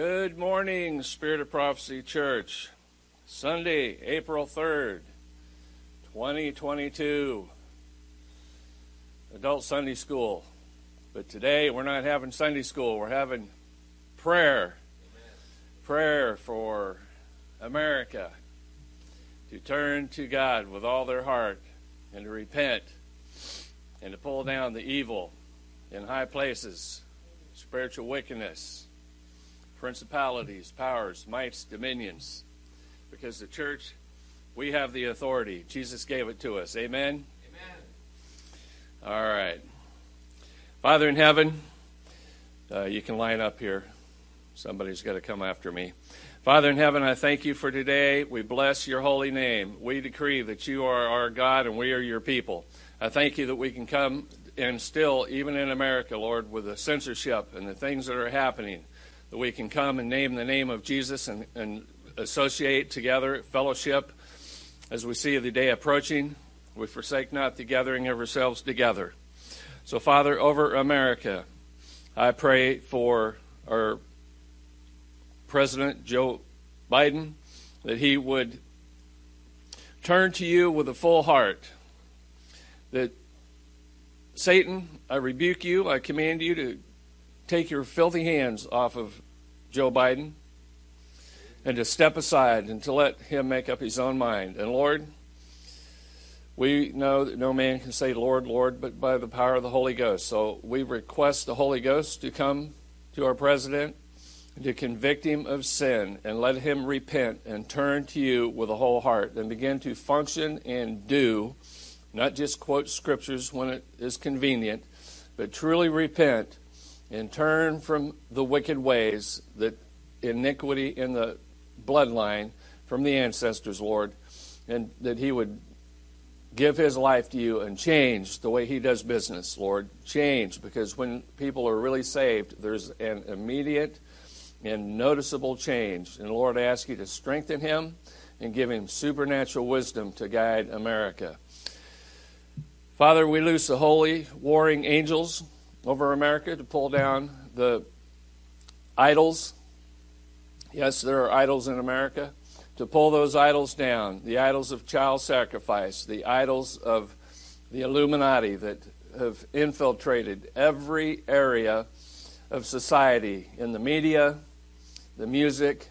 Good morning, Spirit of Prophecy Church. Sunday, April 3rd, 2022. Adult Sunday School. But today we're not having Sunday school. We're having prayer. Amen. Prayer for America to turn to God with all their heart and to repent and to pull down the evil in high places, spiritual wickedness, principalities, powers, mights, dominions. Because the church, we have the authority. Jesus gave it to us. Amen? Amen. All right. Father in heaven, you can line up here. Somebody's got to come after me. Father in heaven, I thank you for today. We bless your holy name. We decree that you are our God and we are your people. I thank you that we can come and still, even in America, Lord, with the censorship and the things that are happening, that we can come and name the name of Jesus and associate together, fellowship, as we see the day approaching. We forsake not the gathering of ourselves together. So, Father, over America, I pray for our President Joe Biden, that he would turn to you with a full heart, that Satan, I rebuke you, I command you to take your filthy hands off of Joe Biden and to step aside and to let him make up his own mind. And Lord, we know that no man can say, Lord, Lord, but by the power of the Holy Ghost. So we request the Holy Ghost to come to our president and to convict him of sin and let him repent and turn to you with a whole heart and begin to function and do, not just quote scriptures when it is convenient, but truly repent and turn from the wicked ways, that iniquity in the bloodline from the ancestors, Lord, and that he would give his life to you and change the way he does business, Lord. Change, because when people are really saved, there's an immediate and noticeable change. And Lord, I ask you to strengthen him and give him supernatural wisdom to guide America. Father, we loose the holy warring angels over America to pull down the idols. Yes, there are idols in America. To pull those idols down, the idols of child sacrifice, the idols of the Illuminati that have infiltrated every area of society, in the media, the music,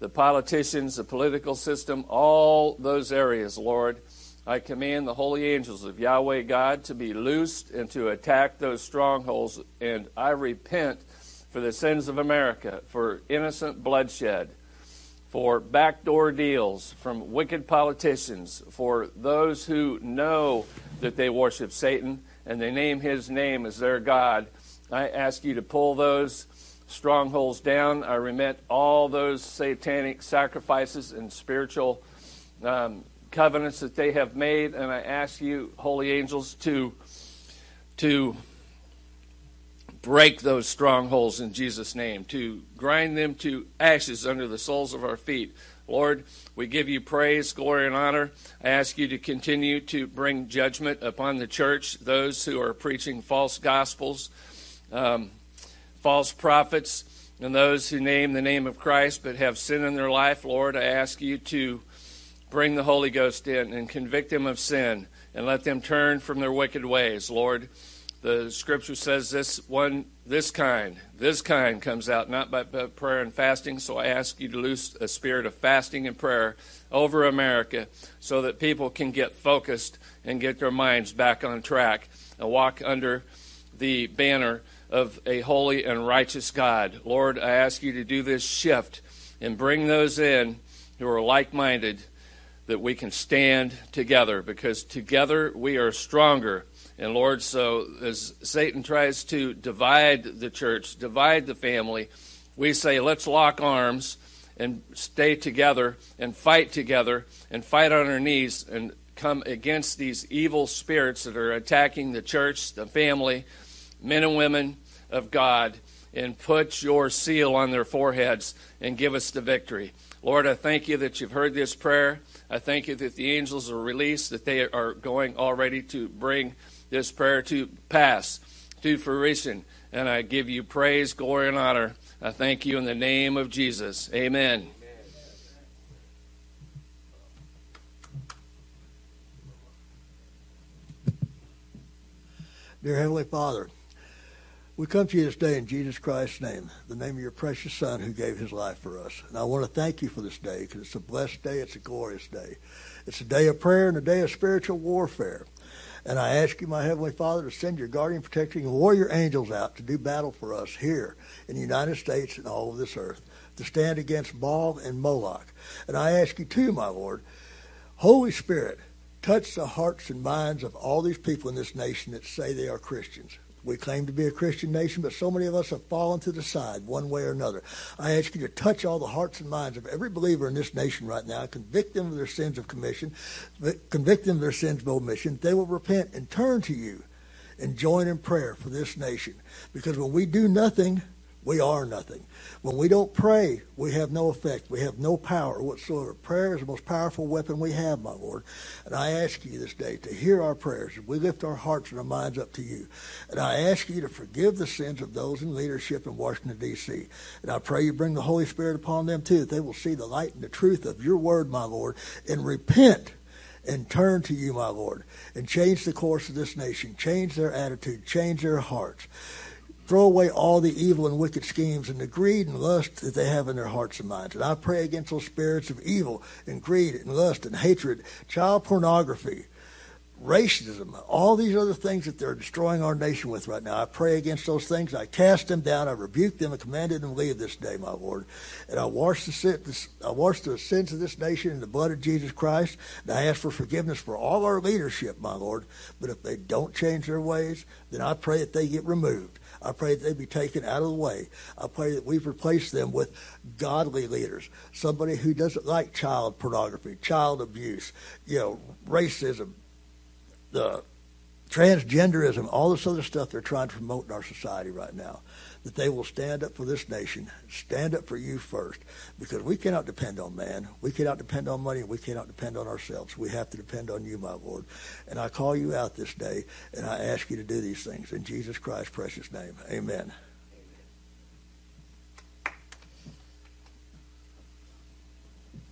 the politicians, the political system, all those areas, Lord. I command the holy angels of Yahweh God to be loosed and to attack those strongholds. And I repent for the sins of America, for innocent bloodshed, for backdoor deals from wicked politicians, for those who know that they worship Satan and they name his name as their God. I ask you to pull those strongholds down. I remit all those satanic sacrifices and spiritual covenants that they have made, and I ask you, holy angels, to break those strongholds in Jesus' name, to grind them to ashes under the soles of our feet. Lord, we give you praise, glory, and honor. I ask you to continue to bring judgment upon the church, those who are preaching false gospels, false prophets, and those who name the name of Christ but have sin in their life. Lord, I ask you to bring the Holy Ghost in and convict them of sin and let them turn from their wicked ways, Lord. The scripture says this kind comes out not by prayer and fasting. So I ask you to loose a spirit of fasting and prayer over America so that people can get focused and get their minds back on track and walk under the banner of a holy and righteous God. Lord, I ask you to do this shift and bring those in who are like-minded, that we can stand together, because together we are stronger. And Lord, so as Satan tries to divide the church, divide the family, we say, let's lock arms and stay together and fight on our knees and come against these evil spirits that are attacking the church, the family, men and women of God, and put your seal on their foreheads and give us the victory. Lord, I thank you that you've heard this prayer. I thank you that the angels are released, that they are going already to bring this prayer to pass, to fruition. And I give you praise, glory, and honor I thank you in the name of Jesus. Amen. Dear Heavenly Father, we come to you this day in Jesus Christ's name, the name of your precious Son who gave his life for us. And I want to thank you for this day because it's a blessed day, it's a glorious day. It's a day of prayer and a day of spiritual warfare. And I ask you, my Heavenly Father, to send your guardian, protecting warrior angels out to do battle for us here in the United States and all of this earth, to stand against Baal and Moloch. And I ask you too, my Lord, Holy Spirit, touch the hearts and minds of all these people in this nation that say they are Christians. We claim to be a Christian nation, but so many of us have fallen to the side one way or another. I ask you to touch all the hearts and minds of every believer in this nation right now, convict them of their sins of commission, convict them of their sins of omission. They will repent and turn to you and join in prayer for this nation. Because when we do nothing, we are nothing. When we don't pray, we have no effect. We have no power whatsoever. Prayer is the most powerful weapon we have, my Lord. And I ask you this day to hear our prayers. We lift our hearts and our minds up to you. And I ask you to forgive the sins of those in leadership in Washington, D.C. And I pray you bring the Holy Spirit upon them, too, that they will see the light and the truth of your word, my Lord, and repent and turn to you, my Lord, and change the course of this nation, change their attitude, change their hearts. Throw away all the evil and wicked schemes and the greed and lust that they have in their hearts and minds. And I pray against those spirits of evil and greed and lust and hatred, child pornography, racism, all these other things that they're destroying our nation with right now. I pray against those things. I cast them down. I rebuke them and commanded them to leave this day, my Lord. And I wash the sins of this nation in the blood of Jesus Christ. And I ask for forgiveness for all our leadership, my Lord. But if they don't change their ways, then I pray that they get removed. I pray that they be taken out of the way. I pray that we've replaced them with godly leaders, somebody who doesn't like child pornography, child abuse, racism, the transgenderism, all this other stuff they're trying to promote in our society right now, that they will stand up for this nation, stand up for you first, because we cannot depend on man, we cannot depend on money, we cannot depend on ourselves. We have to depend on you, my Lord. And I call you out this day, and I ask you to do these things. In Jesus Christ's precious name, amen.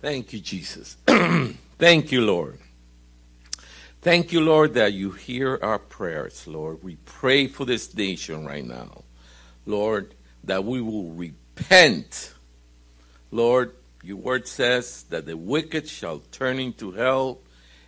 Thank you, Jesus. Thank you, Lord. Thank you, Lord, that you hear our prayers, Lord. We pray for this nation right now, Lord, that we will repent. Lord, your word says that the wicked shall turn into hell,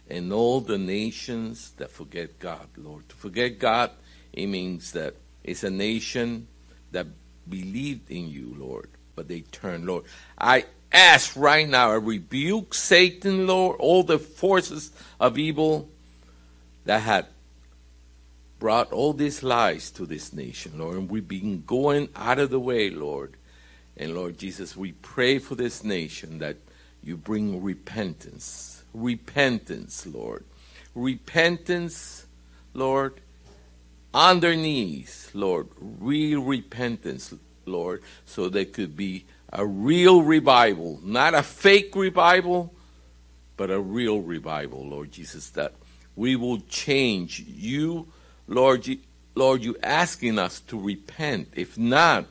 and all the nations that forget God, Lord. To forget God, it means that it's a nation that believed in you, Lord, but they turned, Lord. I ask right now, I rebuke Satan, Lord, all the forces of evil that had brought all these lies to this nation, Lord. And we've been going out of the way, Lord. And, Lord Jesus, we pray for this nation that you bring repentance. Repentance, Lord. Repentance, Lord. On their knees, Lord. Real repentance, Lord. So there could be a real revival. Not a fake revival, but a real revival, Lord Jesus, that we will change you, Lord, you're asking us to repent. If not,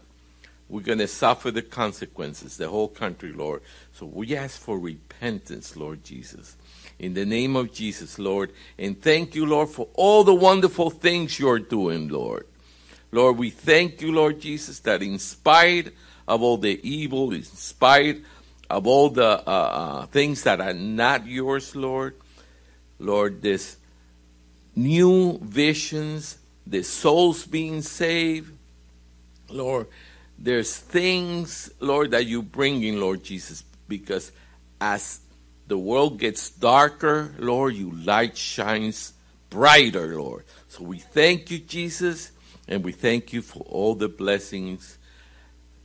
we're going to suffer the consequences, the whole country, Lord. So we ask for repentance, Lord Jesus, in the name of Jesus, Lord. And thank you, Lord, for all the wonderful things you're doing, Lord. Lord, we thank you, Lord Jesus, that in spite of all the evil, in spite of all the things that are not yours, Lord, this new visions, the souls being saved, Lord. There's things, Lord, that you bring in, Lord Jesus, because as the world gets darker, Lord, your light shines brighter, Lord. So we thank you, Jesus, and we thank you for all the blessings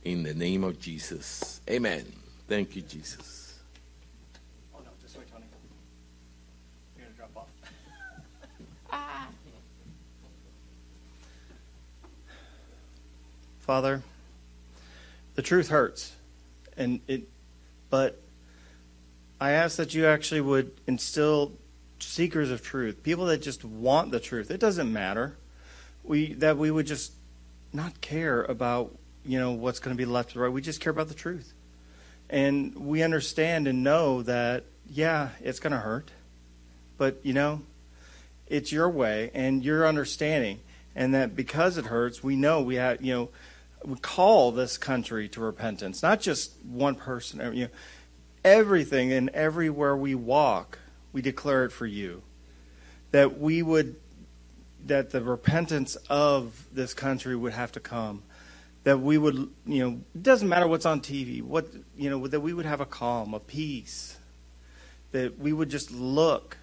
in the name of Jesus. Amen. Thank you, Jesus. Father, the truth hurts, but I ask that you actually would instill seekers of truth, people that just want the truth. It doesn't matter. We would just not care about you know, what's going to be left or right. We just care about the truth. And we understand and know that, yeah, it's going to hurt. But, you know, it's your way and your understanding. And that because it hurts, we know we have, you know, we call this country to repentance. Not just one person. You know, everything and everywhere we walk, we declare it for you. That we would, that the repentance of this country would have to come. That we would, you know, it doesn't matter what's on TV. What, you know, that we would have a calm, a peace. That we would just look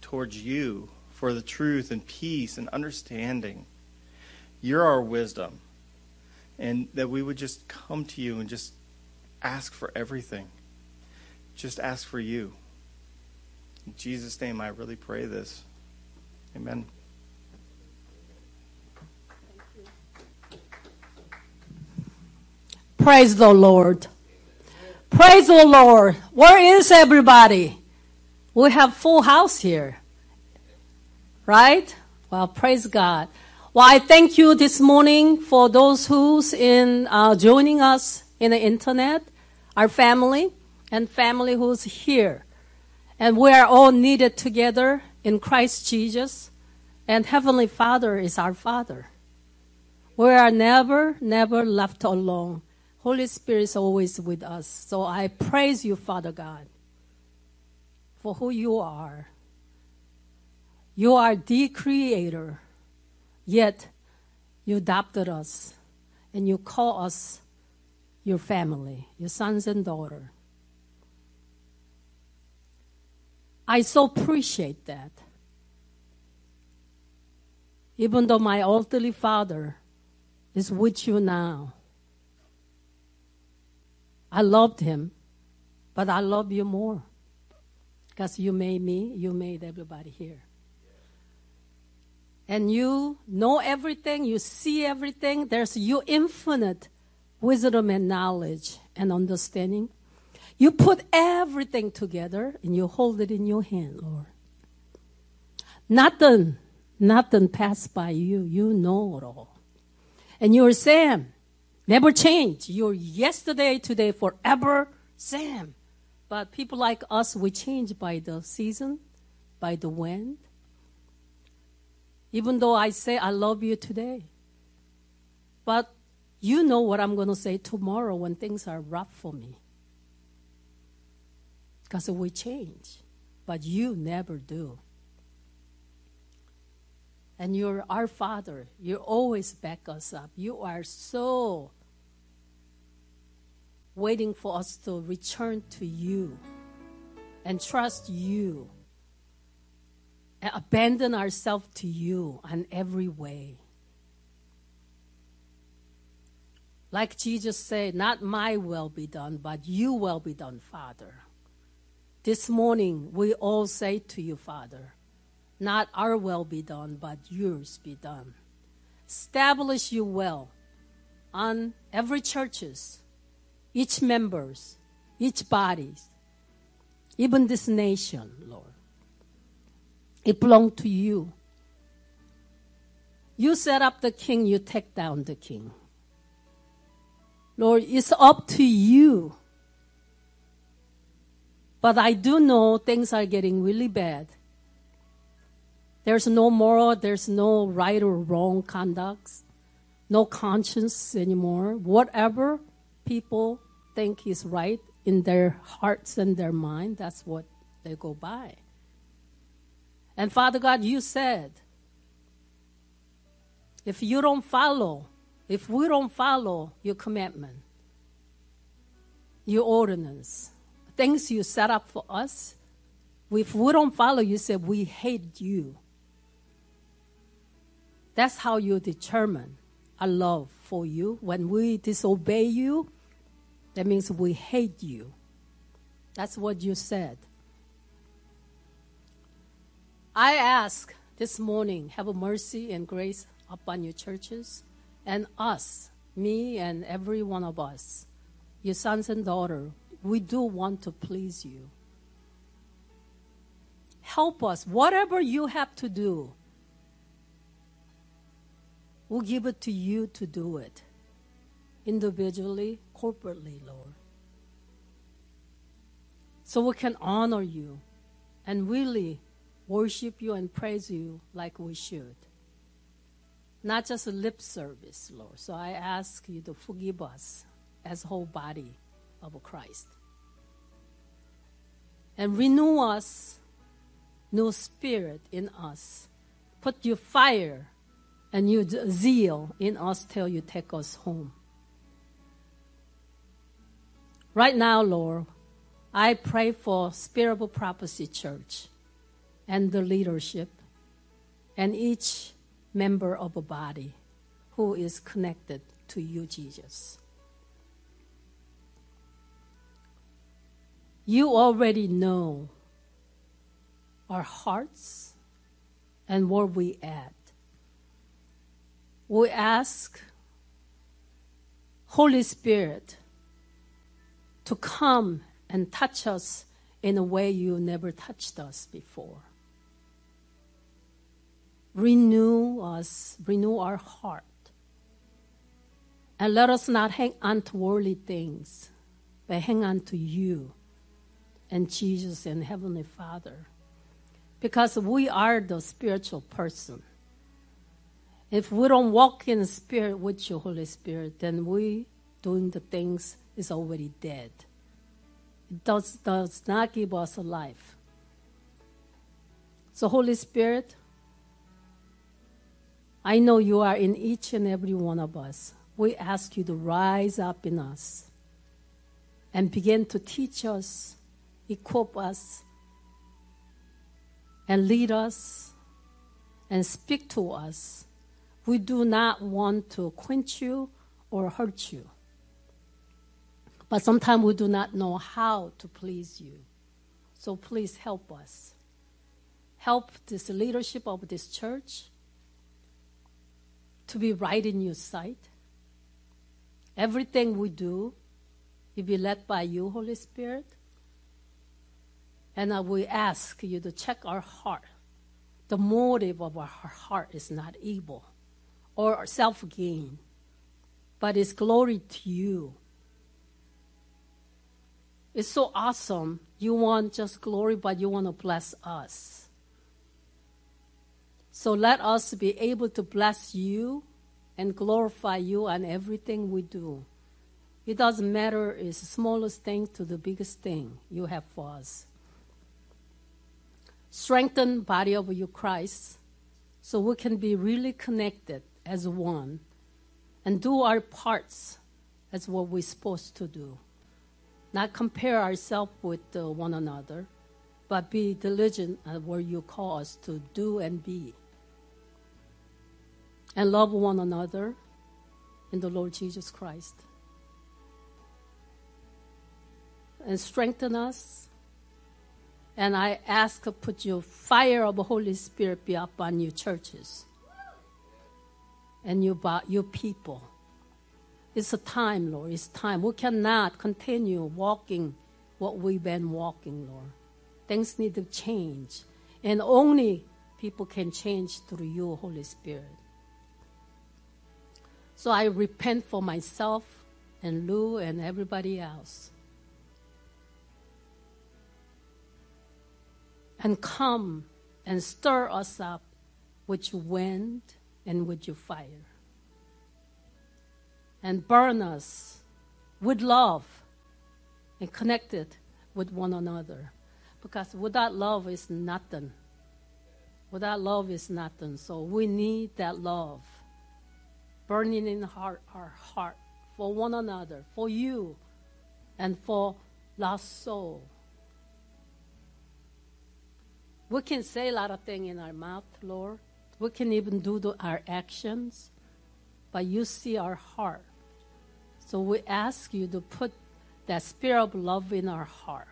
towards you for the truth and peace and understanding. You're our wisdom. And that we would just come to you and just ask for everything. Just ask for you. In Jesus' name, I really pray this. Amen. Praise the Lord. Praise the Lord. Where is everybody? We have full house here. Right? Well, praise God. Well, I thank you this morning for those who's in joining us in the internet, our family, and family who's here. And we are all needed together in Christ Jesus. And Heavenly Father is our Father. We are never, never left alone. Holy Spirit is always with us. So I praise you, Father God, for who you are. You are the Creator, yet you adopted us and you call us your family, your sons and daughters. I so appreciate that. Even though my earthly father is with you now, I loved him, but I love you more because you made me, you made everybody here. And you know everything, you see everything. There's your infinite wisdom and knowledge and understanding. You put everything together and you hold it in your hand, Lord. Nothing passed by you. You know it all. And you're Sam. Never change. You're yesterday, today, forever, Sam. But people like us, we change by the season, by the wind. Even though I say I love you today. But you know what I'm going to say tomorrow when things are rough for me. Because we change, but you never do. And you're our Father. You always back us up. You are so waiting for us to return to you and trust you and abandon ourselves to you in every way. Like Jesus said, not my will be done, but your will be done, Father. This morning, we all say to you, Father, not our will be done, but yours be done. Establish your will on every churches, each members, each bodies, even this nation, Lord. It belongs to you. You set up the king, you take down the king. Lord, it's up to you. But I do know things are getting really bad. There's no moral, there's no right or wrong conducts, no conscience anymore. Whatever people think is right in their hearts and their mind, that's what they go by. And Father God, you said, if we don't follow your commandment, your ordinance, things you set up for us, if we don't follow, you say, we hate you. That's how you determine our love for you. When we disobey you, that means we hate you. That's what you said. I ask this morning, have mercy and grace upon your churches and us, me and every one of us, your sons and daughters. We do want to please you. Help us. Whatever you have to do, we'll give it to you to do it. individually, corporately, Lord. So we can honor you and really worship you and praise you like we should. Not just a lip service, Lord. So I ask you to forgive us as whole body of Christ. And renew us, new spirit in us. Put your fire and your zeal in us till you take us home. Right now, Lord, I pray for Spirit of Prophecy Church and the leadership and each member of a body who is connected to you, Jesus. You already know our hearts and where we at. We ask Holy Spirit to come and touch us in a way you never touched us before. Renew us, renew our heart. And let us not hang on to worldly things, but hang on to you and Jesus and Heavenly Father. Because we are the spiritual person. If we don't walk in the Spirit with your Holy Spirit, then we doing the things is already dead. It does not give us a life. So Holy Spirit, I know you are in each and every one of us. We ask you to rise up in us and begin to teach us, equip us, and lead us, and speak to us. We do not want to quench you or hurt you. But sometimes we do not know how to please you. So please help us. Help this leadership of this church to be right in your sight. Everything we do, it be led by you, Holy Spirit. And we ask you to check our heart. The motive of our heart is not evil or self-gain, but it's glory to you. It's so awesome. You want just glory, but you want to bless us. So let us be able to bless you and glorify you on everything we do. It doesn't matter if it's the smallest thing to the biggest thing you have for us. Strengthen body of your Christ so we can be really connected as one and do our parts as what we're supposed to do. Not compare ourselves with one another, but be diligent at what you call us to do and be. And love one another in the Lord Jesus Christ. And strengthen us. And I ask to put your fire of the Holy Spirit be upon your churches and your people. It's a time, Lord. It's time. We cannot continue walking what we've been walking, Lord. Things need to change. And only people can change through you, Holy Spirit. So I repent for myself and Lou and everybody else. And come and stir us up with your wind and with your fire. And burn us with love and connect it with one another. Because without love is nothing. Without love is nothing. So we need that love burning in our heart for one another, for you, and for lost soul. We can say a lot of things in our mouth, Lord. We can even do our actions, but you see our heart. So we ask you to put that spirit of love in our heart.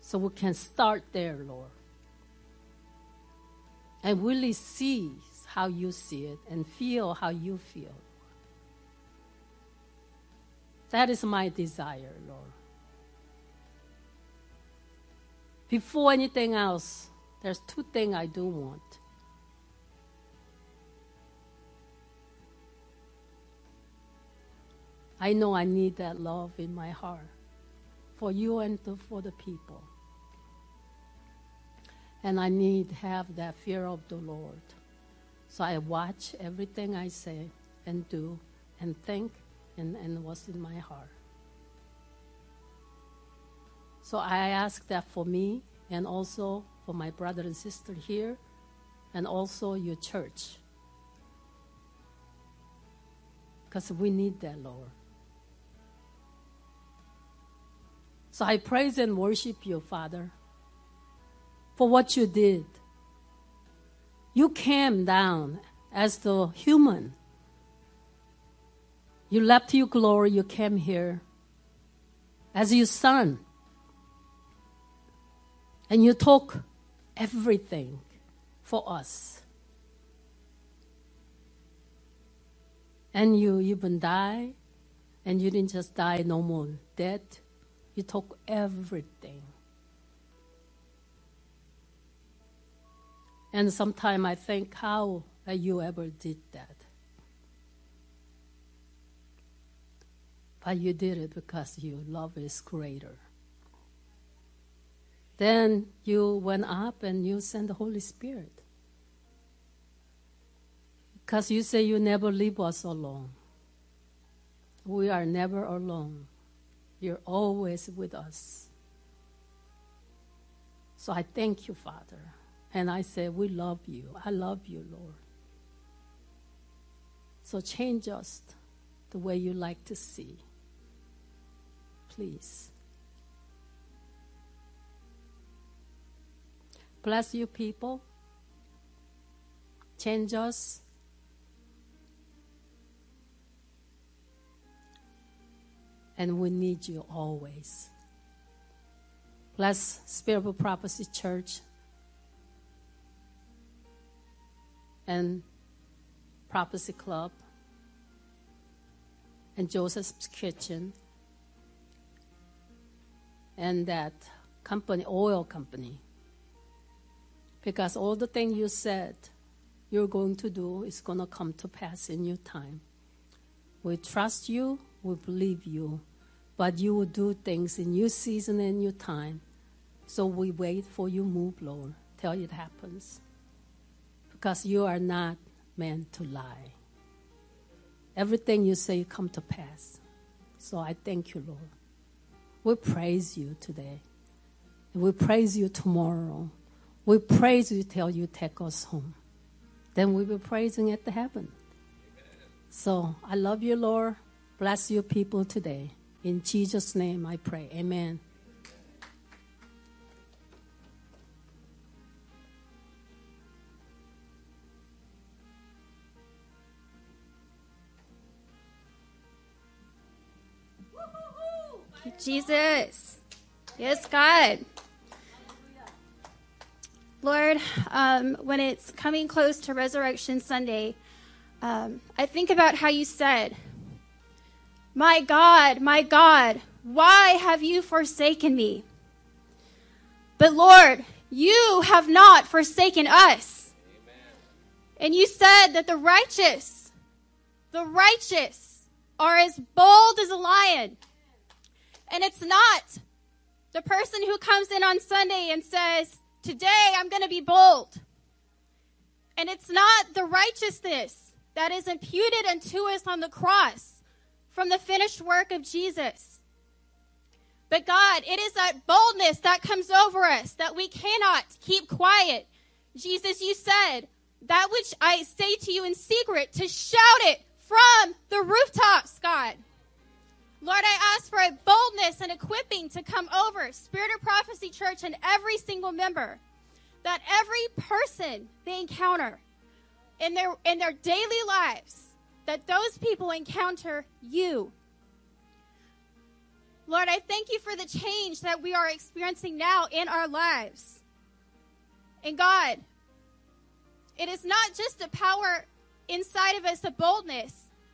So we can start there, Lord. And really see how you see it and feel how you feel. That is my desire, Lord. Before anything else, there's two things I do want. I know I need that love in my heart for you and for the people. And I need to have that fear of the Lord. So I watch everything I say and do and think and what's in my heart. So I ask that for me and also for my brother and sister here and also your church. Because we need that, Lord. So I praise and worship you, Father, for what you did. You came down as the human. You left your glory. You came here as your son. And you took everything for us. And you even die. And you didn't just die no more dead. You took everything. And sometimes I think how you ever did that. But you did it because your love is greater. Then you went up and you sent the Holy Spirit. Because you say you never leave us alone. We are never alone. You're always with us. So I thank you, Father. And I say, we love you. I love you, Lord. So change us the way you like to see. Please. Bless you, people. Change us. And we need you always. Bless Spirit of Prophecy Church. And Prophecy Club, and Joseph's Kitchen, and that company, oil company. Because all the things you said you're going to do is going to come to pass in your time. We trust you, we believe you, but you will do things in your season and your time. So we wait for you move, Lord, till it happens. Because you are not meant to lie. Everything you say come to pass. So I thank you, Lord. We praise you today. We praise you tomorrow. We praise you till you take us home. Then we will be praising at the heaven. So I love you, Lord. Bless your people today. In Jesus' name I pray. Amen. Jesus. Yes, God. Lord, when it's coming close to Resurrection Sunday, I think about how you said, my God, why have you forsaken me? But Lord, you have not forsaken us. Amen. And you said that the righteous are as bold as a lion. And it's not the person who comes in on Sunday and says, today I'm going to be bold. And it's not the righteousness that is imputed unto us on the cross from the finished work of Jesus. But God, it is that boldness that comes over us that we cannot keep quiet. Jesus, you said, that which I say to you in secret, to shout it from the rooftops, God. Lord, I ask for a boldness and equipping to come over Spirit of Prophecy Church and every single member, that every person they encounter in their daily lives, that those people encounter you. Lord, I thank you for the change that we are experiencing now in our lives. And God, it is not just a power inside of us, a boldness,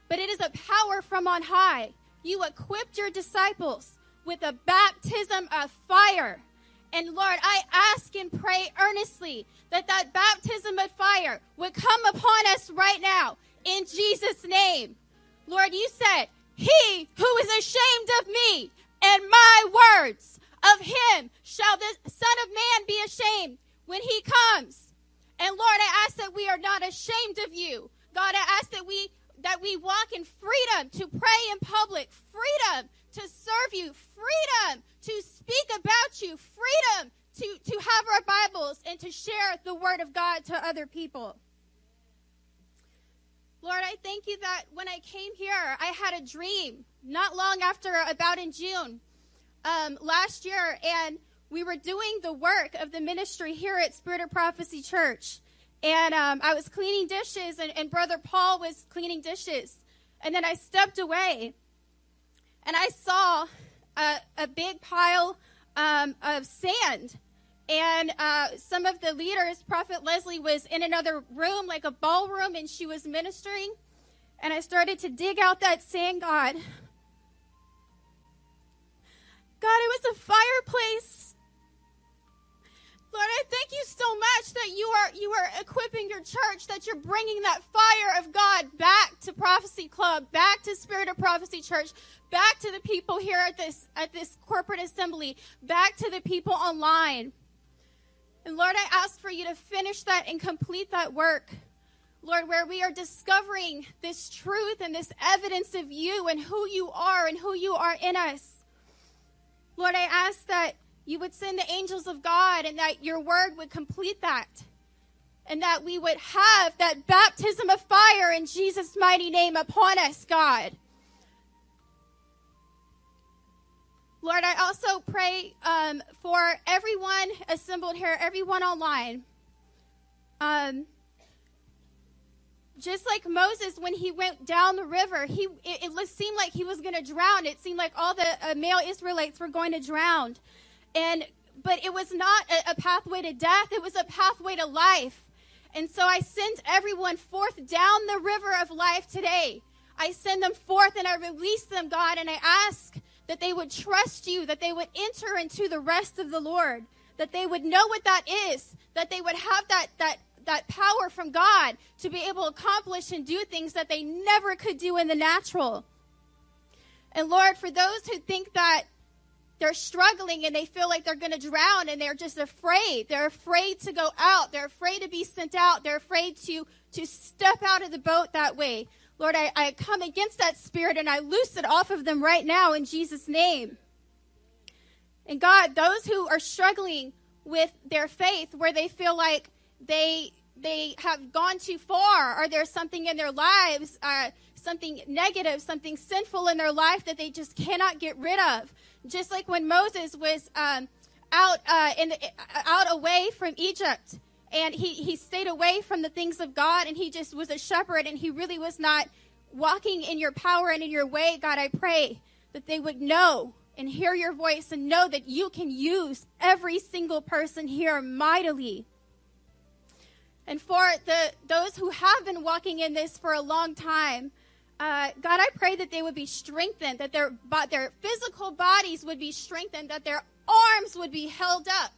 but it is a power from on high. You equipped your disciples with a baptism of fire. And Lord, I ask and pray earnestly that that baptism of fire would come upon us right now in Jesus' name. Lord, you said, He who is ashamed of me and my words, of him shall the Son of Man be ashamed when he comes. And Lord, I ask that we are not ashamed of you. God, I ask that we walk in freedom to pray in public, freedom to serve you, freedom to speak about you, freedom to have our Bibles and to share the word of God to other people. Lord, I thank you that when I came here, I had a dream not long after, about in June last year, and we were doing the work of the ministry here at Spirit of Prophecy Church. And I was cleaning dishes, and Brother Paul was cleaning dishes. And then I stepped away, and I saw a big pile of sand. And some of the leaders, Prophet Leslie was in another room, like a ballroom, and she was ministering. And I started to dig out that sand, God. God, it was a fireplace. Lord, I thank you so much that you are equipping your church, that you're bringing that fire of God back to Prophecy Club, back to Spirit of Prophecy Church, back to the people here at this corporate assembly, back to the people online. And Lord, I ask for you to finish that and complete that work. Lord, where we are discovering this truth and this evidence of you and who you are in us. Lord, I ask that you would send the angels of God and that your word would complete that. And that we would have that baptism of fire in Jesus' mighty name upon us, God. Lord, I also pray for everyone assembled here, everyone online. Just like Moses, when he went down the river, it seemed like he was going to drown. It seemed like all the male Israelites were going to drown. But it was not a pathway to death. It was a pathway to life. And so I send everyone forth down the river of life today. I send them forth and I release them, God, and I ask that they would trust you, that they would enter into the rest of the Lord, that they would know what that is, that they would have that power from God to be able to accomplish and do things that they never could do in the natural. And Lord, for those who think that they're struggling and they feel like they're going to drown and they're just afraid, they're afraid to go out, they're afraid to be sent out, they're afraid to step out of the boat that way, Lord, I come against that spirit and I loose it off of them right now in Jesus' name. And God, those who are struggling with their faith, where they feel like they have gone too far, or there's something in their lives, something negative, something sinful in their life that they just cannot get rid of. Just like when Moses was out away from Egypt. And he stayed away from the things of God, and he just was a shepherd, and he really was not walking in your power and in your way. God, I pray that they would know and hear your voice and know that you can use every single person here mightily. And for those who have been walking in this for a long time, God, I pray that they would be strengthened, that their physical bodies would be strengthened, that their arms would be held up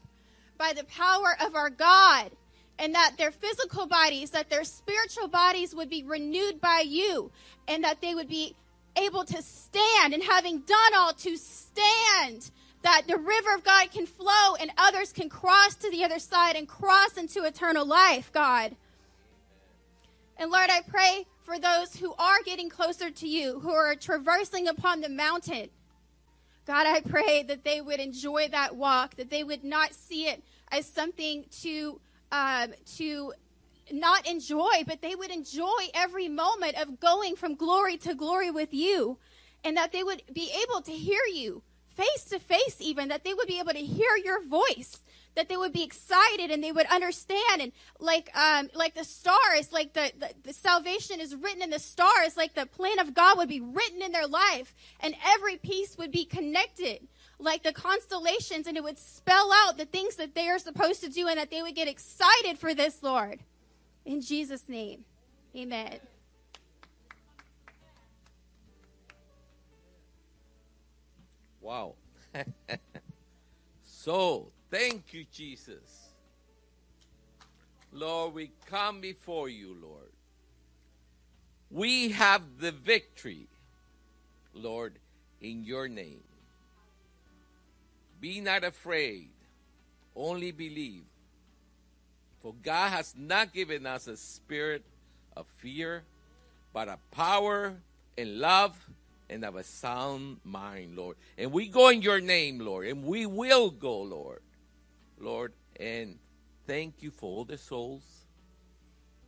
by the power of our God. And that their physical bodies, that their spiritual bodies would be renewed by you, and that they would be able to stand, and having done all, to stand, that the river of God can flow and others can cross to the other side and cross into eternal life, God. And Lord, I pray for those who are getting closer to you, who are traversing upon the mountain. God, I pray that they would enjoy that walk, that they would not see it as something to not enjoy, but they would enjoy every moment of going from glory to glory with you, and that they would be able to hear you face to face even, that they would be able to hear your voice, that they would be excited and they would understand, and like the stars, like the salvation is written in the stars, like the plan of God would be written in their life, and every piece would be connected like the constellations, and it would spell out the things that they are supposed to do, and that they would get excited for this, Lord. In Jesus' name, amen. Wow. So, thank you, Jesus. Lord, we come before you, Lord. We have the victory. Lord, in your name. Be not afraid, only believe. For God has not given us a spirit of fear, but a power and love and of a sound mind, Lord. And we go in your name, Lord, and we will go, Lord. Lord, and thank you for all the souls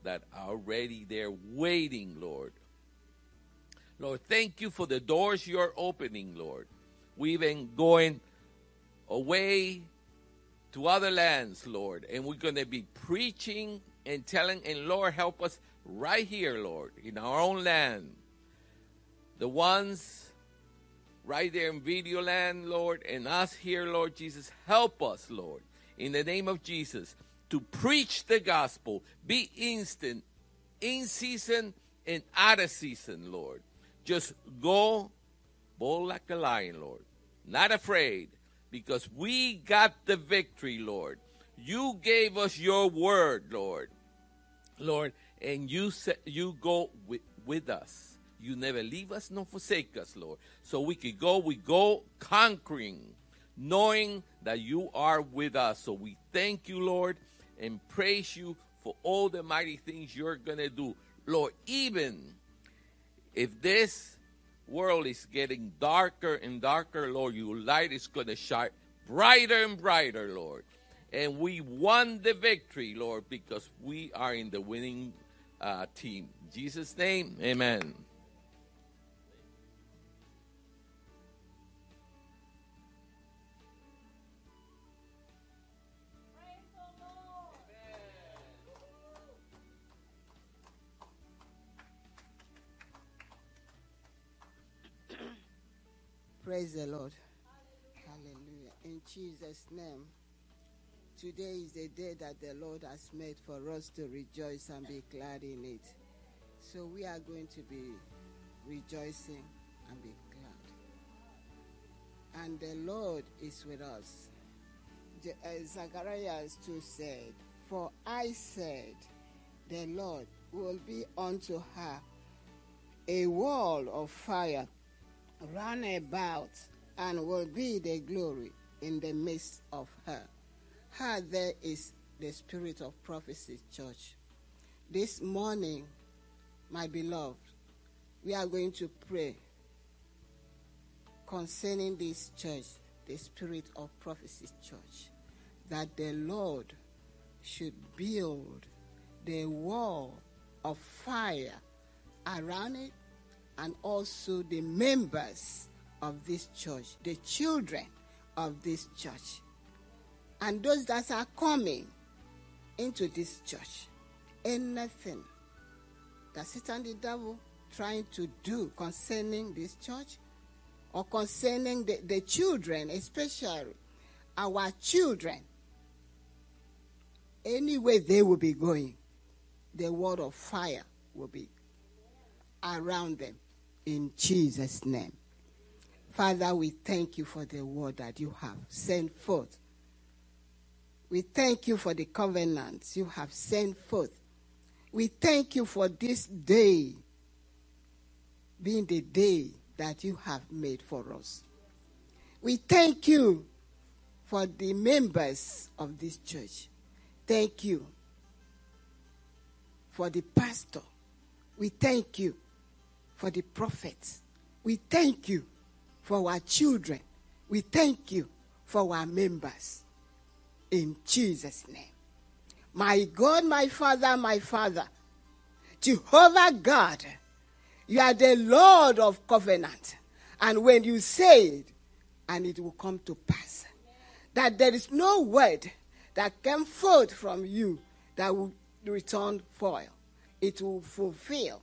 that are already there waiting, Lord. Lord, thank you for the doors you're opening, Lord. We've been going away to other lands, Lord, and we're going to be preaching and telling, and Lord, help us right here, Lord, in our own land. The ones right there in video land, Lord, and us here, Lord Jesus, help us, Lord, in the name of Jesus, to preach the gospel, be instant, in season and out of season, Lord. Just go bold like a lion, Lord, not afraid, because we got the victory, Lord. You gave us your word, Lord. Lord, and you go with us. You never leave us nor forsake us, Lord. So we go conquering, knowing that you are with us. So we thank you, Lord, and praise you for all the mighty things you're going to do. Lord, even if this world is getting darker and darker, Lord, your light is going to shine brighter and brighter, Lord. And we won the victory, Lord, because we are in the winning team. In Jesus' name, amen. Praise the Lord. Hallelujah. In Jesus' name, today is the day that the Lord has made for us to rejoice and be glad in it. So we are going to be rejoicing and be glad. And the Lord is with us. Zechariah 2 said, "For I said, the Lord will be unto her a wall of fire round about, and will be the glory in the midst of her." Her there is the Spirit of Prophecy Church. This morning, my beloved, we are going to pray concerning this church, the Spirit of Prophecy Church, that the Lord should build the wall of fire around it, and also the members of this church, the children of this church, and those that are coming into this church. Anything that Satan the devil trying to do concerning this church or concerning the children, especially our children, anywhere they will be going, the word of fire will be around them. In Jesus' name. Father, we thank you for the word that you have sent forth. We thank you for the covenants you have sent forth. We thank you for this day being the day that you have made for us. We thank you for the members of this church. Thank you for the pastor. We thank you for the prophets. We thank you for our children. We thank you for our members. In Jesus' name. My God, my Father, Jehovah God, you are the Lord of covenant. And when you say it, and it will come to pass, that there is no word that came forth from you that will return void. It will fulfill.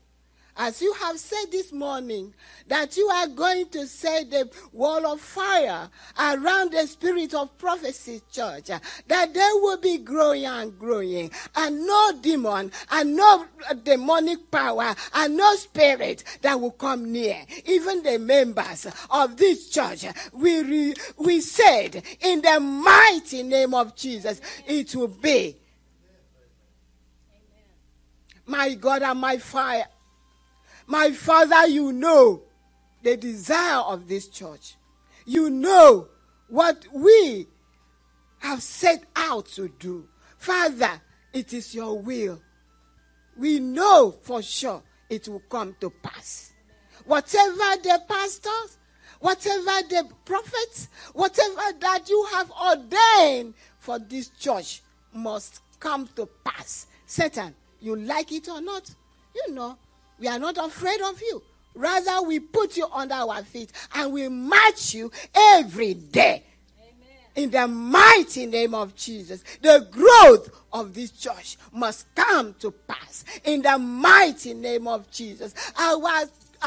As you have said this morning, that you are going to set the wall of fire around the Spirit of Prophecy Church, that they will be growing and growing, and no demon, and no demonic power, and no spirit that will come near. Even the members of this church, we said, in the mighty name of Jesus, it will be. Amen. My God and my Father, you know the desire of this church. You know what we have set out to do. Father, it is your will. We know for sure it will come to pass. Whatever the pastors, whatever the prophets, whatever that you have ordained for this church must come to pass. Satan, you like it or not, you know, we are not afraid of you. Rather, we put you under our feet and we march you every day. Amen. In the mighty name of Jesus, the growth of this church must come to pass. In the mighty name of Jesus,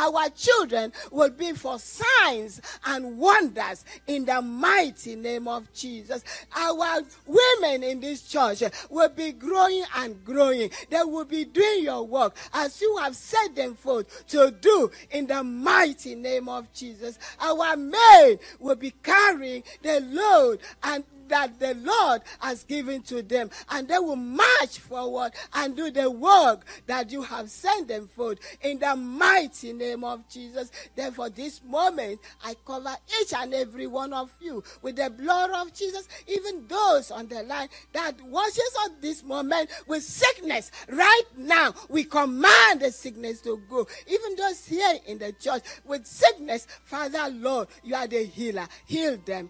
our children will be for signs and wonders in the mighty name of Jesus. Our women in this church will be growing and growing. They will be doing your work as you have set them forth to do in the mighty name of Jesus. Our men will be carrying the load and that the Lord has given to them, and they will march forward and do the work that you have sent them forth in the mighty name of Jesus. Therefore, this moment, I cover each and every one of you with the blood of Jesus, even those on the line that watches on this moment with sickness. Right now, we command the sickness to go. Even those here in the church with sickness, Father, Lord, you are the healer. Heal them.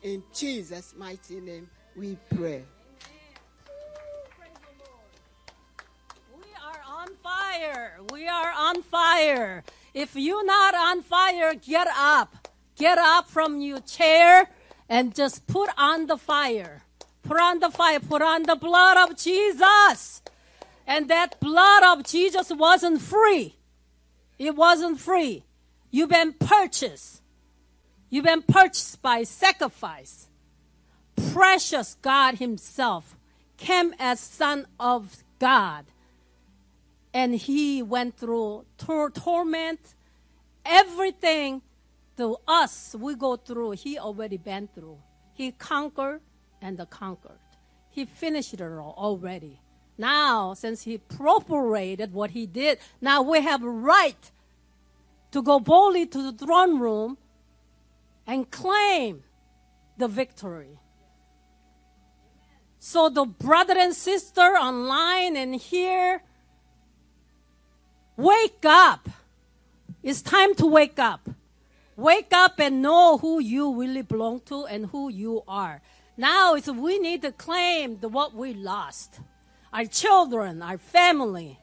In Jesus' mighty name, we pray. Amen. Praise the Lord. We are on fire. We are on fire. If you're not on fire, get up. Get up from your chair and just put on the fire. Put on the fire. Put on the blood of Jesus. And that blood of Jesus wasn't free. It wasn't free. You've been purchased. You've been purchased by sacrifice. Precious God himself came as Son of God. And he went through torment. Everything to us we go through, he already been through. He conquered and conquered. He finished it all already. Now, since he appropriated what he did, now we have a right to go boldly to the throne room and claim the victory. So the brother and sister online and here, wake up. It's time to wake up. Wake up and know who you really belong to and who you are. Now it's, we need to claim what we lost. Our children, our family,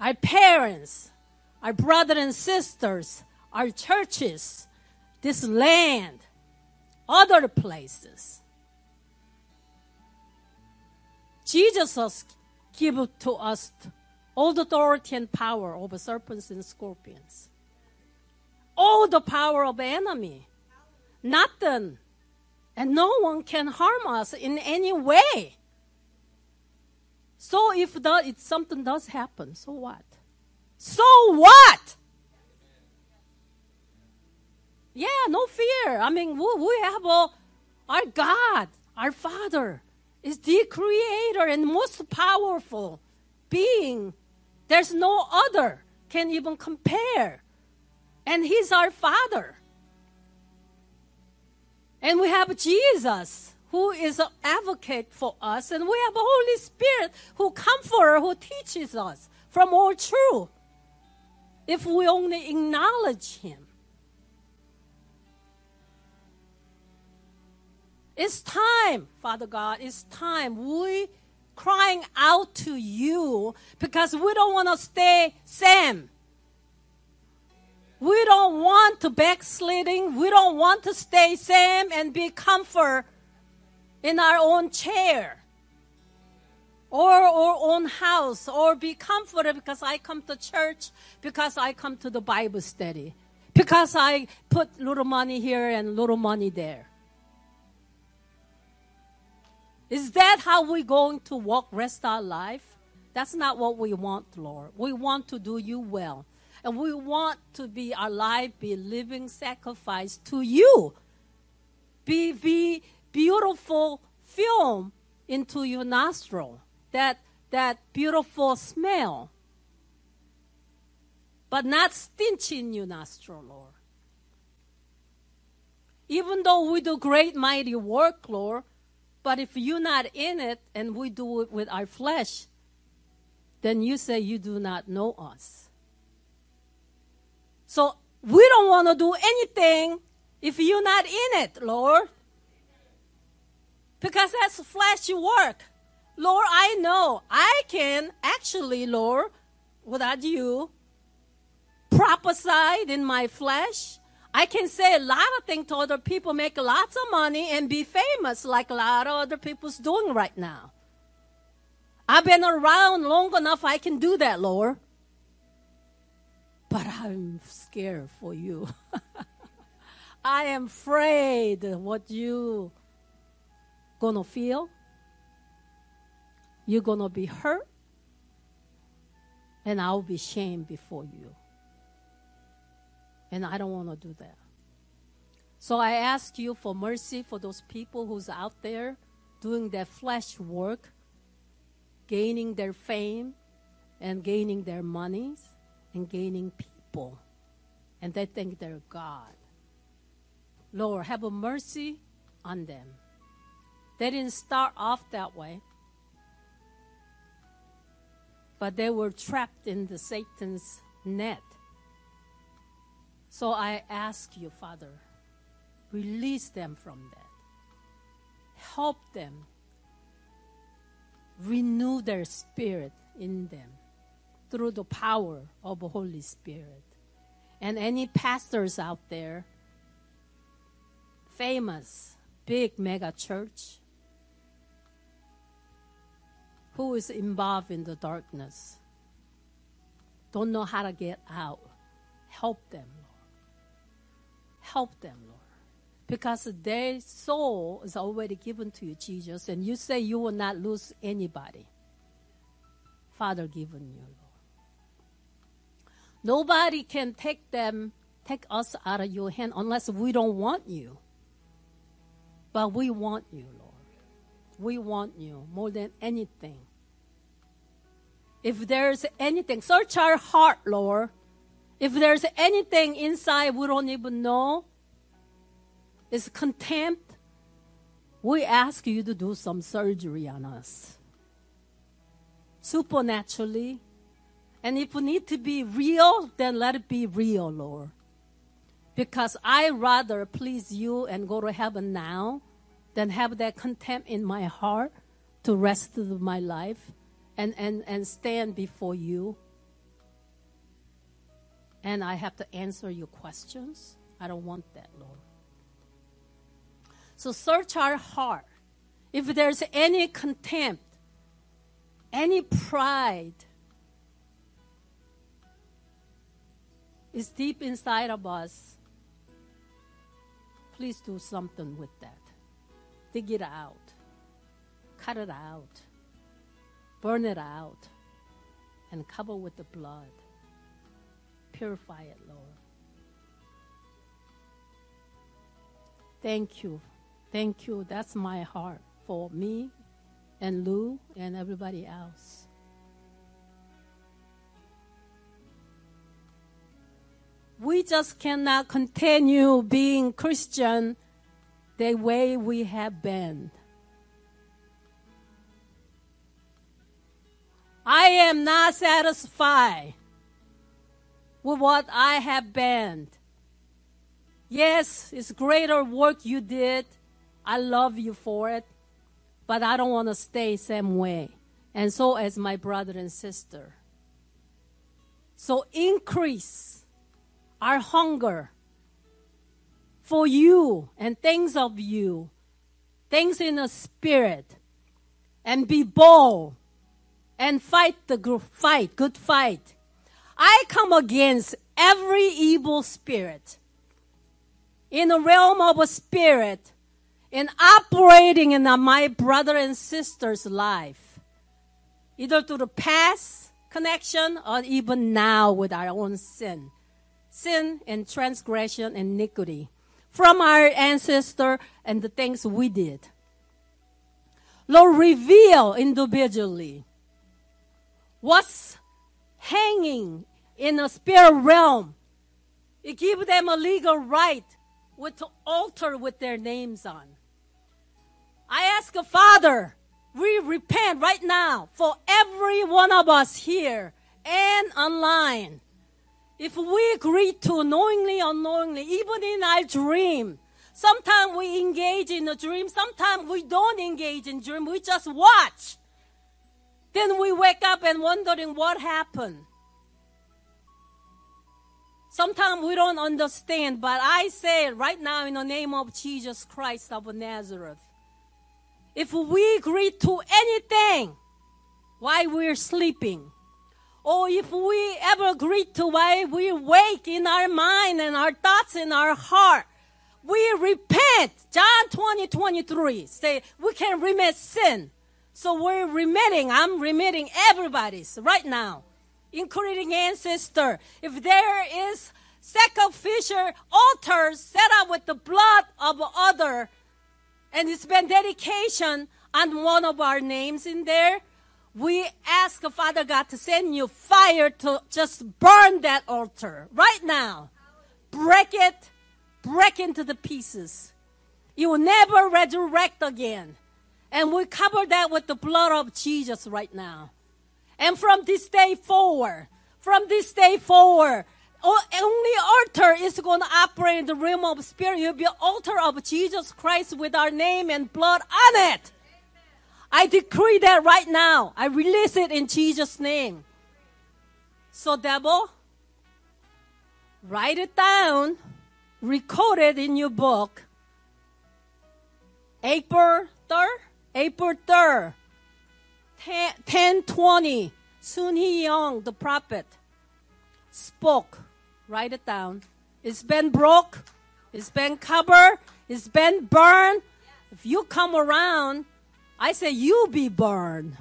our parents, our brothers and sisters, our churches, this land, other places. Jesus has given to us all the authority and power over serpents and scorpions. All the power of the enemy. Nothing and no one can harm us in any way. So if something does happen, so what? So what? Yeah, no fear. I mean, we have our God, our Father, is the creator and most powerful being. There's no other can even compare. And he's our Father. And we have Jesus, who is an advocate for us. And we have the Holy Spirit, who comforter, who teaches us from all truth, if we only acknowledge him. It's time, Father God, it's time. We crying out to you because we don't want to stay same. We don't want to backsliding. We don't want to stay same and be comfort in our own chair or our own house or be comforted because I come to church, because I come to the Bible study, because I put little money here and little money there. Is that how we're going to walk rest our life? That's not what we want, Lord. We want to do you well. And we want to be our life, be living sacrifice to you. Be beautiful film into your nostril. That beautiful smell. but not stench in your nostril, Lord. Even though we do great, mighty work, Lord, but if you're not in it and we do it with our flesh, then you say you do not know us. So we don't want to do anything if you're not in it, Lord, because that's fleshy work. Lord, I know I can actually, Lord, without you, prophesy in my flesh. I can say a lot of things to other people, make lots of money, and be famous like a lot of other people's doing right now. I've been around long enough I can do that, Lord. But I'm scared for you. I am afraid what you going to feel. You're going to be hurt. And I'll be shamed before you. And I don't want to do that. So I ask you for mercy for those people who's out there doing their flesh work, gaining their fame and gaining their monies and gaining people. And they think they're God. Lord, have a mercy on them. They didn't start off that way. But they were trapped in the Satan's net. So I ask you, Father, release them from that. Help them. Renew their spirit in them through the power of the Holy Spirit. And any pastors out there, famous, big mega church, who is involved in the darkness, don't know how to get out, help them. Help them, Lord, because their soul is already given to you, Jesus, and you say you will not lose anybody. Father, given you, Lord. Nobody can take us out of your hand unless we don't want you. But we want you, Lord. We want you more than anything. If there's anything, search our heart, Lord. If there's anything inside we don't even know, it's contempt, we ask you to do some surgery on us. Supernaturally. And if we need to be real, then let it be real, Lord. Because I rather please you and go to heaven now than have that contempt in my heart to rest of my life and stand before you. And I have to answer your questions. I don't want that, Lord. So search our heart. If there's any contempt, any pride is deep inside of us, please do something with that. Dig it out. Cut it out. Burn it out. And cover with the blood. Purify it, Lord. Thank you. Thank you. That's my heart for me and Lou and everybody else. We just cannot continue being Christian the way we have been. I am not satisfied with what I have been. Yes, it's greater work you did. I love you for it. But I don't want to stay same way. And so as my brother and sister. So increase our hunger for you and things of you. Things in the spirit. And be bold. And fight the good fight. I come against every evil spirit in the realm of a spirit in operating in my brother and sister's life, either through the past connection or even now with our own sin. Sin and transgression and iniquity from our ancestor and the things we did. Lord, reveal individually what's hanging in the spirit realm. It gives them a legal right with the altar with their names on. I ask the Father, we repent right now for every one of us here and online. If we agree to knowingly, unknowingly, even in our dream, sometimes we engage in a dream, sometimes we don't engage in dream, we just watch. Then we wake up and wondering what happened. Sometimes we don't understand, but I say right now in the name of Jesus Christ of Nazareth, if we agree to anything while we're sleeping, or if we ever agree to while we wake in our mind and our thoughts in our heart, we repent. John 20:23 say we can remit sin. So we're remitting. I'm remitting everybody's right now, including ancestor. If there is sacrificial altars set up with the blood of other, and it's been dedication on one of our names in there, we ask Father God to send you fire to just burn that altar right now. Break it, break into the pieces. You will never resurrect again. And we cover that with the blood of Jesus right now. And from this day forward, only altar is going to operate in the realm of spirit. You'll be an altar of Jesus Christ with our name and blood on it. Amen. I decree that right now. I release it in Jesus' name. So devil, write it down. Record it in your book. April 3rd, 10:20, Sun Hee Young, the prophet, spoke. Write it down. It's been broke. It's been covered. It's been burned. If you come around, I say you be burned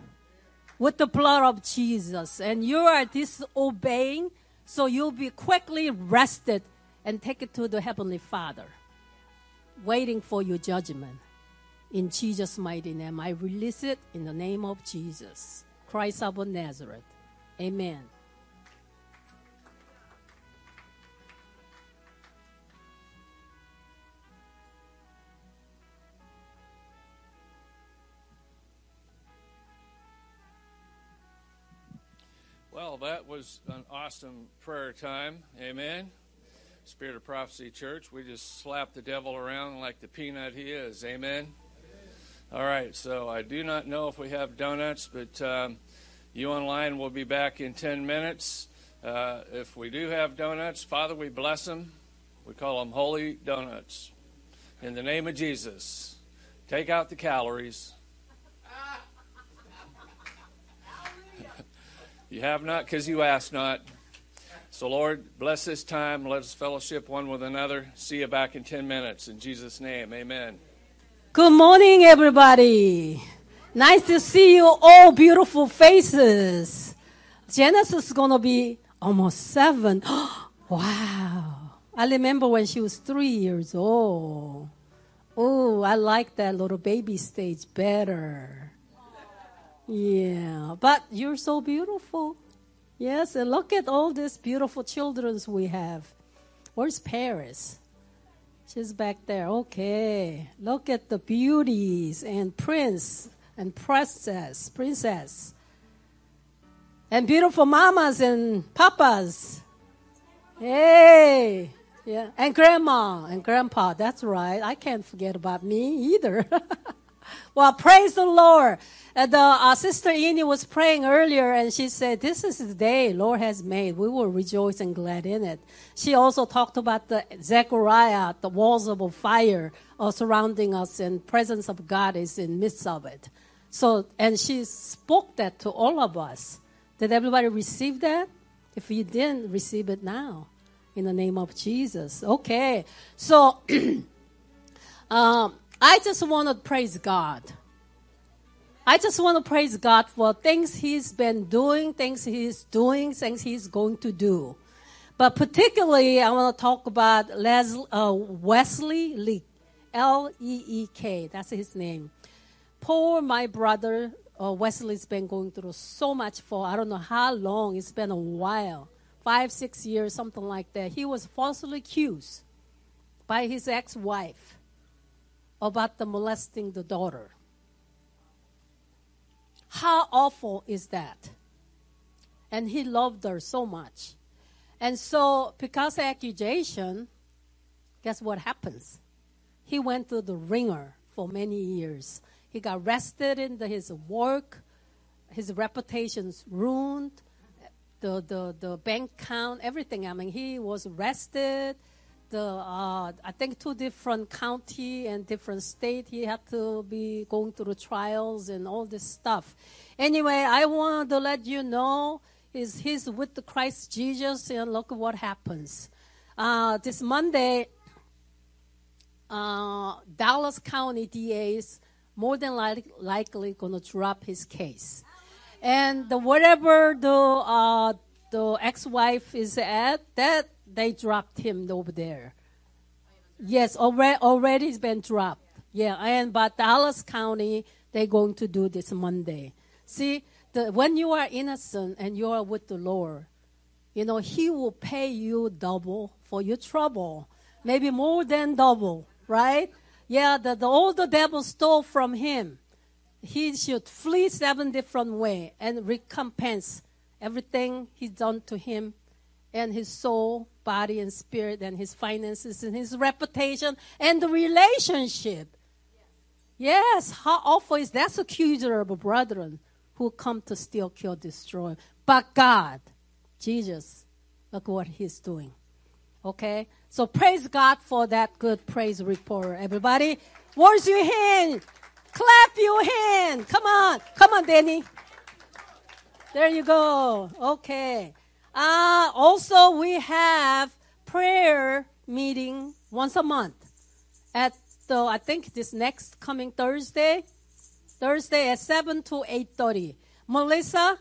with the blood of Jesus. And you are disobeying, so you'll be quickly arrested and take it to the Heavenly Father, waiting for your judgment. In Jesus' mighty name, I release it in the name of Jesus, Christ of Nazareth. Amen. Well, that was an awesome prayer time. Amen. Spirit of Prophecy Church, we just slap the devil around like the peanut he is. Amen. All right, so I do not know if we have donuts, but you online will be back in 10 minutes. If we do have donuts, Father, we bless them. We call them holy donuts. In the name of Jesus, take out the calories. You have not because you asked not. So, Lord, bless this time. Let us fellowship one with another. See you back in 10 minutes. In Jesus' name, amen. Good morning, everybody. Nice to see you all beautiful faces. Genesis is going to be almost 7. Wow. I remember when she was 3 years old. Oh, I like that little baby stage better. Yeah, but you're so beautiful. Yes, and look at all these beautiful children we have. Where's Paris? She's back there. Okay. Look at the beauties and prince and princess. And beautiful mamas and papas. Hey. Yeah. And grandma and grandpa. That's right. I can't forget about me either. Well, praise the Lord. Our sister Eni was praying earlier, and she said, this is the day Lord has made. We will rejoice and glad in it. She also talked about the Zechariah, the walls of fire are surrounding us, and presence of God is in midst of it. So, and she spoke that to all of us. Did everybody receive that? If you didn't, receive it now in the name of Jesus. Okay, so I just want to praise God. I just want to praise God for things He's been doing, things He's doing, things He's going to do. But particularly, I want to talk about Wesley Leek, L-E-E-K. That's his name. Poor my brother, Wesley's been going through so much for I don't know how long. It's been a while. 5, 6 years, something like that. He was falsely accused by his ex-wife about the molesting the daughter. How awful is that? And he loved her so much. And so because of accusation, guess what happens? He went through the ringer for many years. He got arrested in his work. His reputation's ruined. The bank account, everything. I mean, he was arrested. I think 2 different county and different state. He had to be going through trials and all this stuff. Anyway, I wanted to let you know is he's with the Christ Jesus, and look what happens. This Monday, Dallas County DA is more than likely going to drop his case. And whatever the ex-wife is at, that they dropped him over there. Yes, already it's been dropped. Yeah, and but Dallas County, they're going to do this Monday. See, when you are innocent and you are with the Lord, you know, He will pay you double for your trouble, maybe more than double, right? Yeah, all the devil stole from him. He should flee 7 different ways and recompense everything he's done to him and his soul, body, and spirit, and his finances, and his reputation, and the relationship. Yes, how awful is that? That's accuser of brethren who come to steal, kill, destroy. But God, Jesus, look what He's doing. Okay? So praise God for that good praise report, everybody. Raise your hand. Clap your hand. Come on. Come on, Danny. There you go. Okay. Also, we have prayer meeting once a month at I think this next coming Thursday at 7 to 8:30. Melissa?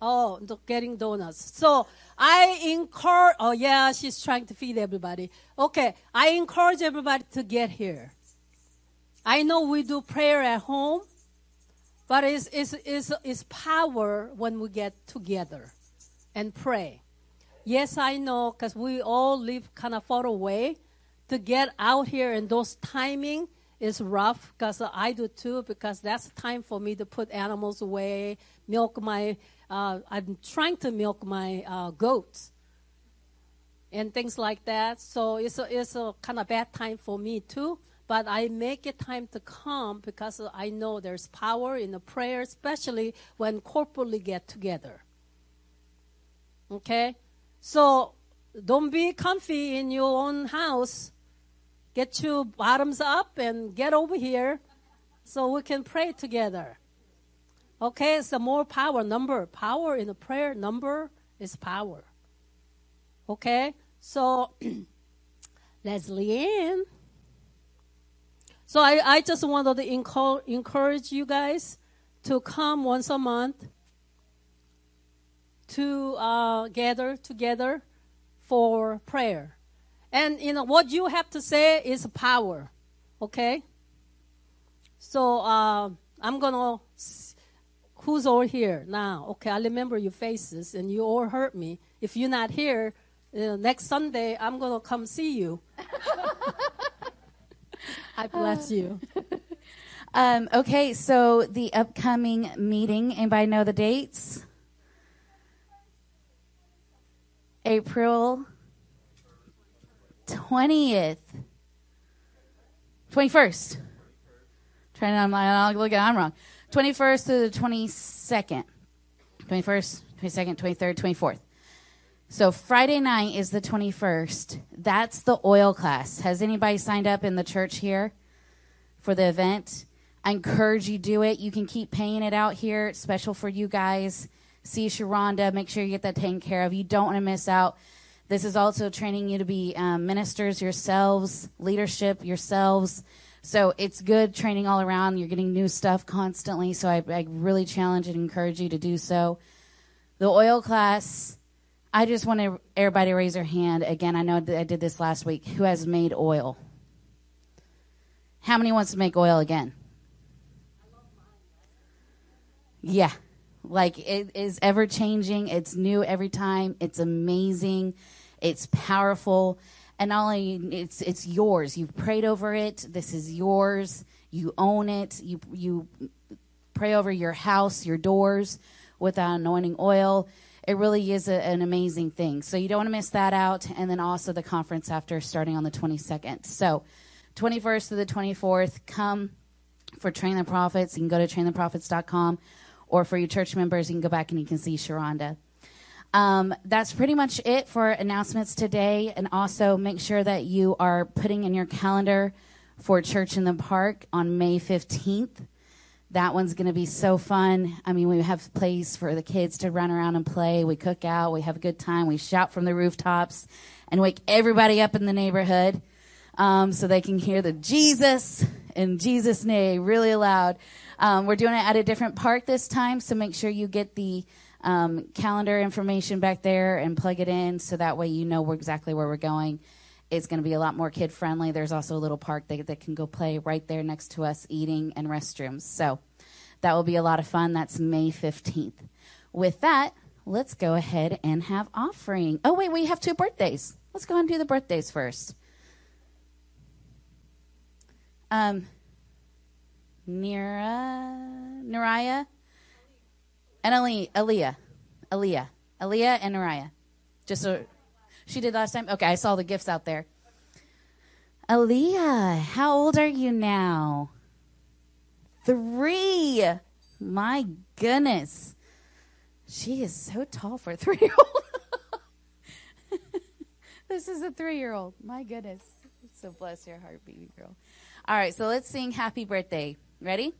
Oh, getting donuts. So I encourage, oh yeah, she's trying to feed everybody. Okay, I encourage everybody to get here. I know we do prayer at home, but it's power when we get together and pray. Yes, I know, because we all live kind of far away. To get out here and those timing is rough, because I do too, because that's time for me to put animals away, milk my, I'm trying to milk my goats and things like that. So it's a kind of bad time for me too. But I make it time to come because I know there's power in the prayer, especially when corporately get together. Okay? So don't be comfy in your own house. Get your bottoms up and get over here so we can pray together. Okay? It's more power. Number. Power in the prayer. Number is power. Okay? So Leslie Ann. So I just wanted to encourage you guys to come once a month to gather together for prayer. And, you know, what you have to say is power, okay? So I'm going to, who's all here now? Okay, I remember your faces, and you all heard me. If you're not here, next Sunday, I'm going to come see you. I bless you. Okay, so the upcoming meeting, anybody know the dates? April 20th. 21st. Trying on my look at I'm wrong. 21st to the 22nd. 21st, 22nd, 23rd, 24th. So Friday night is the 21st. That's the oil class. Has anybody signed up in the church here for the event? I encourage you to do it. You can keep paying it out here. It's special for you guys. See Sharonda. Make sure you get that taken care of. You don't want to miss out. This is also training you to be ministers yourselves, leadership yourselves. So it's good training all around. You're getting new stuff constantly. So I really challenge and encourage you to do so. The oil class... I just want everybody to raise their hand. Again, I know I did this last week. Who has made oil? How many wants to make oil again? Yeah. Like, it is ever changing. It's new every time. It's amazing. It's powerful. And not only it's yours. You've prayed over it. This is yours. You own it. You pray over your house, your doors with our anointing oil. It really is an amazing thing. So you don't want to miss that out. And then also the conference after, starting on the 22nd. So 21st to the 24th, come for Train the Prophets. You can go to traintheprophets.com, or for your church members, you can go back and you can see Sharonda. That's pretty much it for announcements today. And also make sure that you are putting in your calendar for Church in the Park on May 15th. That one's going to be so fun. I mean, we have a place for the kids to run around and play. We cook out. We have a good time. We shout from the rooftops and wake everybody up in the neighborhood so they can hear the Jesus in Jesus' name really loud. We're doing it at a different park this time, so make sure you get the calendar information back there and plug it in so that way you know exactly where we're going. It's going to be a lot more kid-friendly. There's also a little park that can go play right there next to us, eating and restrooms. So that will be a lot of fun. That's May 15th. With that, let's go ahead and have offering. Oh, wait, we have two birthdays. Let's go ahead and do the birthdays first. Nariah, and Aaliyah and Nariah. Just so... She did last time? Okay, I saw the gifts out there. Aaliyah, how old are you now? 3. My goodness. She is so tall for a 3-year-old. This is a 3-year-old. My goodness. So bless your heart, baby girl. All right, so let's sing Happy Birthday. Ready?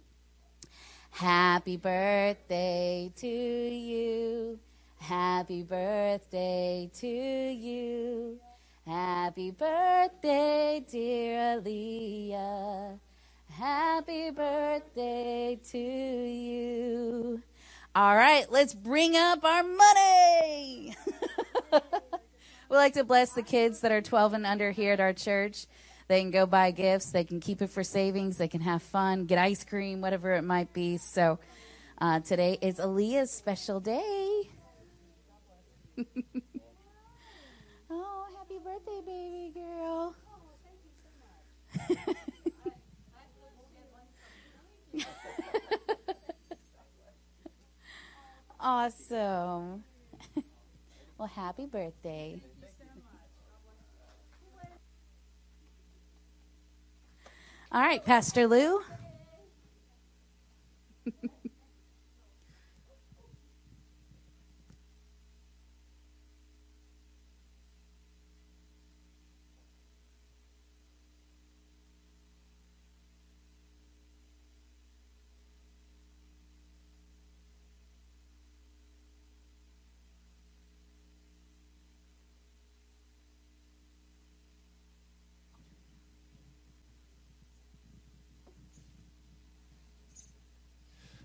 Happy birthday to you. Happy birthday to you. Happy birthday, dear Aaliyah. Happy birthday to you. All right, let's bring up our money. We like to bless the kids that are 12 and under here at our church. They can go buy gifts. They can keep it for savings. They can have fun, get ice cream, whatever it might be. So today is Aaliyah's special day. Oh, happy birthday, baby girl. Oh, thank you so much. Awesome. Well, happy birthday. Thank you so much. All right, Pastor Lou.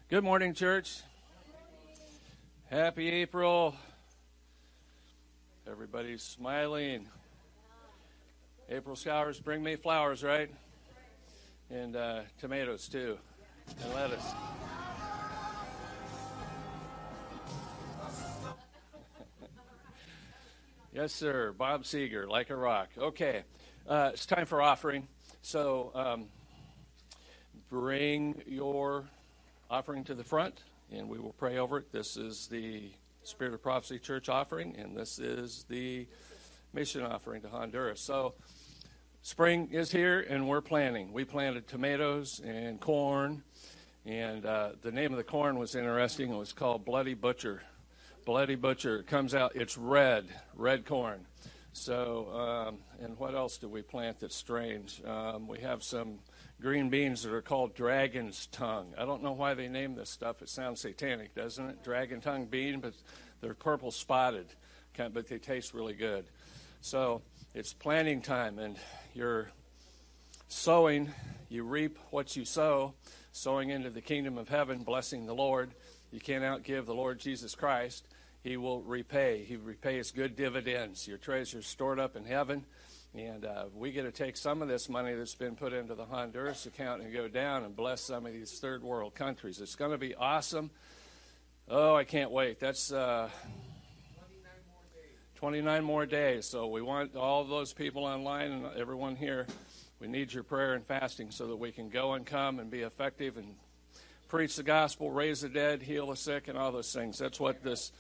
Good morning, church. Good morning. Happy April. Everybody's smiling. April showers bring me flowers, right? And tomatoes, too. And lettuce. Yes, sir. Bob Seger, like a rock. Okay. It's time for offering. So bring your offering to the front, and we will pray over it. This is the Spirit of Prophecy Church offering, and this is the mission offering to Honduras. So spring is here, and we're planting. We planted tomatoes and corn, and the name of the corn was interesting. It was called Bloody Butcher. Bloody Butcher. It comes out, it's red corn. So, and what else do we plant that's strange? We have some green beans that are called dragon's tongue. I don't know why they name this stuff. It sounds satanic, doesn't it? Dragon tongue bean, but they're purple spotted, but they taste really good. So it's planting time, and you're sowing. You reap what you sow, sowing into the kingdom of heaven, blessing the Lord. You can't outgive the Lord Jesus Christ. He will repay. He repays good dividends. Your treasures stored up in heaven. And we get to take some of this money that's been put into the Honduras account and go down and bless some of these third world countries. It's going to be awesome. Oh, I can't wait. That's 29 more days. So we want all those people online and everyone here, we need your prayer and fasting so that we can go and come and be effective and preach the gospel, raise the dead, heal the sick, and all those things. That's what this...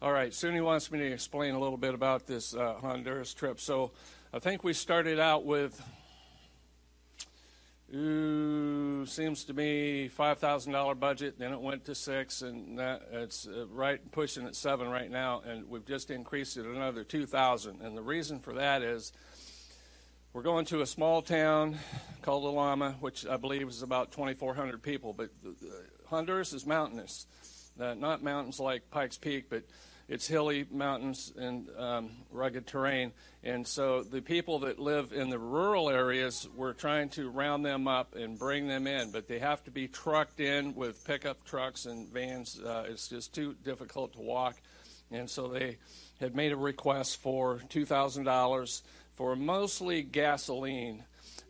All right, Suni wants me to explain a little bit about this Honduras trip. So I think we started out with, seems to me, $5,000 budget. Then it went to $6,000, and it's right pushing at $7,000 right now, and we've just increased it another $2,000. And the reason for that is we're going to a small town called Alama, which I believe is about 2,400 people. But Honduras is mountainous. Not mountains like Pikes Peak, but it's hilly mountains and rugged terrain. And so the people that live in the rural areas, we're trying to round them up and bring them in, but they have to be trucked in with pickup trucks and vans. It's just too difficult to walk. And so they had made a request for $2,000 for mostly gasoline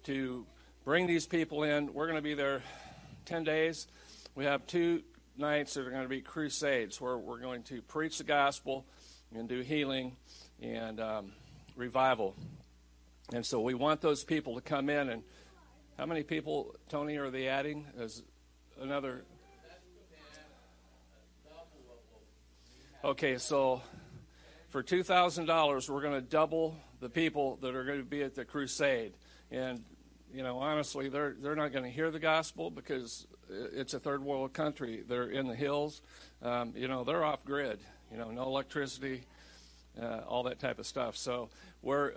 to bring these people in. We're going to be there 10 days. We have two nights that are going to be crusades where we're going to preach the gospel and do healing and revival. And so we want those people to come in. And how many people, Tony, are they adding as another? Okay, so for $2,000 we're going to double the people that are going to be at the crusade. And you know, honestly, they're not going to hear the gospel because it's a third world country. They're in the hills. You know, they're off grid. You know, no electricity, all that type of stuff. So we're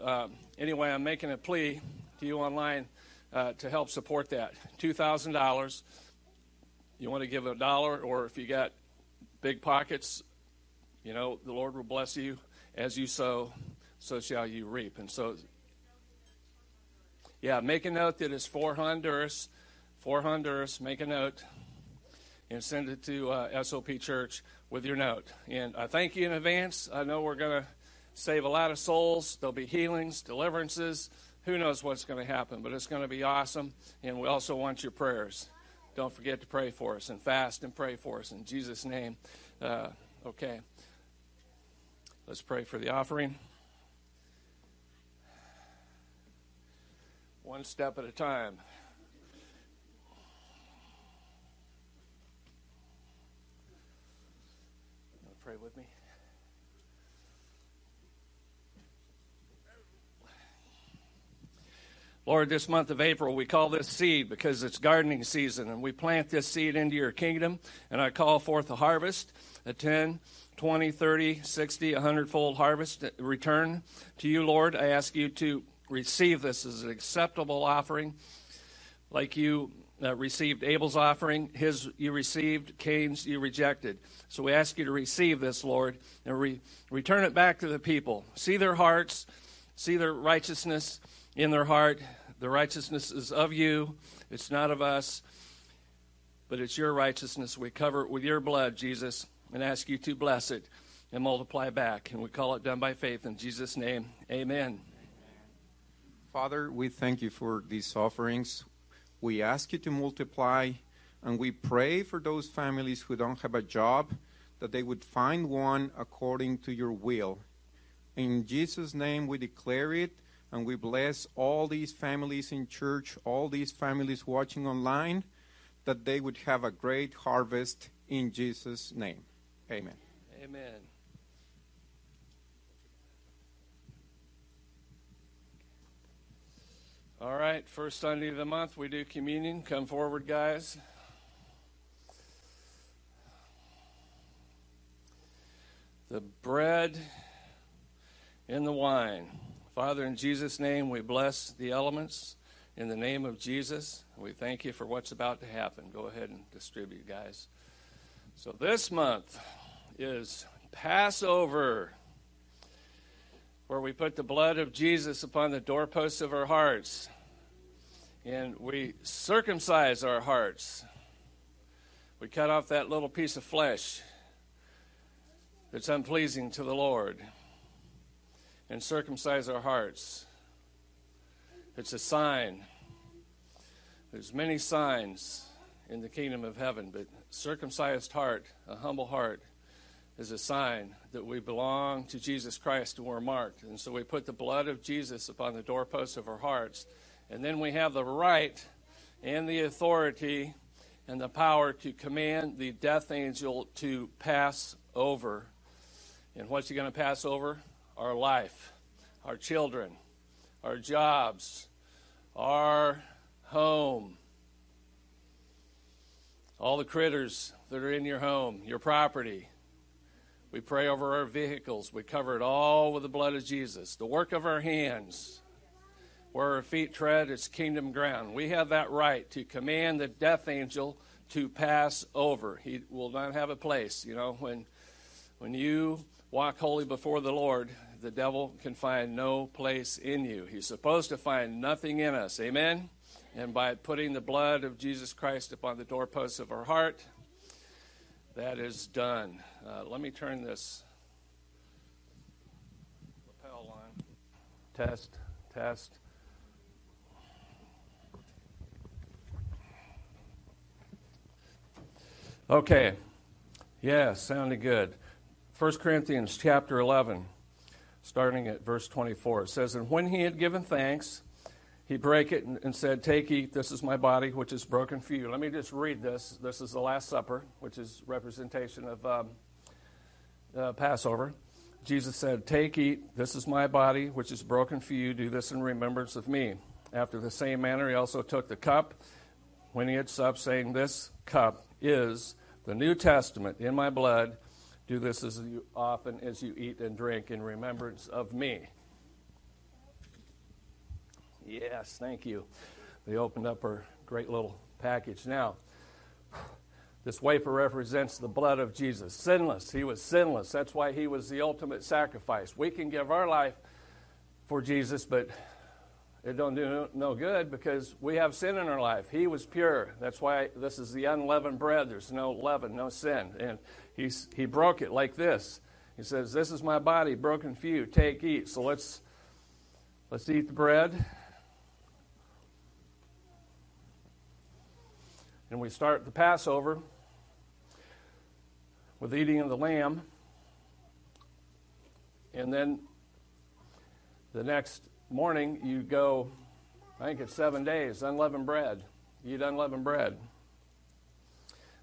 anyway, I'm making a plea to you online to help support that. $2,000. You want to give $1, or if you got big pockets, you know, the Lord will bless you. As you sow, so shall you reap. And so, yeah, make a note that it's for Honduras. For Honduras, make a note and send it to SOP Church with your note. And I thank you in advance. I know we're going to save a lot of souls. There'll be healings, deliverances. Who knows what's going to happen, but it's going to be awesome. And we also want your prayers. Don't forget to pray for us and fast and pray for us in Jesus' name. Okay, let's pray for the offering. One step at a time. Pray with me. Lord, this month of April, we call this seed because it's gardening season, and we plant this seed into your kingdom, and I call forth a harvest, a 10, 20, 30, 60, 100-fold harvest return to you, Lord. I ask you to receive this as an acceptable offering, like you received Abel's offering. His you received, Cain's you rejected. So we ask you to receive this, Lord, and return it back to the people. See their hearts, see their righteousness in their heart. The righteousness is of you. It's not of us, but it's your righteousness. We cover it with your blood, Jesus, and ask you to bless it and multiply back. And we call it done by faith in Jesus' name. Amen. Father, we thank you for these offerings. We ask you to multiply, and we pray for those families who don't have a job, that they would find one according to your will. In Jesus' name, we declare it, and we bless all these families in church, all these families watching online, that they would have a great harvest in Jesus' name. Amen. Amen. All right, first Sunday of the month, we do communion. Come forward, guys. The bread and the wine. Father, in Jesus' name, we bless the elements. In the name of Jesus, we thank you for what's about to happen. Go ahead and distribute, guys. So this month is Passover, where we put the blood of Jesus upon the doorposts of our hearts, and we circumcise our hearts. We cut off that little piece of flesh that's unpleasing to the Lord. and circumcise our hearts. It's a sign. There's many signs in the kingdom of heaven, but circumcised heart, a humble heart, is a sign that we belong to Jesus Christ and we're marked. And so we put the blood of Jesus upon the doorposts of our hearts, and then we have the right and the authority and the power to command the death angel to pass over. And what's he going to pass over? Our life, our children, our jobs, our home, all the critters that are in your home, your property. We pray over our vehicles. We cover it all with the blood of Jesus. The work of our hands, where our feet tread, it's kingdom ground. We have that right to command the death angel to pass over. He will not have a place. You know, when you walk holy before the Lord, the devil can find no place in you. He's supposed to find nothing in us. Amen? And by putting the blood of Jesus Christ upon the doorposts of our heart, that is done. Let me turn this lapel on. Test. Okay. Yeah, sounded good. 1 Corinthians chapter 11, starting at verse 24. It says, "And when he had given thanks, he brake it and said, 'Take, eat, this is my body, which is broken for you.'" Let me just read this. This is the Last Supper, which is representation of Passover. Jesus said, "Take, eat, this is my body, which is broken for you. Do this in remembrance of me." After the same manner, he also took the cup when he had supped, saying, "This cup is the New Testament in my blood. Do this as often as you eat and drink in remembrance of me." Yes, thank you. They opened up our great little package. Now, this wafer represents the blood of Jesus. Sinless. He was sinless. That's why he was the ultimate sacrifice. We can give our life for Jesus, but it don't do no good because we have sin in our life. He was pure. That's why this is the unleavened bread. There's no leaven, no sin. And he broke it like this. He says, "This is my body broken for you. Take, eat." So let's eat the bread. And we start the Passover with eating of the lamb. And then the next morning you go, I think it's 7 days, unleavened bread. You eat unleavened bread.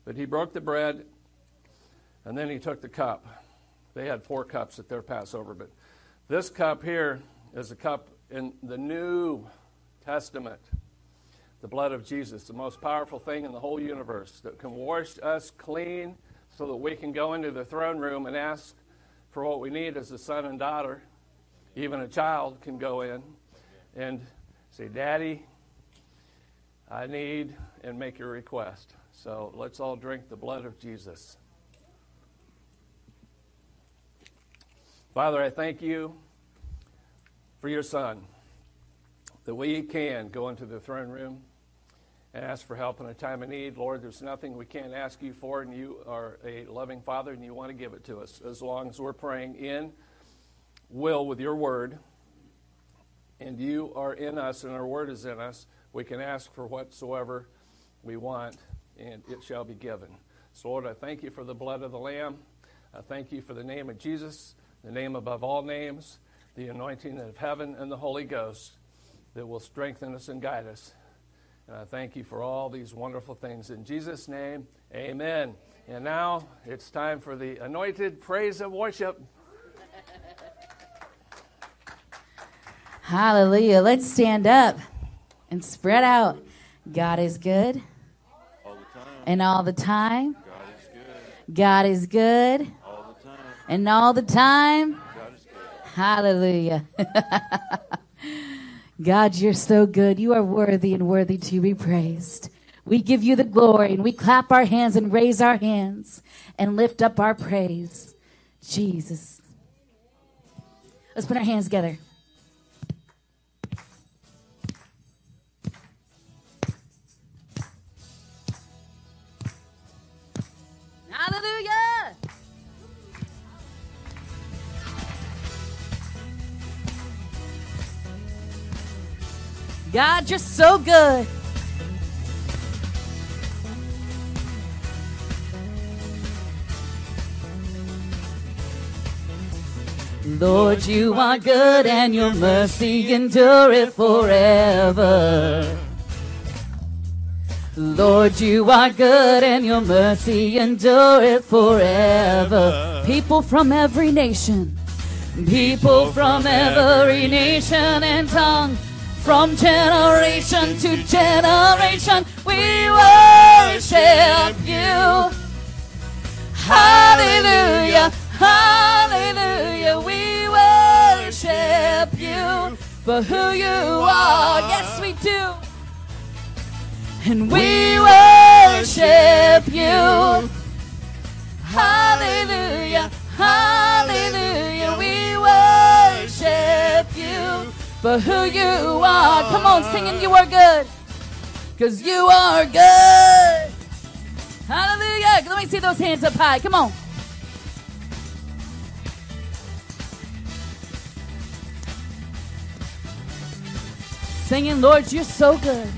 But he broke the bread and then he took the cup. They had 4 cups at their Passover, but this cup here is a cup in the New Testament. The blood of Jesus, the most powerful thing in the whole universe that can wash us clean so that we can go into the throne room and ask for what we need as a son and daughter. Even a child can go in and say, "Daddy, I need," and make your request. So let's all drink the blood of Jesus. Father, I thank you for your son, that we can go into the throne room and ask for help in a time of need. Lord, there's nothing we can't ask you for, and you are a loving father, and you want to give it to us as long as we're praying in will with your word, and you are in us and our word is in us. We can ask for whatsoever we want, and it shall be given. So, Lord, I thank you for the blood of the Lamb. I thank you for the name of Jesus, the name above all names, the anointing of heaven and the Holy Ghost that will strengthen us and guide us. And I thank you for all these wonderful things. In Jesus' name, amen. And now it's time for the anointed praise and worship. Hallelujah. Let's stand up and spread out. God is good. All the time. And all the time. God is good. God is good. All the time. And all the time. God is good. Hallelujah. God, you're so good. You are worthy and worthy to be praised. We give you the glory, and we clap our hands and raise our hands and lift up our praise. Jesus. Let's put our hands together. Hallelujah! God, you're so good. Lord, you are good, and your mercy endureth forever. Lord, you are good, and your mercy endureth forever. People from every nation, people from every nation and tongue, from generation to generation, we worship you. Hallelujah. Hallelujah, we worship you for who you are. Yes, we do. And we worship you. Hallelujah, hallelujah, we worship you for who you are. Come on, singing, you are good. Because you are good. Hallelujah. Let me see those hands up high. Come on. Singing, Lord, you're so good.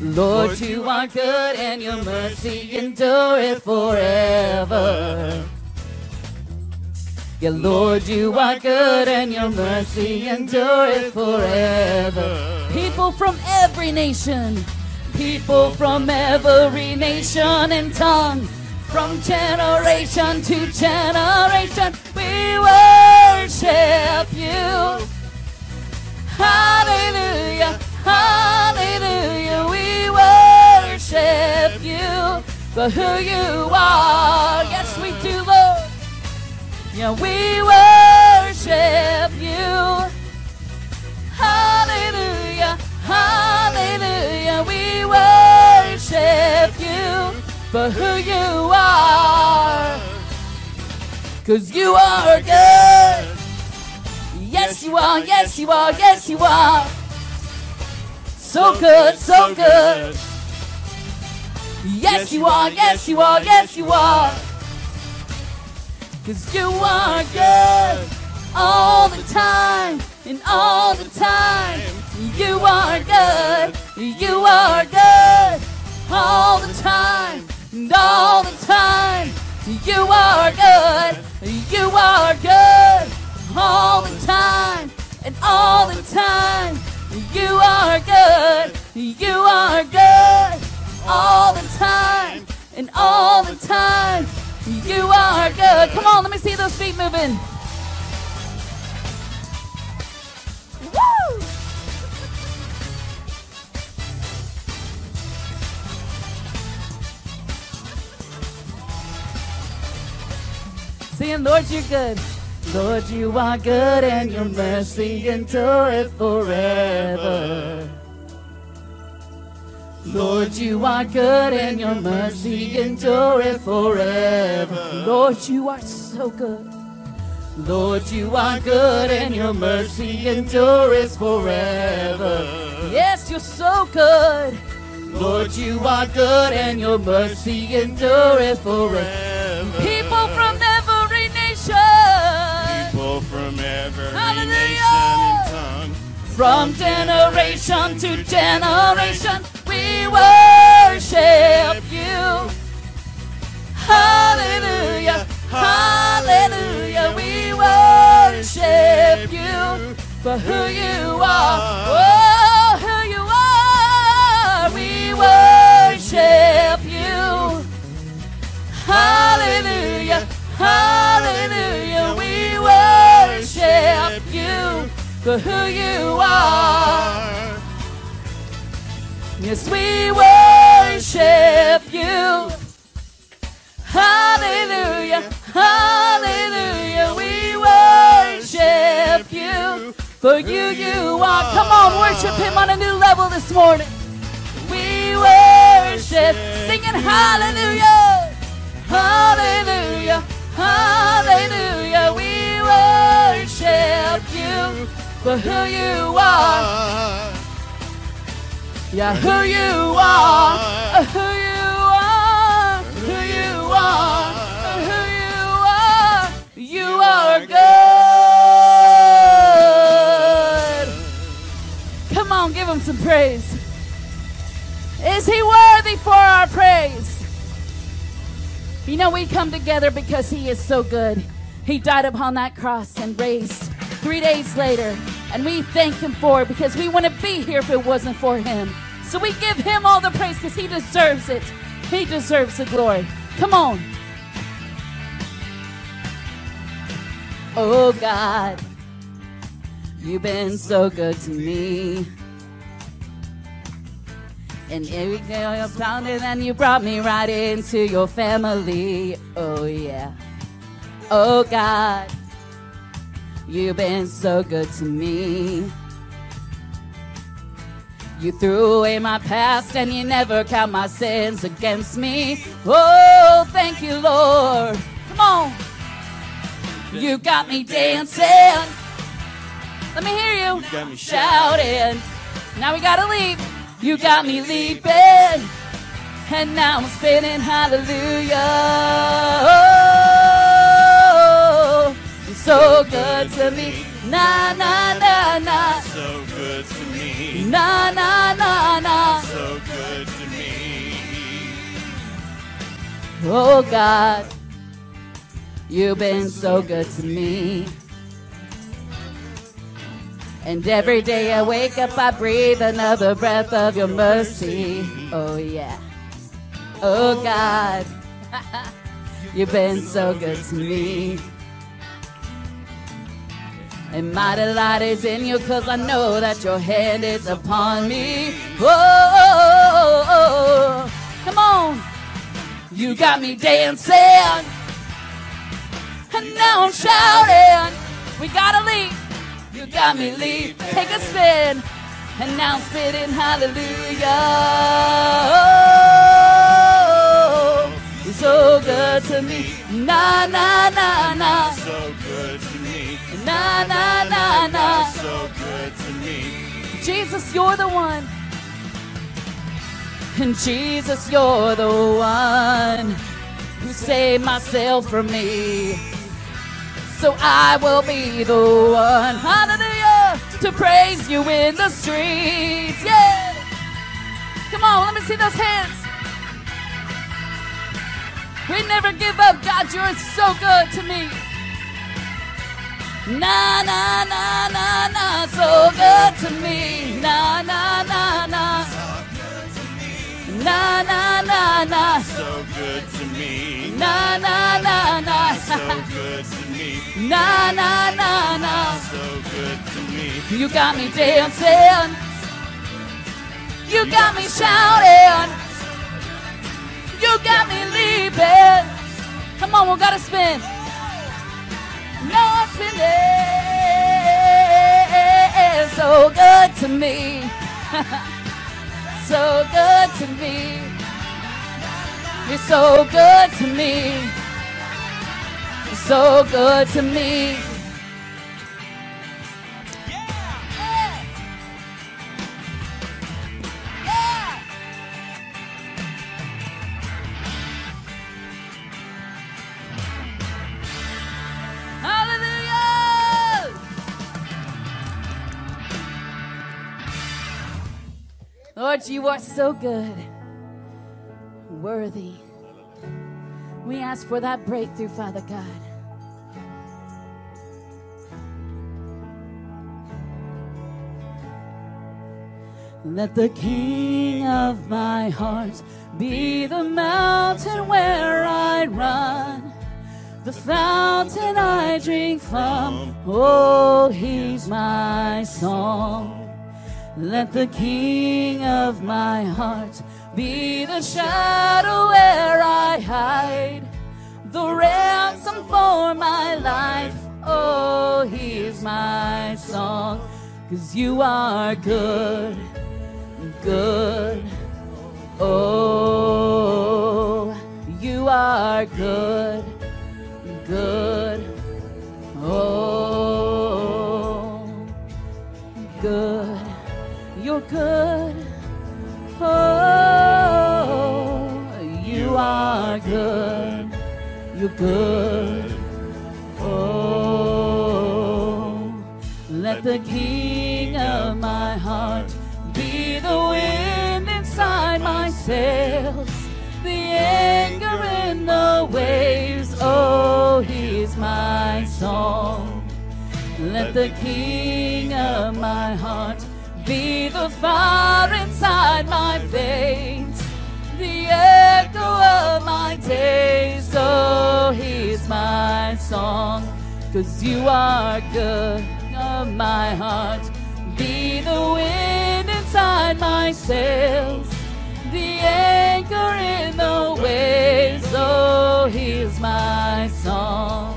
Lord, you are good, and your mercy endureth forever. Yeah, Lord, you are good, and your mercy endureth forever. People from every nation, people from every nation and tongue, from generation to generation, we worship you. Hallelujah, hallelujah, we worship you for who you are. Yes, we do, Lord. Yeah, we worship you. Hallelujah, hallelujah, we worship you for who you are. 'Cause you are good. Yes, you are. Yes, you are. Yes, you are. So good. So good. Yes, you are. Yes, you are. Yes, you are. 'Cause you are good all the time and all the time. You are good. You are good all the time and all the time. You are good. You are good. All the time, and all the time, you are good, you are good. All the time, and all the time, you are good. Come on, let me see those feet moving. Woo! Saying, Lord, you're good. Lord, you are good, and your mercy endureth forever. Lord, you are good, and your mercy endureth forever. Lord, you are so good. Lord, you are good, and your mercy endureth forever. Yes, you're so good. Lord, you are good, and your mercy endureth forever. People from every nation. From every Hallelujah. Nation and tongue, from generation to generation, we worship you. Hallelujah, hallelujah, we worship you for who you are. Oh, who you are, we worship you. Hallelujah, hallelujah, we worship you for who you are. Yes, we worship you. Hallelujah, hallelujah, we worship you for you are. Come on, worship him on a new level this morning. We worship, singing hallelujah, hallelujah. Hallelujah, we worship you for who you are. Yeah, who you are, who you are, who you are, who you are. You are good. some praise? Is he worthy for our praise? You know, we come together because he is so good. He died upon that cross and raised 3 days later. And we thank him for it because we wouldn't be here if it wasn't for him. So we give him all the praise because he deserves it. He deserves the glory. Come on. Oh, God, you've been so good to me. And every day I founded and you brought me right into your family. Oh, yeah. Oh, God, you've been so good to me. You threw away my past and you never count my sins against me. Oh, thank you, Lord. Come on. You got me dancing. Let me hear you. You got me shouting. Now we gotta leave. You got me leaping. And now I'm spinning hallelujah. Oh, you're so good to me. Na, na, na, na. So good to me. Na, na, na, na. So good to me. Oh, God, you've been so good to me. And every day I wake up, I breathe another breath of your mercy. Oh, yeah. Oh, God, you've been so good to me. And my delight is in you, because I know that your hand is upon me. Oh, oh, oh, oh. Come on. You got me dancing. And now I'm shouting. We gotta leave. You got me leap, take a spin, and now I'm spitting hallelujah. Oh, you're so good to me. Na, na, na, na. So good to me. Na, na, na, na. So good to me. Jesus, you're the one. And Jesus, you're the one who saved myself from me. So I will be the one, hallelujah, to praise you in the streets, yeah. Come on, let me see those hands. We never give up, God, you're so good to me. Na, na, na, na, na, so good to me. Na, na, na, na. Na, na, na, na. So good to me. Na, na, na, na. So good to me. Na, na, na, na. So good to me. You got me dancing. You got me shouting. You got me leaping. Come on, we gotta spin. No, I'm spinning. So good to me. So good to me. You're so good to me. So good to me. Yeah. Yeah. Yeah. Hallelujah. Lord, you are so good, worthy. We ask for that breakthrough, Father God. Let the king of my heart be the mountain where I run, the fountain I drink from. Oh, he's my song. Let the king of my heart be the shadow where I hide, the ransom for my life. Oh, here's my song. 'Cause you are good, good. Oh, you are good, good. Oh, good. You're good. Oh, you are good, you're good. Oh, let the king of my heart be sails, the anger in the waves. Oh, he's my song. Let the king of my heart be the fire inside my veins, the echo of my days. Oh, he's my song. 'Cause you are good of my heart, be the wind inside my sails, the anchor in the waves. Oh, here's my song.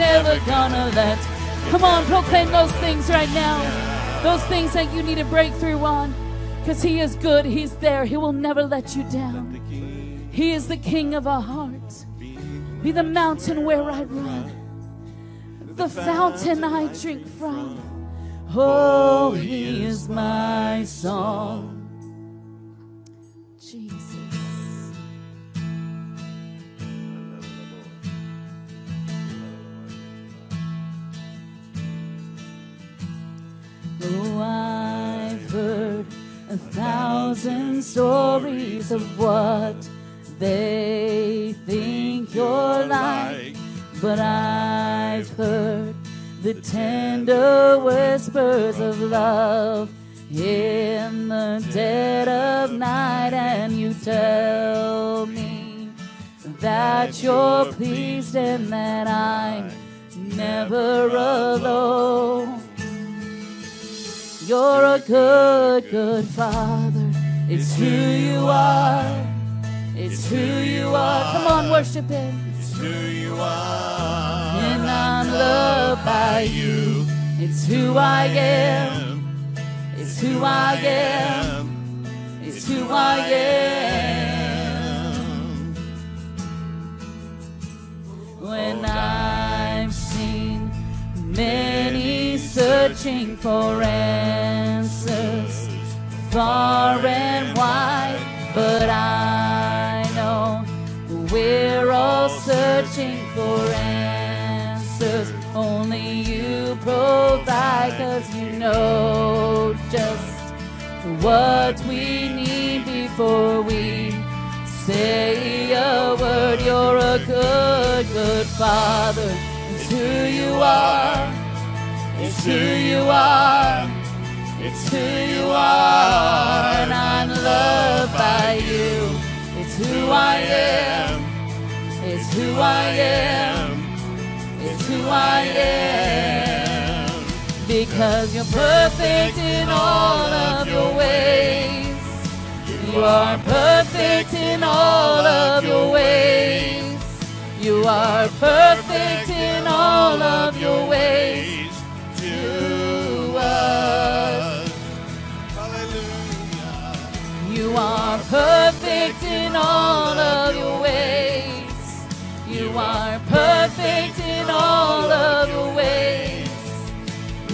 never gonna let. Come on, proclaim those things right now. Those things that you need a breakthrough on. Because he is good, he's there, he will never let you down. He is the king of our hearts. Be the mountain where I run, the fountain I drink from. Oh, he is my song. Jesus. Oh, I've heard 1,000 stories of what they think you're like, but I've heard the tender whispers of love in the dead of night, and you tell me that you're pleased and that I'm never alone. You're a good, good Father. It's who you are. It's who you are. Come on, worship him. It's who you are. I'm loved by you. It's who I am. It's who I am. It's who I am. When I've seen many searching for answers far and wide, but I know we're all searching for answers. Only you provide, 'cause you know just what we need before we say a word. You're a good, good Father. It's who you are. It's who you are. It's who you are. And I'm loved by you. It's who I am. It's who I am. It's who I am, because you're perfect in all of your ways. are perfect in all of your ways to us. Hallelujah. You are perfect in all of your ways. You are perfect in all of your ways.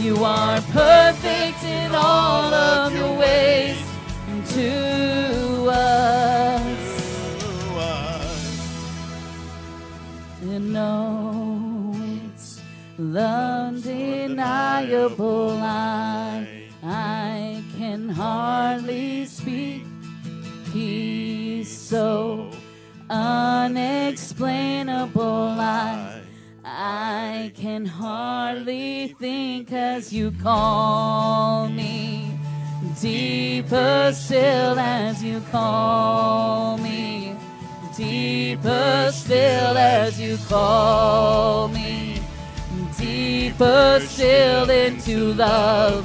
You are perfect in all of your ways to us. And no, it's undeniable. I can hardly speak. He's so unexplainable. I can hardly think as you call me. Deeper still as you call me. Deeper still as you call me. Deeper still into love.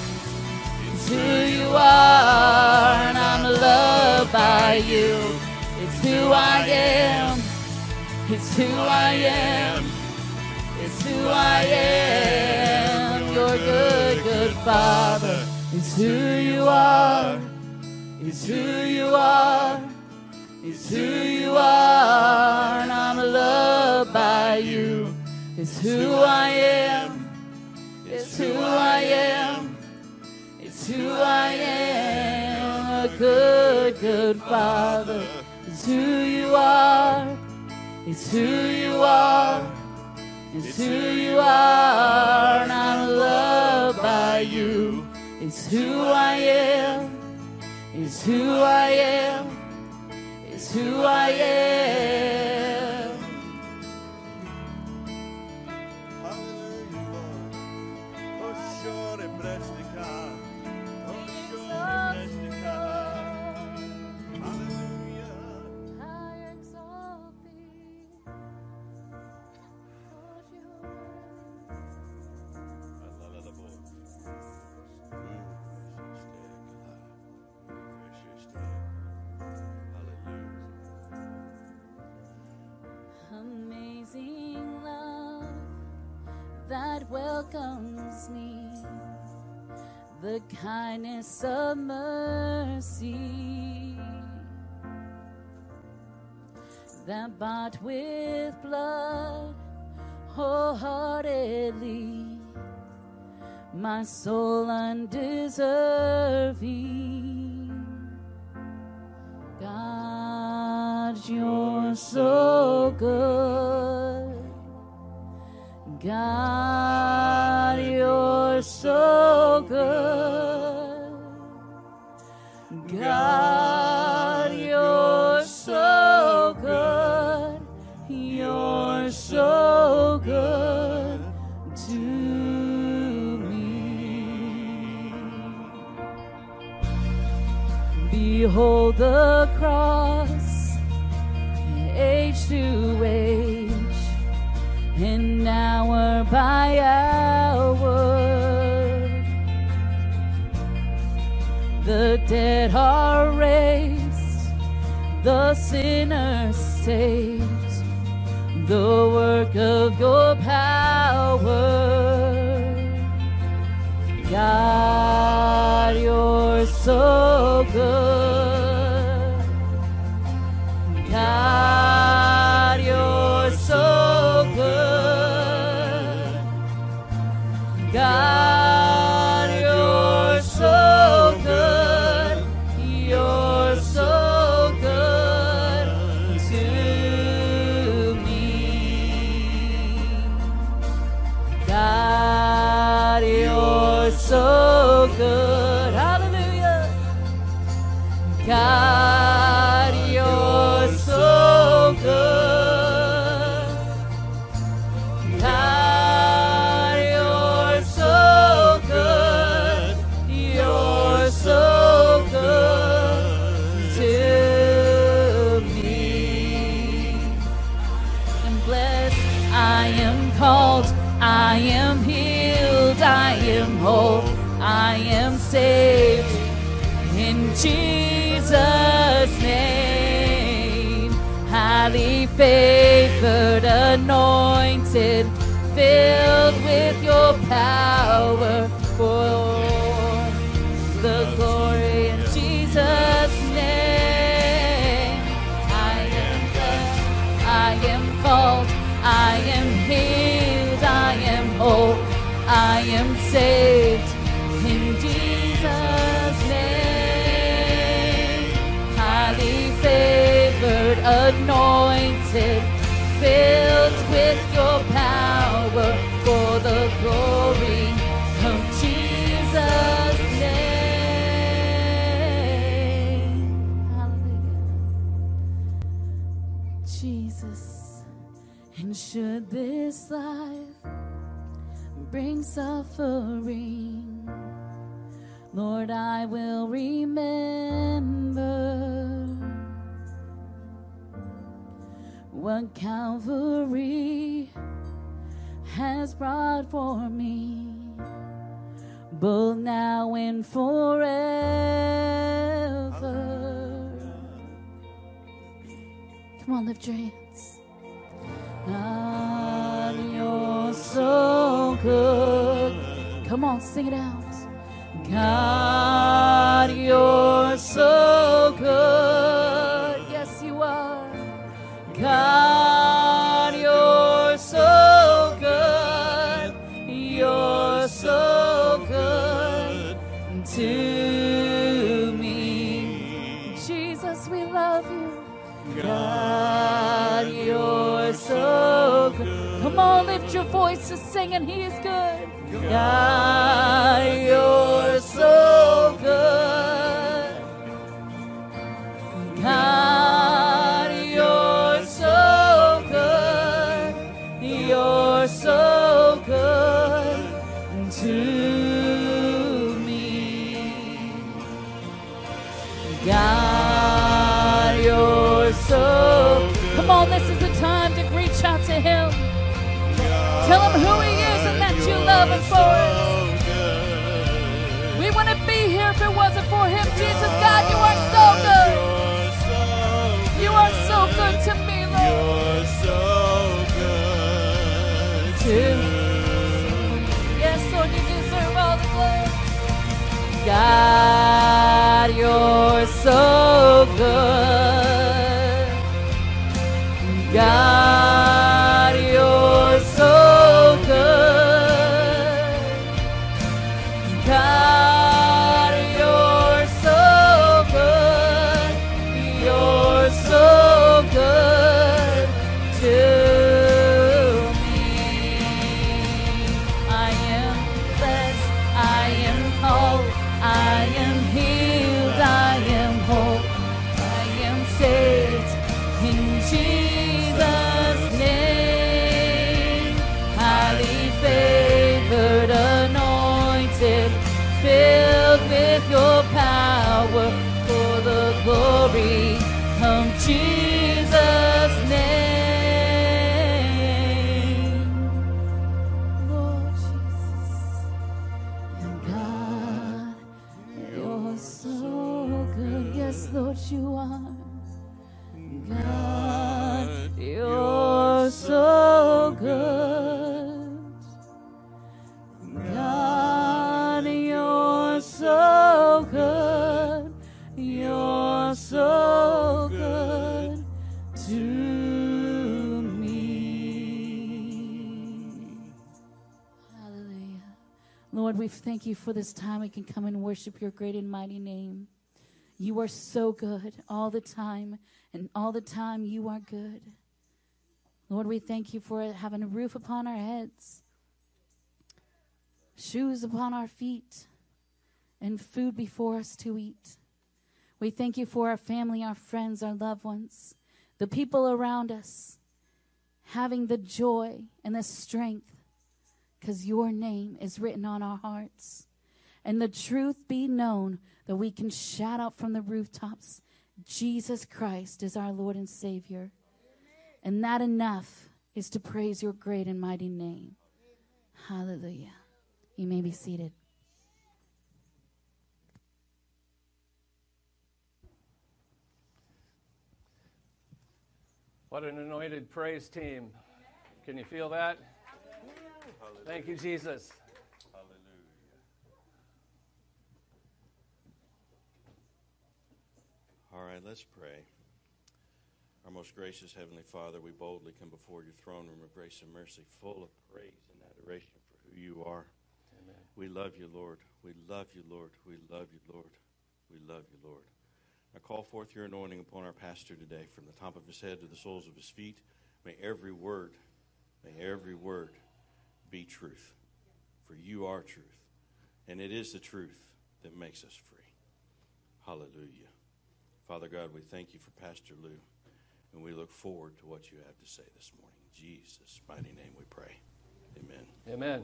it's who you are, and I'm loved by you. It's who I am, it's who I am, it's who I am. You're a good, good Father. It's who you are, it's who you are, it's who you are, and I'm loved by you. It's who I am, it's who I am, it's who I am, a good, good Father. It's who you are, it's who you are, it's who you are, and I'm loved by you. It's who I am, it's who I am, it's who I am. Hallelujah. Oh, sure, bless the God. Oh, sure, bless the God. Hallelujah. I exalt thee. I love the Lord. Amazing love that welcomes me, the kindness of mercy that bought with blood wholeheartedly, my soul undeserving. God, you're so good. God, you're so good. God, you're so good. You're so good to behold the cross, age to age, and hour by hour, the dead are raised, the sinner saved, the work of your power. God, you're so good. God, you're so good. God, you're so good. You're so good to me. God, you're so good. Hallelujah. God, you're so good. in Jesus' name. Highly favored, anointed, filled with your power for the glory in Jesus' name. I am blessed, I am called, I am healed, I am whole, I am saved in Jesus' name. Highly favored, anointed, filled with your power for the glory of Jesus' name. Hallelujah. Jesus, and should this life bring suffering, Lord, I will remember what Calvary has brought for me, both now and forever. Come on, lift your hands. God, you're so good. Come on, sing it out. God, you're so good. Yes, you are. God, you're so good. You're so good to me. Jesus, we love you. God, you're so good. Come on, lift your voices, sing, and He is good. God, you're so good. God, you're so good. You're so good to me. God, you're so good. Come on, this is the time to reach out to Him. Tell Him who He is. You love Him for us. We wouldn't be here if it wasn't for Him. Jesus, God, you are so good. You are so good to me, Lord. You're so good to me. Yes, Lord, you deserve all the glory. God, you're so good. God, you're so good. Glory of Jesus' name, Lord Jesus. And God, you're so good. Yes, Lord, you are. God, you're so good. God, you're so good. You're so good to me. Hallelujah. Lord, we thank you for this time we can come and worship your great and mighty name. You are so good all the time, and all the time you are good. Lord, we thank you for having a roof upon our heads, shoes upon our feet, and food before us to eat. We thank you for our family, our friends, our loved ones, the people around us, having the joy and the strength because your name is written on our hearts. And the truth be known that we can shout out from the rooftops, Jesus Christ is our Lord and Savior. And that enough is to praise your great and mighty name. Hallelujah. You may be seated. What an anointed praise team. Can you feel that? Hallelujah. Thank you, Jesus. Hallelujah. All right, let's pray. Our most gracious Heavenly Father, we boldly come before your throne room of grace and mercy, full of praise and adoration for who you are. Amen. We love you, Lord. We love you, Lord. We love you, Lord. We love you, Lord. I call forth your anointing upon our pastor today, from the top of his head to the soles of his feet. May every word be truth, for you are truth, and it is the truth that makes us free. Hallelujah. Father God, we thank you for Pastor Lou, and we look forward to what you have to say this morning. In Jesus' mighty name we pray. Amen. Amen.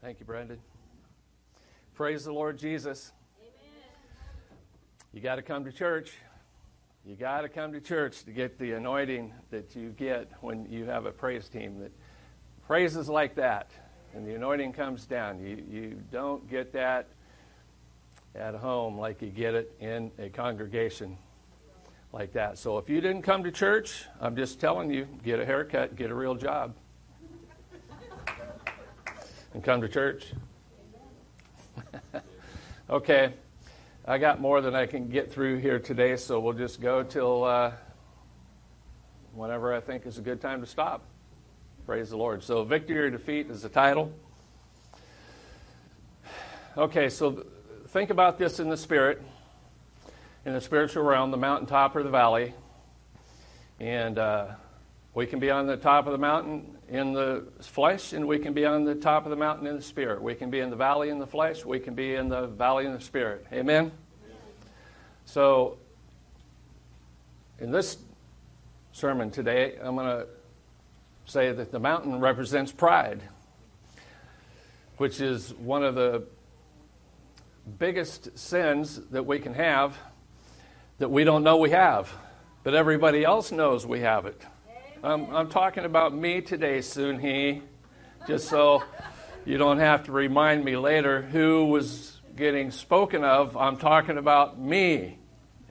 Thank you, Brandon. Praise the Lord Jesus. You got to come to church. You got to come to church to get the anointing that you get when you have a praise team that praises like that, and the anointing comes down. You don't get that at home like you get it in a congregation like that. So if you didn't come to church, I'm just telling you, get a haircut, get a real job, and come to church. Okay. I got more than I can get through here today, so we'll just go till whenever I think is a good time to stop. Praise the Lord. So victory or defeat is the title. Okay, so think about this in the spirit, in the spiritual realm, the mountaintop or the valley. And we can be on the top of the mountain in the flesh, and we can be on the top of the mountain in the spirit. We can be in the valley in the flesh. We can be in the valley in the spirit. Amen? Amen. So, in this sermon today, I'm going to say that the mountain represents pride, which is one of the biggest sins that we can have, that we don't know we have, but everybody else knows we have it. I'm talking about me today, Sun Hee, just so you don't have to remind me later who was getting spoken of. I'm talking about me.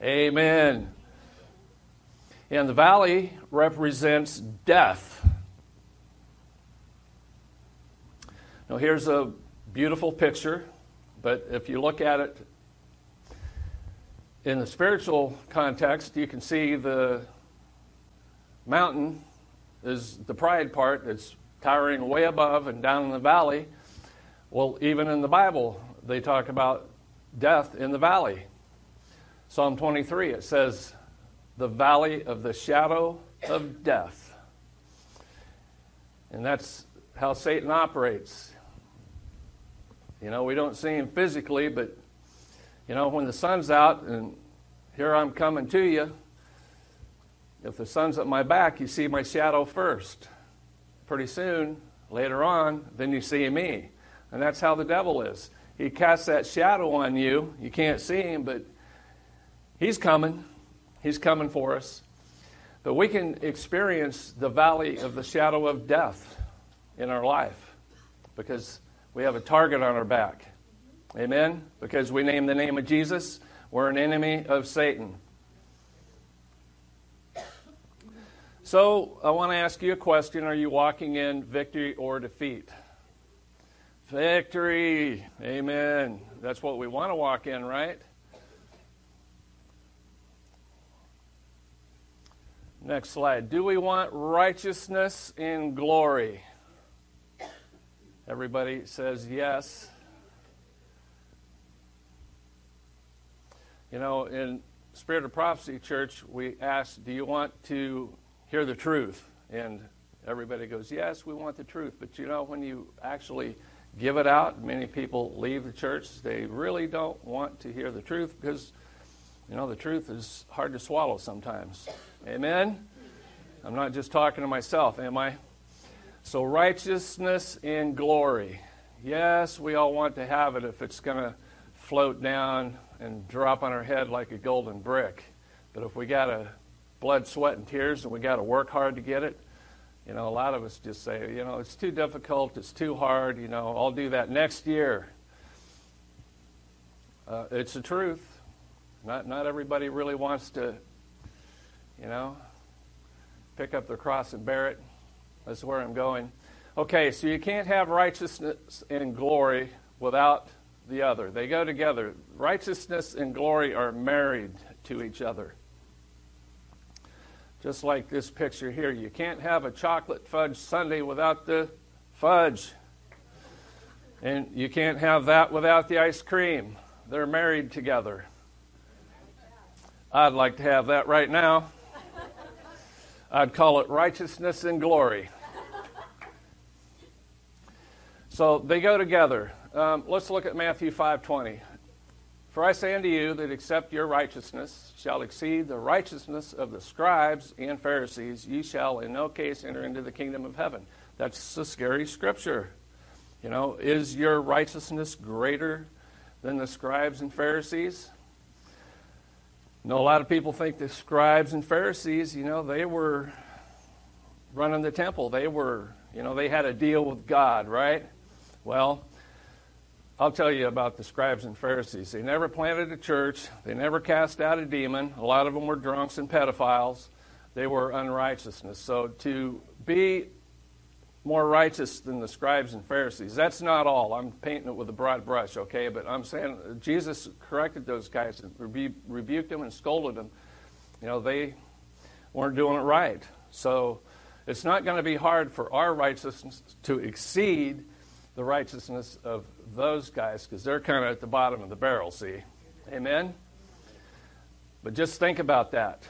Amen. And the valley represents death. Now, here's a beautiful picture, but if you look at it in the spiritual context, you can see the mountain is the pride part that's towering way above, and down in the valley. Well, even in the Bible, they talk about death in the valley. Psalm 23, it says, the valley of the shadow of death. And that's how Satan operates. You know, we don't see him physically, but, you know, when the sun's out and here I'm coming to you, if the sun's at my back, you see my shadow first. Pretty soon, later on, then you see me. And that's how the devil is. He casts that shadow on you. You can't see him, but he's coming. He's coming for us. But we can experience the valley of the shadow of death in our life because we have a target on our back. Amen? Because we name the name of Jesus, we're an enemy of Satan. So, I want to ask you a question. Are you walking in victory or defeat? Victory. Amen. That's what we want to walk in, right? Next slide. Do we want righteousness and glory? Everybody says yes. You know, in Spirit of Prophecy Church, we asked, do you want to hear the truth? And everybody goes, yes, we want the truth. But you know, when you actually give it out, many people leave the church. They really don't want to hear the truth because, you know, the truth is hard to swallow sometimes. Amen? I'm not just talking to myself, am I? So righteousness and glory. Yes, we all want to have it if it's going to float down and drop on our head like a golden brick. But if we got to blood, sweat, and tears, and we got to work hard to get it. You know, a lot of us just say, you know, it's too difficult, it's too hard, you know, I'll do that next year. It's the truth. Not everybody really wants to, you know, pick up their cross and bear it. That's where I'm going. Okay, so you can't have righteousness and glory without the other. They go together. Righteousness and glory are married to each other. Just like this picture here. You can't have a chocolate fudge sundae without the fudge. And you can't have that without the ice cream. They're married together. I'd like to have that right now. I'd call it righteousness and glory. So they go together. Let's look at Matthew 5:20. For I say unto you that except your righteousness shall exceed the righteousness of the scribes and Pharisees, ye shall in no case enter into the kingdom of heaven. That's a scary scripture. You know, is your righteousness greater than the scribes and Pharisees? You know, a lot of people think the scribes and Pharisees, you know, they were running the temple. They were, you know, they had a deal with God, right? Well, I'll tell you about the scribes and Pharisees. They never planted a church. They never cast out a demon. A lot of them were drunks and pedophiles. They were unrighteousness. So to be more righteous than the scribes and Pharisees, that's not all. I'm painting it with a broad brush, okay? But I'm saying Jesus corrected those guys and rebuked them and scolded them. You know, they weren't doing it right. So it's not going to be hard for our righteousness to exceed the righteousness of those guys, because they're kind of at the bottom of the barrel, see? Amen? But just think about that.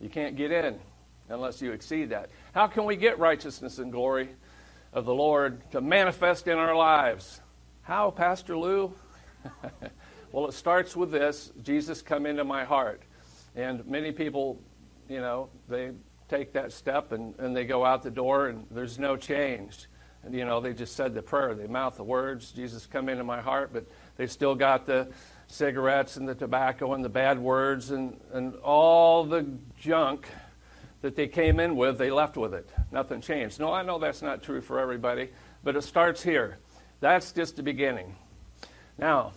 You can't get in unless you exceed that. How can we get righteousness and glory of the Lord to manifest in our lives? How, Pastor Lou? Well, it starts with this: Jesus, come into my heart. And many people, you know, they take that step and they go out the door and there's no change. And, you know, they just said the prayer. They mouth the words, Jesus, come into my heart, but they still got the cigarettes and the tobacco and the bad words and all the junk that they came in with, they left with it. Nothing changed. No, I know that's not true for everybody, but it starts here. That's just the beginning. Now,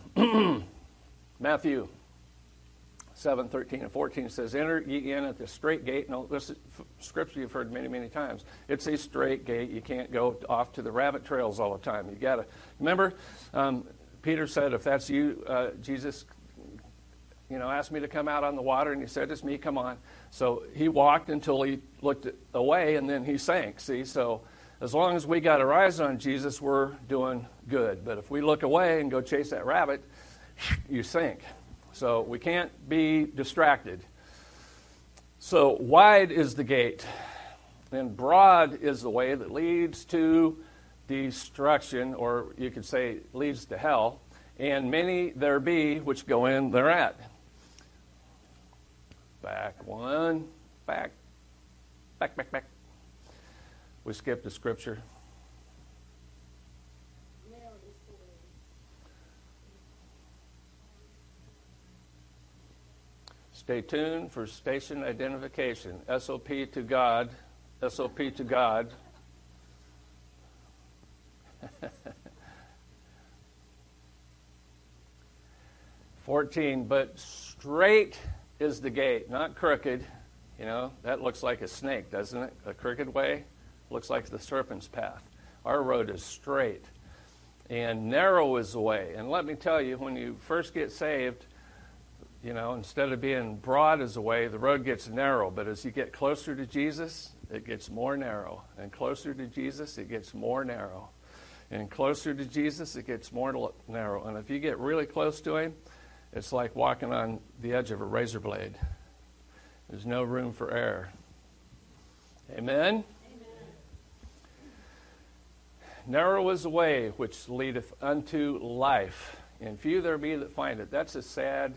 Matthew 7:13-14 says, enter ye in at the straight gate. Now, this is scripture you've heard many, many times. It's a straight gate. You can't go off to the rabbit trails all the time. You got to remember, Peter said, if that's you, Jesus, you know, asked me to come out on the water, and he said, it's me, come on. So he walked until he looked away, and then he sank, see? So as long as we got our eyes on Jesus, we're doing good. But if we look away and go chase that rabbit, you sink. So we can't be distracted. So wide is the gate, and broad is the way that leads to destruction, or you could say leads to hell, and many there be which go in thereat. Back one, back. We skipped the scripture. Stay tuned for station identification. SOP to God. SOP to God. But straight is the gate, not crooked. You know, that looks like a snake, doesn't it? A crooked way looks like the serpent's path. Our road is straight. And narrow is the way. And let me tell you, when you first get saved, you know, instead of being broad as a way, the road gets narrow. But as you get closer to Jesus, it gets more narrow. And closer to Jesus, it gets more narrow. And closer to Jesus, it gets more narrow. And if you get really close to him, it's like walking on the edge of a razor blade. There's no room for error. Amen? Amen. Narrow is the way which leadeth unto life, and few there be that find it. That's a sad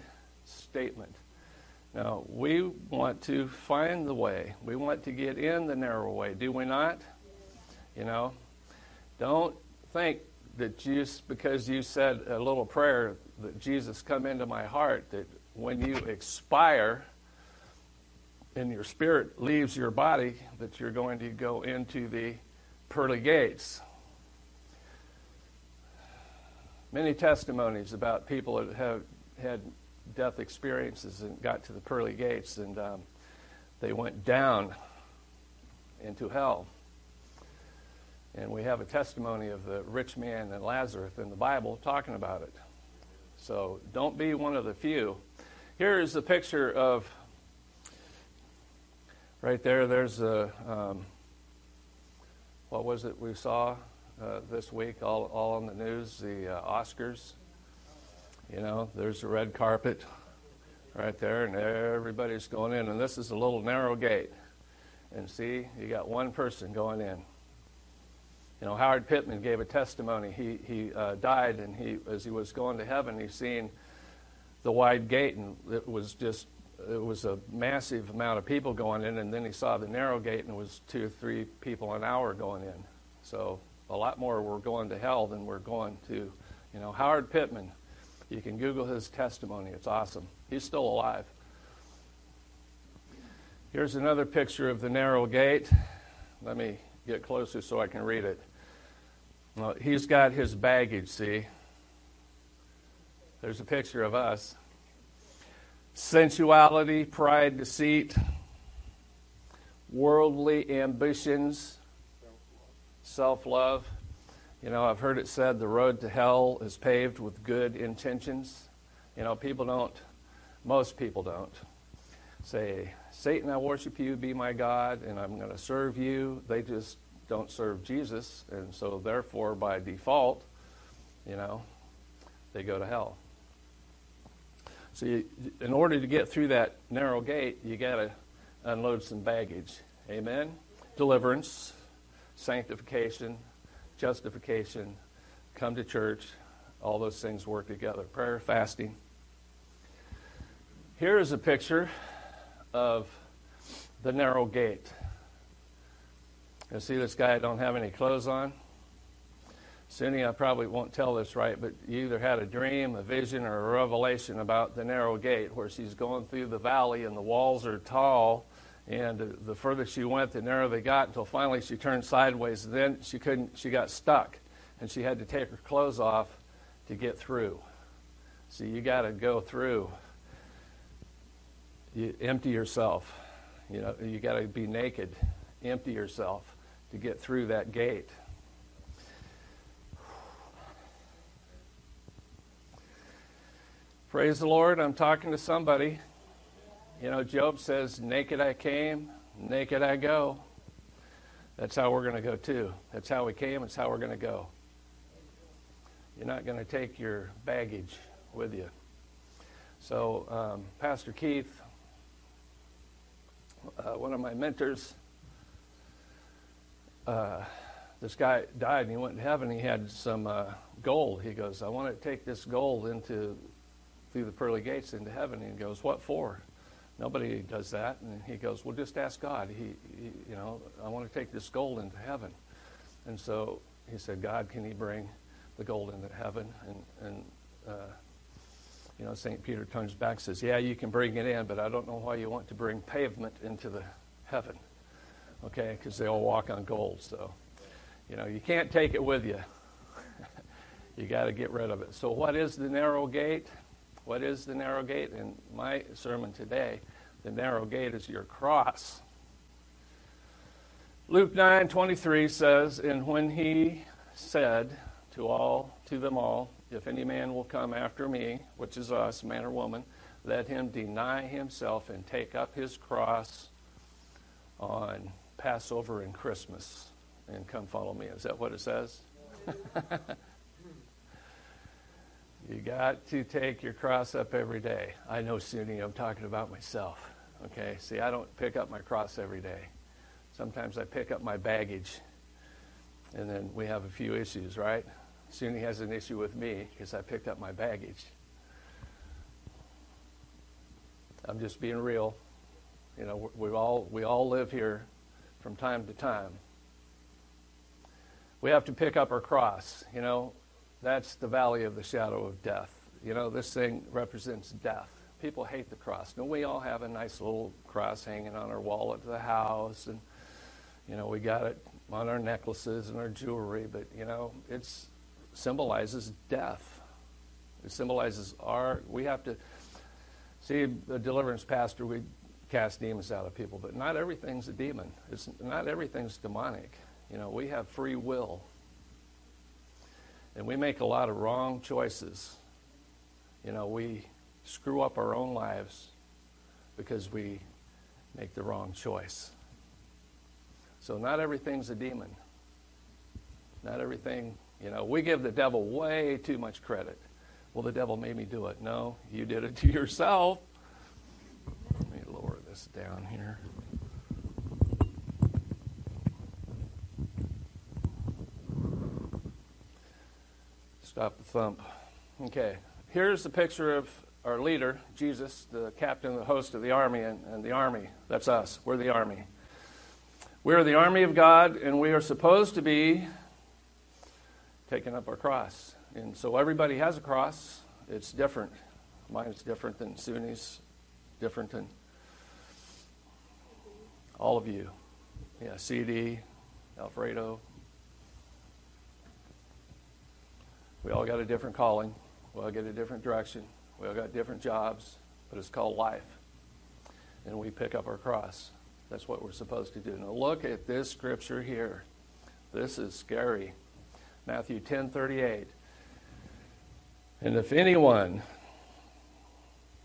statement. Now, we want to find the way. We want to get in the narrow way, do we not? You know, don't think that just because you said a little prayer that Jesus come into my heart, that when you expire and your spirit leaves your body, that you're going to go into the pearly gates. Many testimonies about people that have had death experiences and got to the pearly gates, and They went down into hell. And we have a testimony of the rich man and Lazarus in the Bible talking about it. So don't be one of the few. Here is the picture of, right there, there's a, what was it we saw this week, all on the news, the Oscars. You know, there's the red carpet right there, and everybody's going in. And this is a little narrow gate. And see, you got one person going in. You know, Howard Pittman gave a testimony. He died, and as he was going to heaven, he seen the wide gate, and it was a massive amount of people going in, and then he saw the narrow gate, and it was 2 or 3 people an hour going in. So a lot more were going to hell than were going to, you know, Howard Pittman. You can Google his testimony. It's awesome. He's still alive. Here's another picture of the narrow gate. Let me get closer so I can read it. Well, he's got his baggage, see? There's a picture of us. Sensuality, pride, deceit, worldly ambitions, self-love. You know, I've heard it said the road to hell is paved with good intentions. You know, most people don't say, Satan, I worship you, be my God, and I'm going to serve you. They just don't serve Jesus, and so therefore, by default, you know, they go to hell. So in order to get through that narrow gate, you got to unload some baggage. Amen? Deliverance, sanctification, justification, come to church, all those things work together. Prayer, fasting. Here is a picture of the narrow gate. You see this guy, I don't have any clothes on. Sunni, I probably won't tell this right, but you either had a dream, a vision, or a revelation about the narrow gate where she's going through the valley and the walls are tall, and the further she went, the narrower they got, until finally she turned sideways, and then she got stuck, and she had to take her clothes off to get through. So you got to go through. You empty yourself. You know, you got to be naked, empty yourself to get through that gate. Praise the Lord, I'm talking to somebody. You know, Job says, naked I came, naked I go. That's how we're going to go too. That's how we came, it's how we're going to go. You're not going to take your baggage with you. So, Pastor Keith, one of my mentors, this guy died and he went to heaven. He had some gold. He goes, I want to take this gold through the pearly gates into heaven. And he goes, what for? Nobody does that. And he goes, well, just ask God. He you know, I want to take this gold into heaven. And so he said, God, can he bring the gold into heaven? And you know, St. Peter turns back and says, yeah, you can bring it in, but I don't know why you want to bring pavement into the heaven. Okay, because they all walk on gold. So, you know, you can't take it with you. You got to get rid of it. So what is the narrow gate? What is the narrow gate? In my sermon today, the narrow gate is your cross. Luke 9:23 says, and when he said to them all, if any man will come after me, which is us, man or woman, let him deny himself and take up his cross on Passover and Christmas and come follow me. Is that what it says? You got to take your cross up every day. I know, Sunni, I'm talking about myself. Okay, see, I don't pick up my cross every day. Sometimes I pick up my baggage, and then we have a few issues, right? Sunni has an issue with me because I picked up my baggage. I'm just being real. You know, we all live here from time to time. We have to pick up our cross, you know. That's the valley of the shadow of death. You know, this thing represents death. People hate the cross. No, we all have a nice little cross hanging on our wall at the house, and, you know, we got it on our necklaces and our jewelry, but, you know, it symbolizes death. It symbolizes we have to, see, the deliverance pastor, we cast demons out of people, but not everything's a demon. It's not everything's demonic. You know, we have free will, and we make a lot of wrong choices. You know, we screw up our own lives because we make the wrong choice. So not everything's a demon. Not everything, you know, we give the devil way too much credit. Well, the devil made me do it. No, you did it to yourself. Let me lower this down here. Stop the thump. Okay, here's the picture of our leader, Jesus, the captain, the host of the army, and the army, that's us. We're the army. We're the army of God, and we are supposed to be taking up our cross. And so everybody has a cross. It's different. Mine's different than Sunni's, different than all of you. Yeah, CD, Alfredo. We all got a different calling. We all get a different direction. We all got different jobs, but it's called life. And we pick up our cross. That's what we're supposed to do. Now look at this scripture here. This is scary. Matthew 10:38. And if anyone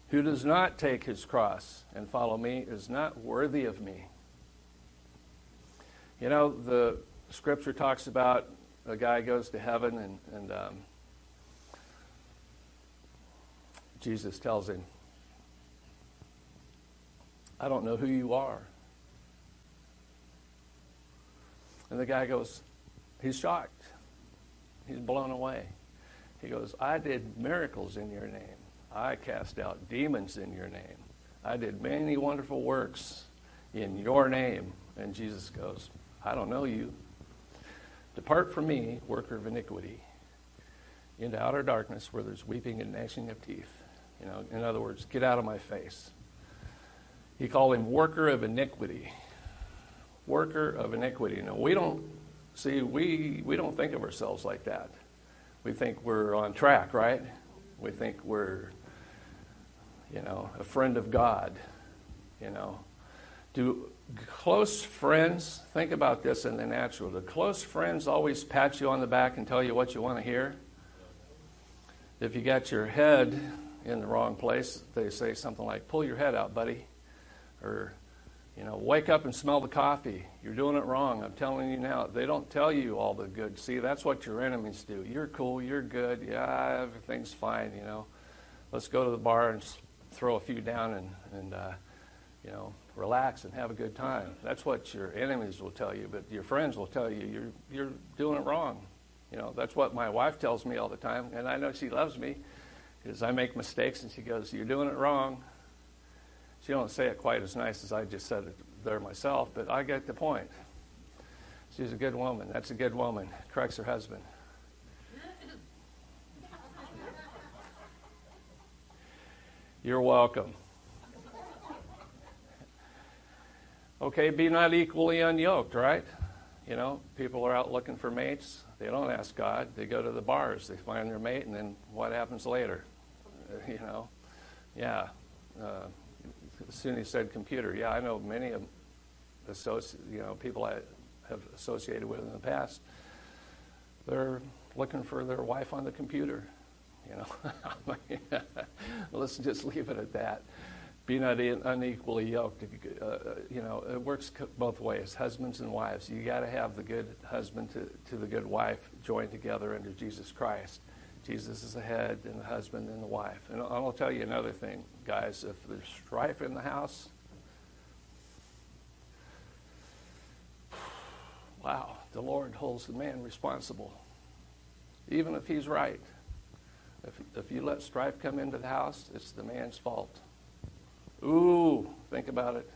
who does not take his cross and follow me is not worthy of me. You know, the scripture talks about a guy goes to heaven and Jesus tells him, I don't know who you are. And the guy goes, he's shocked. He's blown away. He goes, I did miracles in your name. I cast out demons in your name. I did many wonderful works in your name. And Jesus goes, I don't know you. Depart from me, worker of iniquity, into outer darkness where there's weeping and gnashing of teeth. You know, in other words, get out of my face. He called him worker of iniquity. Worker of iniquity. Now, we don't think of ourselves like that. We think we're on track, right? We think we're, you know, a friend of God, you know. Do close friends, think about this in the natural, do close friends always pat you on the back and tell you what you want to hear? If you got your head in the wrong place, they say something like, pull your head out, buddy. Or, you know, wake up and smell the coffee. You're doing it wrong. I'm telling you now. They don't tell you all the good. See, that's what your enemies do. You're cool. You're good. Yeah, everything's fine, you know. Let's go to the bar and throw a few down and you know, relax and have a good time. That's what your enemies will tell you, but your friends will tell you you're doing it wrong. You know, that's what my wife tells me all the time, and I know she loves me because I make mistakes, and she goes, you're doing it wrong. She don't say it quite as nice as I just said it there myself, but I get the point. She's a good woman. That's a good woman. Corrects her husband. You're welcome. Okay, be not equally unyoked, right? You know, people are out looking for mates. They don't ask God. They go to the bars. They find their mate, and then what happens later? You know, yeah. Sunni said computer. Yeah, I know many of you know, people I have associated with in the past. They're looking for their wife on the computer. You know, let's just leave it at that. Be not unequally yoked. You know, it works both ways. Husbands and wives. You got to have the good husband to the good wife joined together under Jesus Christ. Jesus is the head, and the husband, and the wife. And I'll tell you another thing, guys. If there's strife in the house, wow, the Lord holds the man responsible, even if he's right. If you let strife come into the house, it's the man's fault. Ooh, think about it.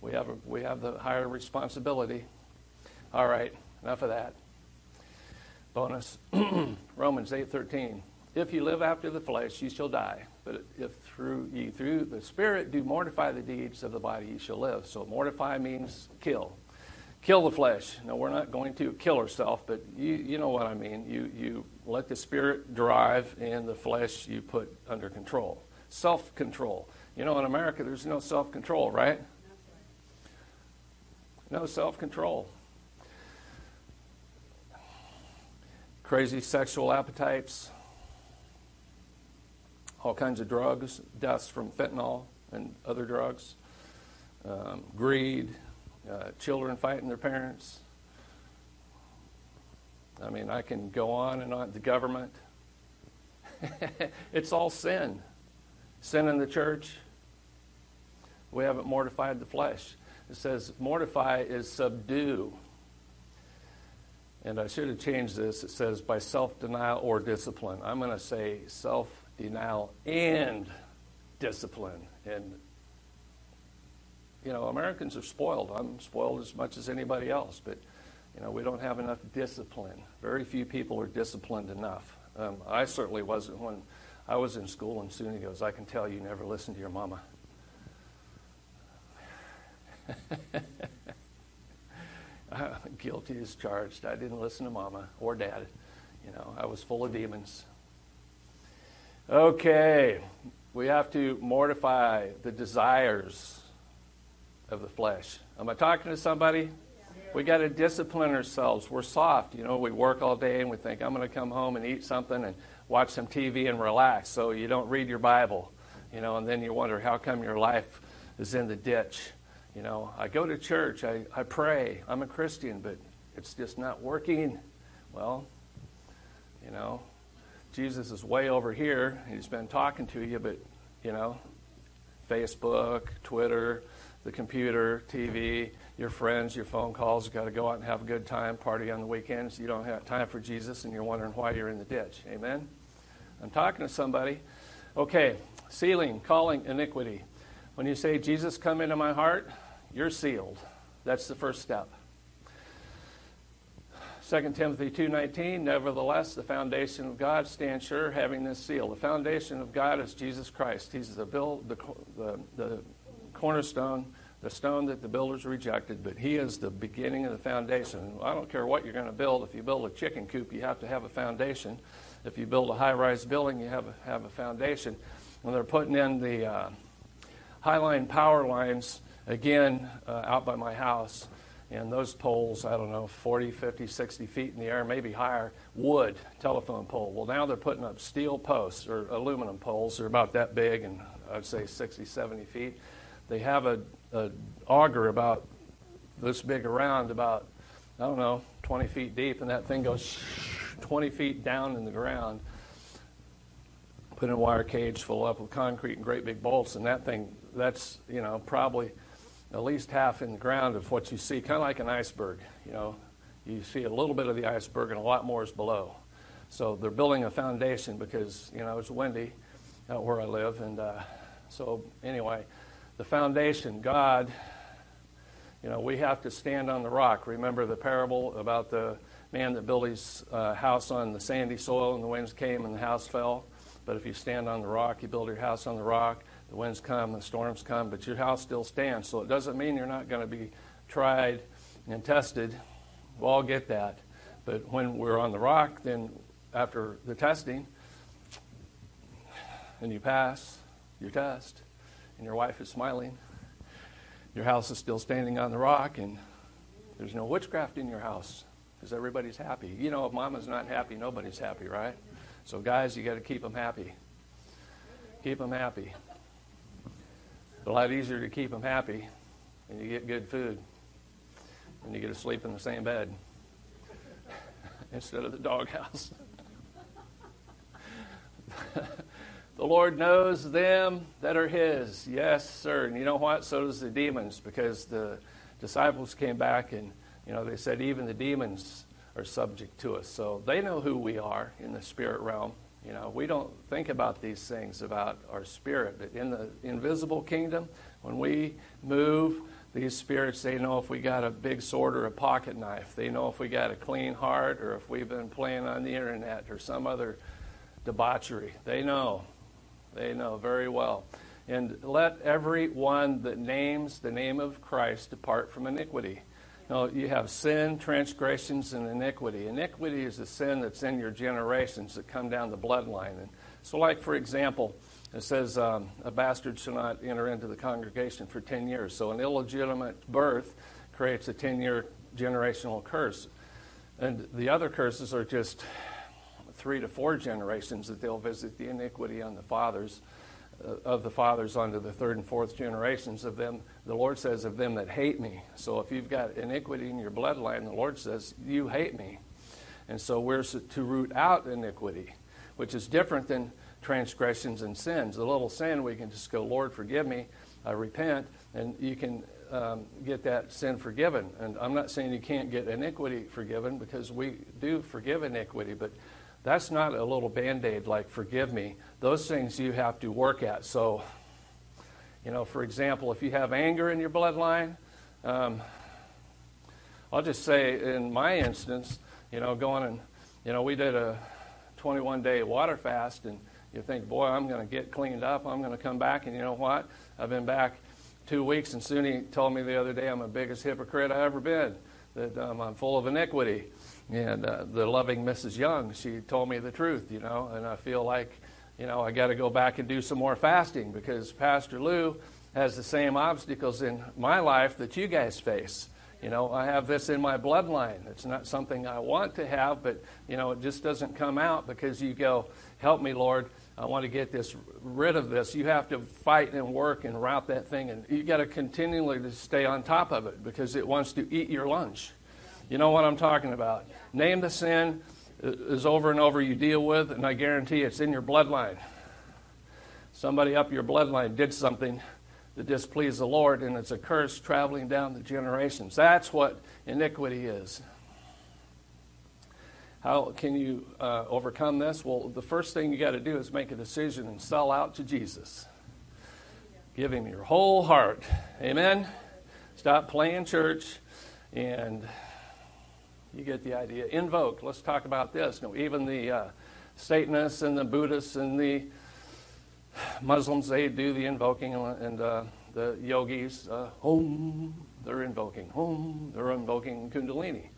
We have the higher responsibility. All right, enough of that. Bonus, Romans 8:13. If you live after the flesh, you shall die. But if through the Spirit do mortify the deeds of the body, you shall live. So mortify means kill. Kill the flesh. No, we're not going to kill ourselves, but you know what I mean. You let the Spirit drive, and the flesh you put under control. Self-control. You know, in America, there's no self-control, right? No self-control. Crazy sexual appetites, all kinds of drugs, deaths from fentanyl and other drugs, greed, children fighting their parents. I mean, I can go on and on. The government. It's all sin. Sin in the church. We haven't mortified the flesh. It says mortify is subdue. And I should have changed this. It says by self-denial or discipline. I'm going to say self-denial and discipline. And, you know, Americans are spoiled. I'm spoiled as much as anybody else. But, you know, we don't have enough discipline. Very few people are disciplined enough. I certainly wasn't when I was in school, and soon he goes, I can tell you never listen to your mama. Guilty as charged. I didn't listen to mama or dad. You know, I was full of demons. Okay, we have to mortify the desires of the flesh. Am I talking to somebody? We got to discipline ourselves. We're soft, you know. We work all day and we think, I'm going to come home and eat something and watch some TV and relax. So you don't read your Bible, you know, and then you wonder how come your life is in the ditch. You know, I go to church, I pray, I'm a Christian, but it's just not working. Well, you know, Jesus is way over here. He's been talking to you, but, you know, Facebook, Twitter, the computer, TV, your friends, your phone calls, you got to go out and have a good time, party on the weekends. You don't have time for Jesus, and you're wondering why you're in the ditch. Amen? I'm talking to somebody. Okay, sealing, calling, iniquity. When you say, Jesus, come into my heart, you're sealed. That's the first step. 2 Timothy 2:19, nevertheless, the foundation of God stands sure, having this seal. The foundation of God is Jesus Christ. He's the cornerstone, the stone that the builders rejected, but he is the beginning of the foundation. I don't care what you're going to build. If you build a chicken coop, you have to have a foundation. If you build a high-rise building, you have a foundation. When they're putting in the high-line power lines, again, out by my house, and those poles, I don't know, 40, 50, 60 feet in the air, maybe higher, wood, telephone pole. Well, now they're putting up steel posts or aluminum poles. They're about that big, and I'd say 60, 70 feet. They have a auger about this big around, about, I don't know, 20 feet deep, and that thing goes 20 feet down in the ground. Put in a wire cage full up with concrete and great big bolts, and that thing, that's, you know, probably at least half in the ground of what you see, kind of like an iceberg. You know, you see a little bit of the iceberg and a lot more is below. So they're building a foundation because, you know, it's windy out where I live. And so anyway, the foundation, God, you know, we have to stand on the rock. Remember the parable about the man that built his house on the sandy soil, and the winds came and the house fell. But if you stand on the rock, you build your house on the rock, the winds come, the storms come, but your house still stands. So it doesn't mean you're not going to be tried and tested. We'll all get that. But when we're on the rock, then after the testing, and you pass your test, and your wife is smiling, your house is still standing on the rock, and there's no witchcraft in your house because everybody's happy. You know, if mama's not happy, nobody's happy, right? So guys, you got to keep them happy. Keep them happy. It's a lot easier to keep them happy when you get good food, when you get to sleep in the same bed instead of the doghouse. The Lord knows them that are his. Yes, sir. And you know what? So does the demons, because the disciples came back and, you know, they said even the demons are subject to us. So they know who we are in the spirit realm. You know, we don't think about these things about our spirit, but in the invisible kingdom, when we move, these spirits, they know if we got a big sword or a pocket knife. They know if we got a clean heart or if we've been playing on the internet or some other debauchery. They know. They know very well. And let every one that names the name of Christ depart from iniquity. No, you have sin, transgressions, and iniquity. Iniquity is the sin that's in your generations that come down the bloodline. And so, like, for example, It says a bastard shall not enter into the congregation for 10 years. So an illegitimate birth creates a 10-year generational curse. And the other curses are just 3 to 4 generations that they'll visit the iniquity on the fathers, of the fathers onto the 3rd and 4th generations of them. The Lord says, of them that hate me. So if you've got iniquity in your bloodline, the Lord says, you hate me. And so we're to root out iniquity, which is different than transgressions and sins. A little sin, we can just go, Lord, forgive me, I repent, and you can get that sin forgiven. And I'm not saying you can't get iniquity forgiven, because we do forgive iniquity, but that's not a little Band-Aid like forgive me. Those things you have to work at. So, you know, for example, if you have anger in your bloodline, I'll just say in my instance, you know, going and, you know, we did a 21-day water fast, and you think, boy, I'm going to get cleaned up. I'm going to come back, and you know what? I've been back 2 weeks, and Suni told me the other day I'm the biggest hypocrite I've ever been, that I'm full of iniquity. And the loving Mrs. Young, she told me the truth, you know, and I feel like, you know, I got to go back and do some more fasting, because Pastor Lou has the same obstacles in my life that you guys face. You know, I have this in my bloodline. It's not something I want to have, but, you know, it just doesn't come out because you go, help me, Lord. I want to get this rid of this. You have to fight and work and route that thing. And you got to continually to stay on top of it, because it wants to eat your lunch. You know what I'm talking about. Name the sin is over and over you deal with, and I guarantee it's in your bloodline. Somebody up your bloodline did something that displease the Lord, and it's a curse traveling down the generations. That's what iniquity is. How can you overcome this? Well, the first thing you got to do is make a decision and sell out to Jesus. Give him your whole heart. Amen? Stop playing church, and you get the idea. Invoke. Let's talk about this. You know, even the Satanists and the Buddhists and the Muslims, they do the invoking, and the yogis, Om, they're invoking. Om, they're invoking Kundalini.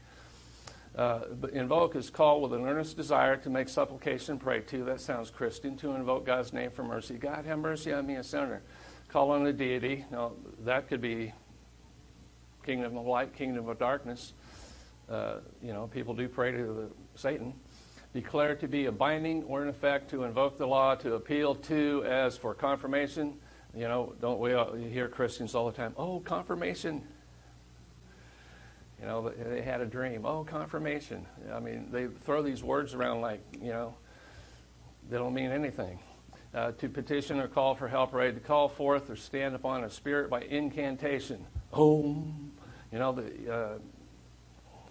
But invoke is call with an earnest desire to make supplication, pray to. That sounds Christian. To invoke God's name for mercy. God, have mercy on me, a sinner. Call on a deity. Now, that could be kingdom of light, kingdom of darkness. You know, people do pray to Satan. Declare to be a binding or in effect, to invoke the law, to appeal to, as for confirmation. You know, don't we all, you hear Christians all the time, oh, confirmation. You know, they had a dream, oh, confirmation. I mean, they throw these words around like, you know, they don't mean anything. To petition or call for help, right? To call forth or stand upon a spirit by incantation. Oh, you know, the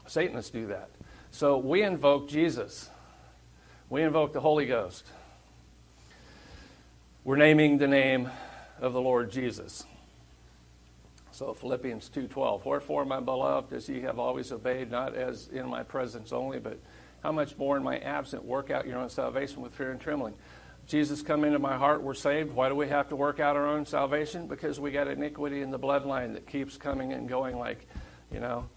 Satanists do that. So we invoke Jesus. We invoke the Holy Ghost. We're naming the name of the Lord Jesus. So Philippians 2:12, wherefore, my beloved, as ye have always obeyed, not as in my presence only, but how much more in my absence, work out your own salvation with fear and trembling. Jesus come into my heart, we're saved. Why do we have to work out our own salvation? Because we got iniquity in the bloodline that keeps coming and going like, you know,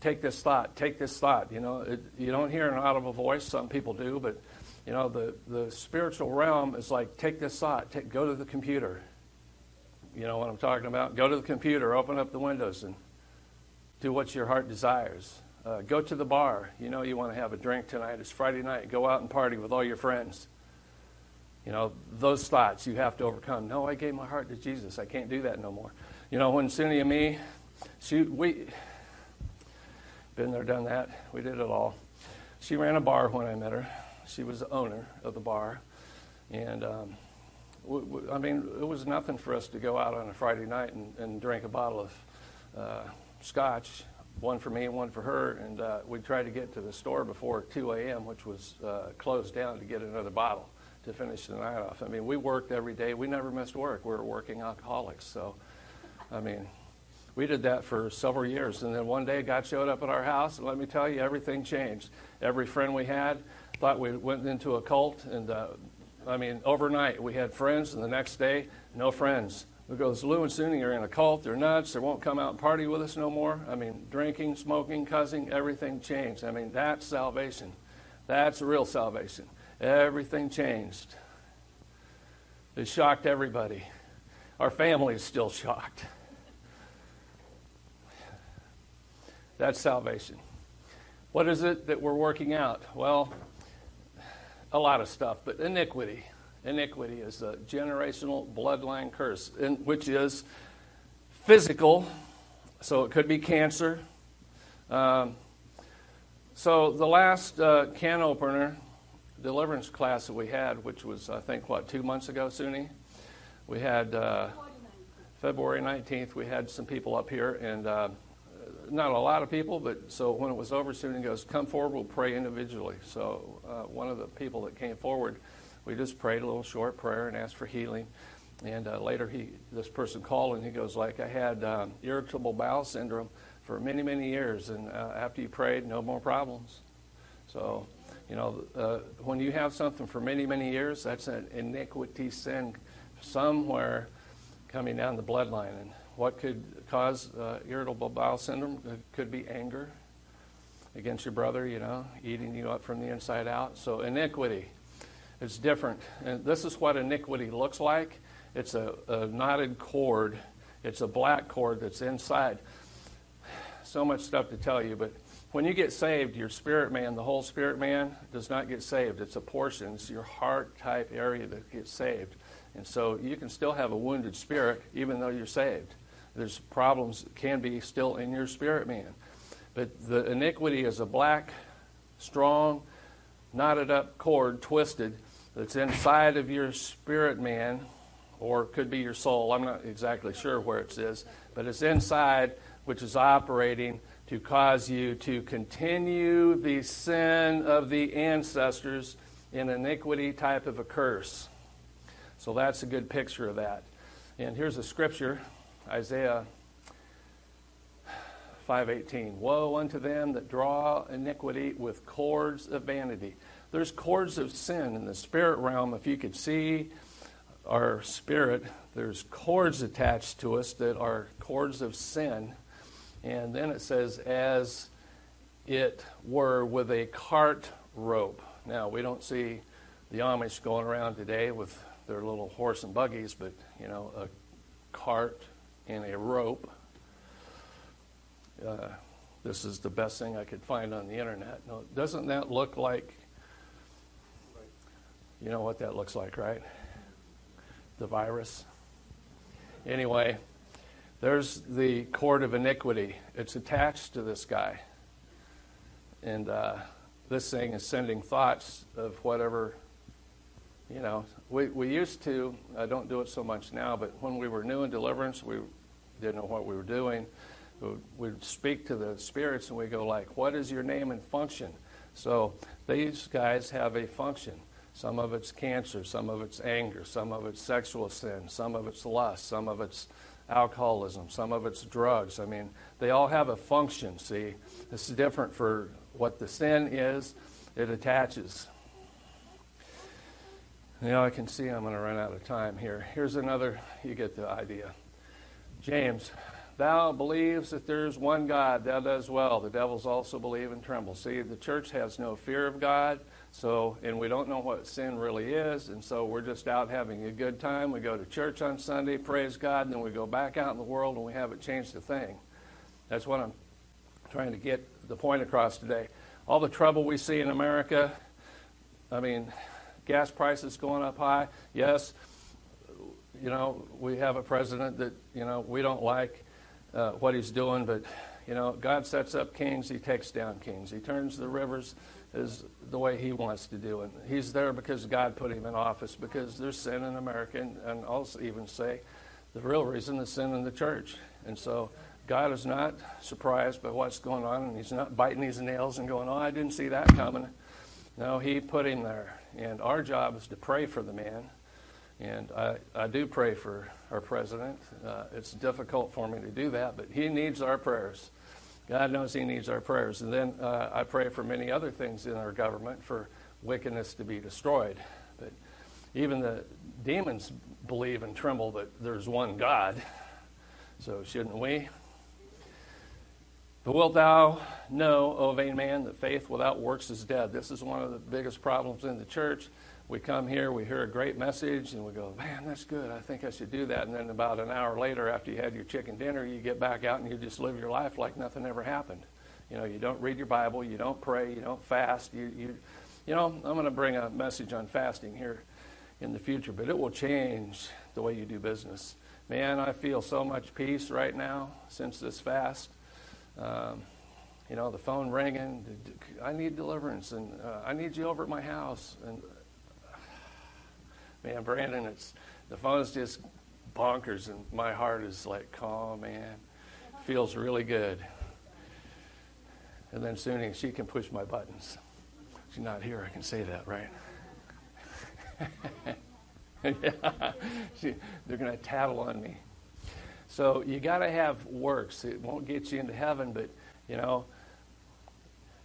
take this thought, take this thought. You know, you don't hear an audible voice. Some people do, but you know, the spiritual realm is like, take this thought, go to the computer. You know what I'm talking about? Go to the computer, open up the windows, and do what your heart desires. Go to the bar. You know you want to have a drink tonight. It's Friday night. Go out and party with all your friends. You know, those thoughts you have to overcome. No, I gave my heart to Jesus. I can't do that no more. You know, when Cindy and me, we been there, done that. We did it all. She ran a bar when I met her. She was the owner of the bar. And I mean, it was nothing for us to go out on a Friday night and drink a bottle of scotch, one for me and one for her. And we tried to get to the store before 2 a.m., which was closed down, to get another bottle to finish the night off. I mean, we worked every day. We never missed work. We were working alcoholics. So, I mean, we did that for several years. And then one day, God showed up at our house. And let me tell you, everything changed. Every friend we had thought we went into a cult, and I mean, overnight, we had friends, and the next day, no friends. Because Lou and Suni are in a cult, they're nuts, they won't come out and party with us no more. I mean, drinking, smoking, cussing, everything changed. I mean, that's salvation. That's real salvation. Everything changed. that shocked everybody. Our family is still shocked. That's salvation. What is it that we're working out? Well, a lot of stuff, but iniquity. Iniquity is a generational bloodline curse, which is physical, so it could be cancer. So the last can opener deliverance class that we had, which was, I think, 2 months ago, Suni? We had February 19th, we had some people up here, and not a lot of people, but so when it was over, Suni goes, come forward, we'll pray individually. So one of the people that came forward, we just prayed a little short prayer and asked for healing. And later, this person called, and he goes, like, I had irritable bowel syndrome for many, many years, and after you prayed, no more problems. So, you know, when you have something for many, many years, that's an iniquity sin somewhere coming down the bloodline. And what could cause irritable bowel syndrome? It could be anger against your brother, you know, eating you up from the inside out. So iniquity is different. And this is what iniquity looks like. It's a knotted cord. It's a black cord that's inside. So much stuff to tell you, but when you get saved, your spirit man, the whole spirit man, does not get saved. It's a portion. It's your heart type area that gets saved. And so you can still have a wounded spirit even though you're saved. There's problems that can be still in your spirit man. But the iniquity is a black, strong, knotted up cord, twisted, that's inside of your spirit man, or could be your soul. I'm not exactly sure where it is, but it's inside, which is operating to cause you to continue the sin of the ancestors in iniquity type of a curse. So that's a good picture of that. And here's a scripture, Isaiah 5:18. Woe unto them that draw iniquity with cords of vanity. There's cords of sin in the spirit realm. If you could see our spirit, there's cords attached to us that are cords of sin. And then it says, as it were with a cart rope. Now, we don't see the Amish going around today with their little horse and buggies, but, you know, a cart and a rope. This is the best thing I could find on the internet. No, doesn't that look like, you know what that looks like, right? The virus. Anyway. There's the cord of iniquity. It's attached to this guy. And this thing is sending thoughts of whatever, you know. We used to, I don't do it so much now, but when we were new in deliverance, we didn't know what we were doing. We'd speak to the spirits and we go like, what is your name and function? So these guys have a function. Some of it's cancer, some of it's anger, some of it's sexual sin, some of it's lust, some of it's alcoholism, some of it's drugs. I mean, they all have a function, see? This is different for what the sin is. It attaches. Now I can see I'm going to run out of time here. Here's another, you get the idea. James, thou believes that there's one God, thou does well. The devils also believe and tremble. See, the church has no fear of God, so, and we don't know what sin really is, and so we're just out having a good time. We go to church on Sunday, praise God, and then we go back out in the world and we haven't changed a thing. That's what I'm trying to get the point across today. All the trouble we see in America, I mean, gas prices going up high. Yes, you know, we have a president that, you know, we don't like what he's doing, but, you know, God sets up kings, he takes down kings. He turns the rivers is the way he wants to do it. He's there because God put him in office, because there's sin in America, and I'll even say the real reason is sin in the church. And so God is not surprised by what's going on, and he's not biting his nails and going, oh, I didn't see that coming. No, he put him there. And our job is to pray for the man. And I do pray for our president. It's difficult for me to do that, but he needs our prayers. God knows he needs our prayers. And then I pray for many other things in our government, for wickedness to be destroyed. But even the demons believe and tremble that there's one God. So shouldn't we? But wilt thou know, O vain man, that faith without works is dead? This is one of the biggest problems in the church. we come here, we hear a great message, and we go, man, that's good. I think I should do that. And then about an hour later, after you had your chicken dinner, you get back out and you just live your life like nothing ever happened. You know, you don't read your Bible, you don't pray, you don't fast. You know, I'm going to bring a message on fasting here in the future, but it will change the way you do business. Man, I feel so much peace right now since this fast. You know, the phone ringing, I need deliverance, and I need you over at my house, and man, Brandon, the phone's just bonkers, and my heart is like calm, man. Feels really good. And then soon she can push my buttons. She's not here, I can say that, right? Yeah. They're going to tattle on me. So you got to have works. It won't get you into heaven, but, you know,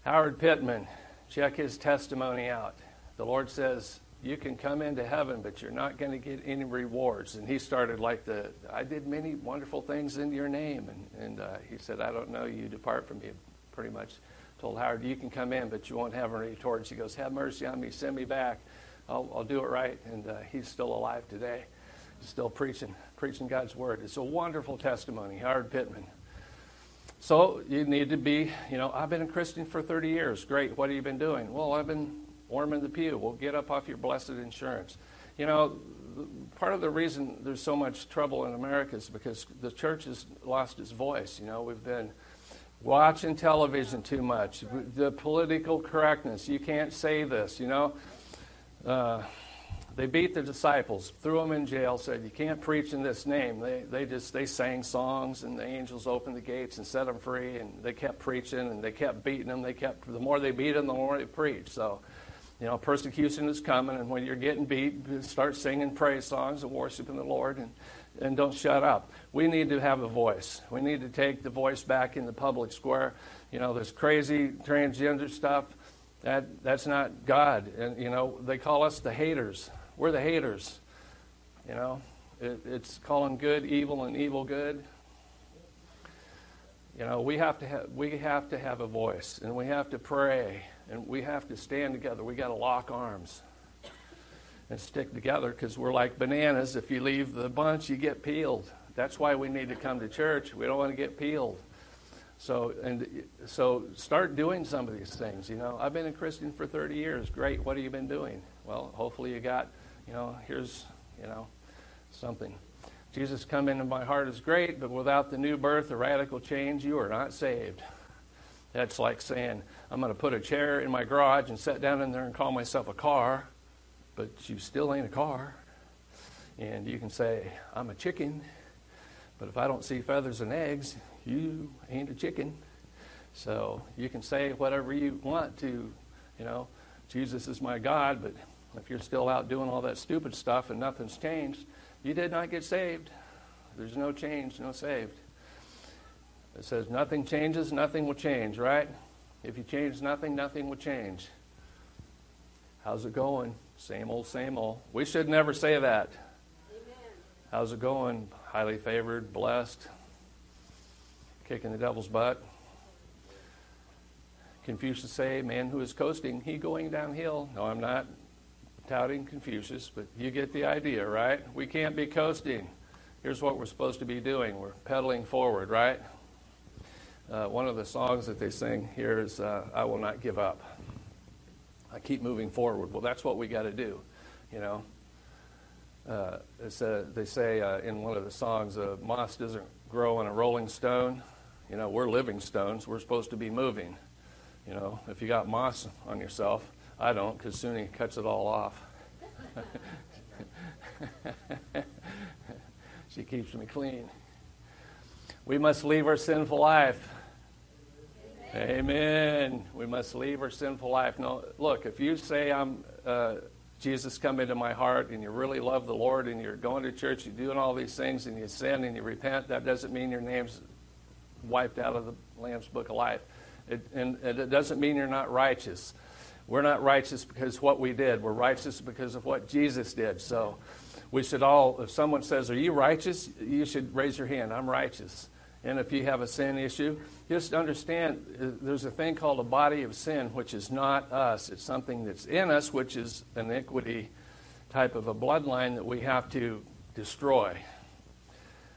Howard Pittman, check his testimony out. The Lord says, you can come into heaven, but you're not going to get any rewards. And he started like I did many wonderful things in your name. And he said, I don't know you, depart from me. Pretty much told Howard, you can come in, but you won't have any rewards. He goes, have mercy on me, send me back. I'll do it right. And he's still alive today. He's still preaching God's word. It's a wonderful testimony, Howard Pittman. So you need to be, you know, I've been a Christian for 30 years. Great, what have you been doing? Well, I've been warming the pew. Well, get up off your blessed insurance. You know, part of the reason there's so much trouble in America is because the church has lost its voice. You know, we've been watching television too much. The political correctness, you can't say this, you know. They beat the disciples, threw them in jail, said, you can't preach in this name. They sang songs, and the angels opened the gates and set them free, and they kept preaching, and they kept beating them. The more they beat them, the more they preached. So, you know, persecution is coming, and when you're getting beat, start singing praise songs and worshiping the Lord, and don't shut up. We need to have a voice. We need to take the voice back in the public square. You know, this crazy transgender stuff, that's not God. And, you know, they call us the haters. We're the haters. You know, it's calling good evil and evil good. You know, we have to have a voice, and we have to pray, and we have to stand together. We got to lock arms and stick together, because we're like bananas. If you leave the bunch, you get peeled. That's why we need to come to church. We don't want to get peeled. So start doing some of these things. You know, I've been a Christian for 30 years. Great, what have you been doing? Well, hopefully you got, you know, here's, you know, something. Jesus come into my heart is great, but without the new birth, the radical change, you are not saved. That's like saying, I'm going to put a chair in my garage and sit down in there and call myself a car, but you still ain't a car. And you can say, I'm a chicken, but if I don't see feathers and eggs, you ain't a chicken. So you can say whatever you want to, you know, Jesus is my God, but if you're still out doing all that stupid stuff and nothing's changed, you did not get saved. There's no change, no saved. It says nothing changes, nothing will change, right? If you change nothing, nothing will change. How's it going? Same old, same old. We should never say that. Amen. How's it going? Highly favored, blessed, kicking the devil's butt. Confucius say, man who is coasting, he going downhill. No, I'm not touting Confucius, but you get the idea, right? We can't be coasting. Here's what we're supposed to be doing. We're pedaling forward, right? One of the songs that they sing here is, I will not give up. I keep moving forward. Well, that's what we got to do, you know. They say in one of the songs, moss doesn't grow on a rolling stone. You know, we're living stones. We're supposed to be moving. You know, if you got moss on yourself, I don't, because soon he cuts it all off. She keeps me clean. We must leave our sinful life. Amen. Amen. We must leave our sinful life. No, look, if you say, Jesus, come into my heart, and you really love the Lord, and you're going to church, you're doing all these things, and you sin, and you repent, that doesn't mean your name's wiped out of the Lamb's Book of Life. And it doesn't mean you're not righteous. We're not righteous because what we did. We're righteous because of what Jesus did. So we should all, if someone says, are you righteous? You should raise your hand. I'm righteous. And if you have a sin issue, just understand there's a thing called a body of sin, which is not us. It's something that's in us, which is an iniquity type of a bloodline that we have to destroy.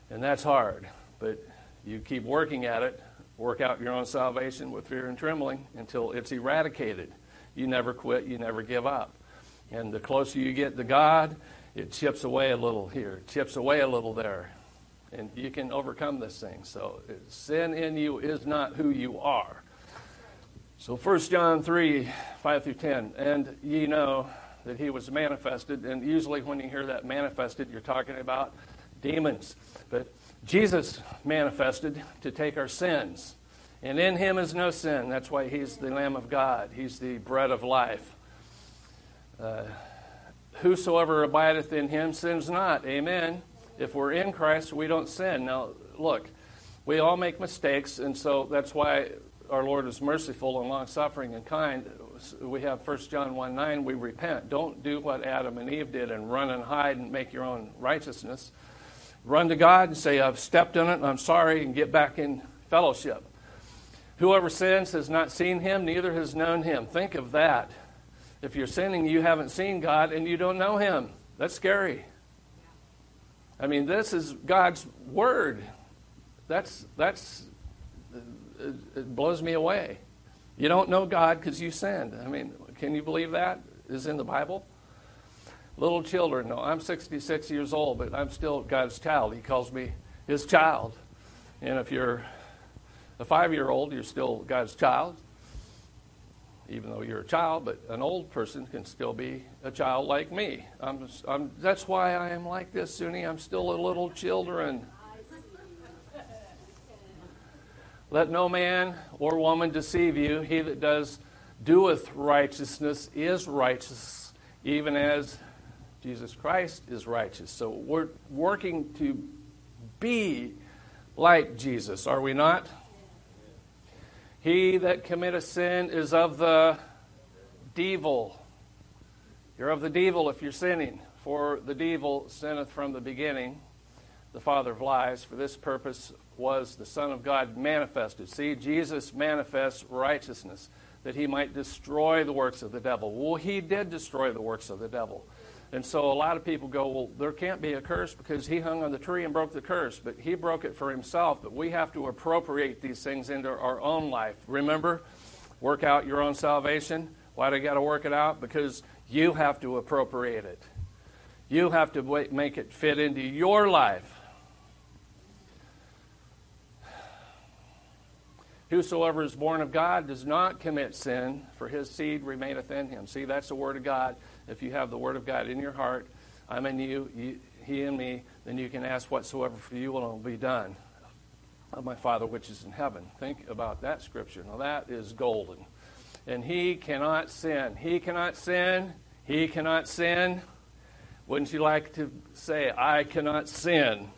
And that's hard, but you keep working at it. Work out your own salvation with fear and trembling until it's eradicated. You never quit. You never give up. And the closer you get to God, it chips away a little here, chips away a little there. And you can overcome this thing. So sin in you is not who you are. So 1 John 3, 5 through 10. And ye know that he was manifested. And usually when you hear that manifested, you're talking about demons. But Jesus manifested to take our sins. And in him is no sin. That's why he's the Lamb of God. He's the bread of life. Whosoever abideth in him sins not. Amen. If we're in Christ, we don't sin. Now, look, we all make mistakes, and so that's why our Lord is merciful and long-suffering and kind. We have 1 John 1:9, we repent. Don't do what Adam and Eve did and run and hide and make your own righteousness. Run to God and say, I've stepped in it, and I'm sorry, and get back in fellowship. Whoever sins has not seen him, neither has known him. Think of that. If you're sinning, you haven't seen God, and you don't know him. That's scary. I mean, this is God's word. It blows me away. You don't know God because you sinned. I mean, can you believe that is in the Bible? Little children. No, I'm 66 years old, but I'm still God's child. He calls me his child. And if you're a 5-year-old, you're still God's child, even though you're a child. But an old person can still be a child like me. That's why I am like this, Suni. I'm still a little children. Let no man or woman deceive you. He that doeth righteousness is righteous, even as Jesus Christ is righteous. So we're working to be like Jesus, are we not? He that committeth sin is of the devil. You're of the devil if you're sinning. For the devil sinneth from the beginning, the father of lies. For this purpose was the Son of God manifested. See, Jesus manifests righteousness, that he might destroy the works of the devil. Well, he did destroy the works of the devil. And so a lot of people go, well, there can't be a curse because he hung on the tree and broke the curse. But he broke it for himself. But we have to appropriate these things into our own life. Remember, work out your own salvation. Why do you got to work it out? Because you have to appropriate it. You have to make it fit into your life. Whosoever is born of God does not commit sin, for his seed remaineth in him. See, that's the word of God. If you have the word of God in your heart, I'm in you, he in me, then you can ask whatsoever for you will be done of my Father which is in heaven. Think about that scripture. Now that is golden. And he cannot sin. He cannot sin. He cannot sin. Wouldn't you like to say, I cannot sin?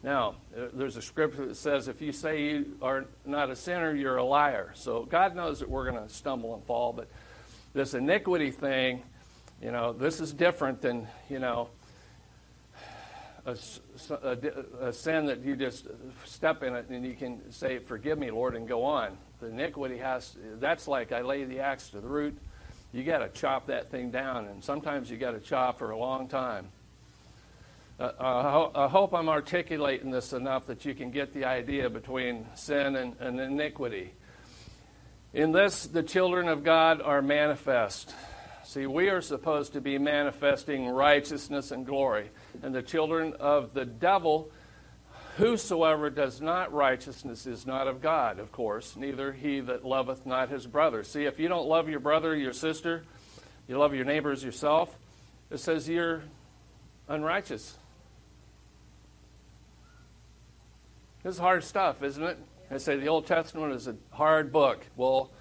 Now, there's a scripture that says if you say you are not a sinner, you're a liar. So God knows that we're going to stumble and fall. But this iniquity thing, you know, this is different than, you know, a sin that you just step in it and you can say, forgive me, Lord, and go on. The iniquity that's like I lay the axe to the root. You got to chop that thing down. And sometimes you got to chop for a long time. I hope I'm articulating this enough that you can get the idea between sin and iniquity. In this, the children of God are manifest. See, we are supposed to be manifesting righteousness and glory. And the children of the devil, whosoever does not righteousness is not of God, of course, neither he that loveth not his brother. See, if you don't love your brother, your sister, you love your neighbors, yourself, it says you're unrighteous. This is hard stuff, isn't it? They say the Old Testament is a hard book. Well,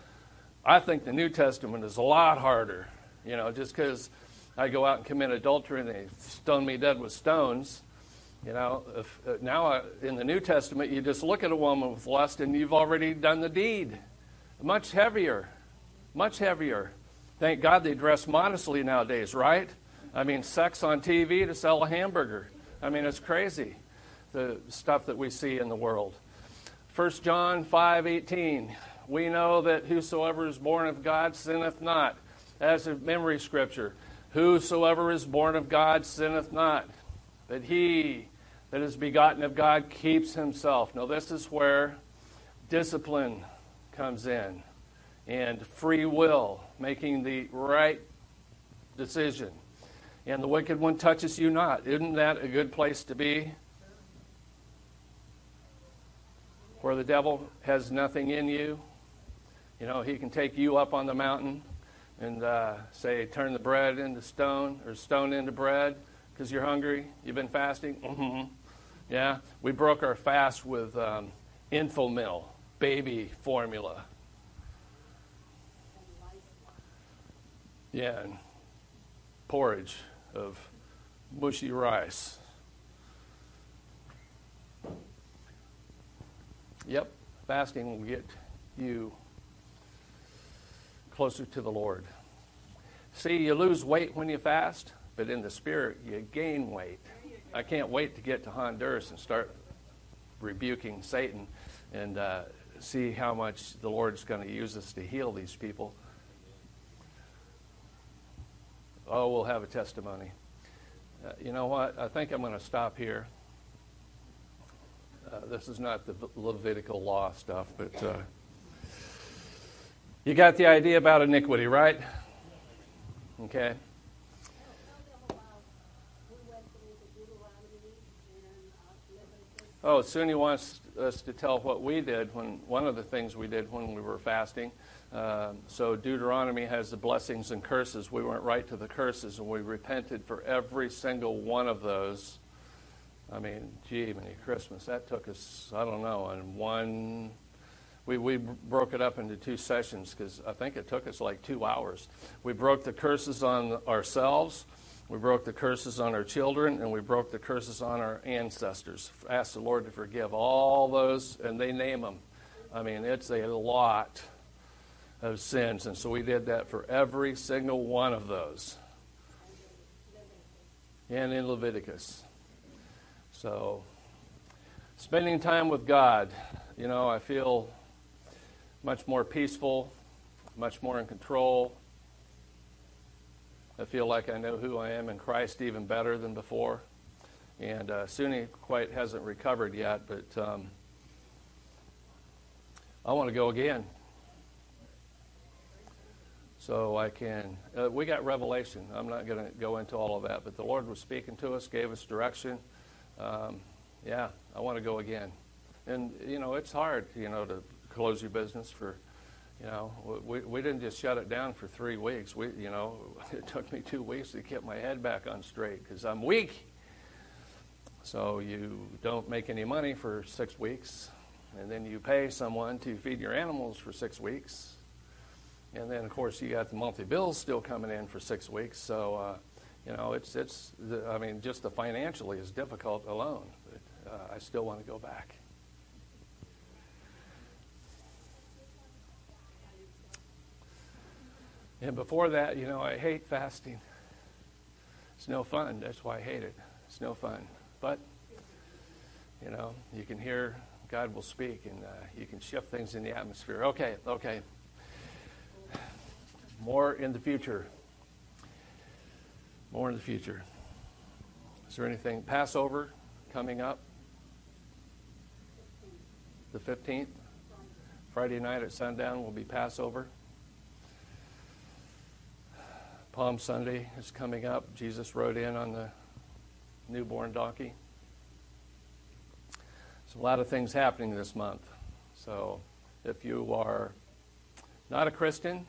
I think the New Testament is a lot harder. You know, just because I go out and commit adultery and they stone me dead with stones. You know, in the New Testament, you just look at a woman with lust and you've already done the deed. Much heavier. Much heavier. Thank God they dress modestly nowadays, right? I mean, sex on TV to sell a hamburger. I mean, it's crazy, the stuff that we see in the world. 1 John 5:18, we know that whosoever is born of God sinneth not. That's a memory scripture. Whosoever is born of God sinneth not. That he that is begotten of God keeps himself. Now this is where discipline comes in, and free will, making the right decision. And the wicked one touches you not. Isn't that a good place to be? Where the devil has nothing in you. You know, he can take you up on the mountain and say, turn the bread into stone, or stone into bread, because you're hungry, you've been fasting. Mm-hmm. Yeah, we broke our fast with Infomil, baby formula. Yeah, and porridge of mushy rice. Yep, fasting will get you closer to the Lord. See, you lose weight when you fast, but in the spirit, you gain weight. I can't wait to get to Honduras and start rebuking Satan and see how much the Lord's going to use us to heal these people. Oh, we'll have a testimony. You know what? I think I'm going to stop here. This is not the Levitical law stuff, but you got the idea about iniquity, right? Okay. Oh, Sunni wants us to tell what we did, when one of the things we did when we were fasting. So Deuteronomy has the blessings and curses. We went right to the curses, and we repented for every single one of those. I mean, gee, many Christmas. That took us, I don't know, in one... We broke it up into two sessions, because I think it took us like 2 hours. We broke the curses on ourselves, we broke the curses on our children, and we broke the curses on our ancestors. Ask the Lord to forgive all those, and they name them. I mean, it's a lot of sins, and so we did that for every single one of those. And in Leviticus. So, spending time with God, you know, I feel much more peaceful, much more in control. I feel like I know who I am in Christ even better than before. And Sunni quite hasn't recovered yet, but I want to go again. So I can, we got revelation. I'm not going to go into all of that, but the Lord was speaking to us, gave us direction. Yeah, I want to go again. And, you know, it's hard, you know, to close your business for, you know, we didn't just shut it down for 3 weeks. We, you know, it took me 2 weeks to get my head back on straight, because I'm weak. So you don't make any money for 6 weeks, and then you pay someone to feed your animals for 6 weeks, and then of course you got the monthly bills still coming in for 6 weeks. So you know, I mean, just the financially is difficult alone. But I still want to go back. And before that, you know, I hate fasting. It's no fun. That's why I hate it. It's no fun. But, you know, you can hear God will speak, and you can shift things in the atmosphere. Okay. More in the future. Is there anything? Passover coming up. The 15th. Friday night at sundown will be Passover. Palm Sunday is coming up. Jesus rode in on the newborn donkey. There's a lot of things happening this month. So if you are not a Christian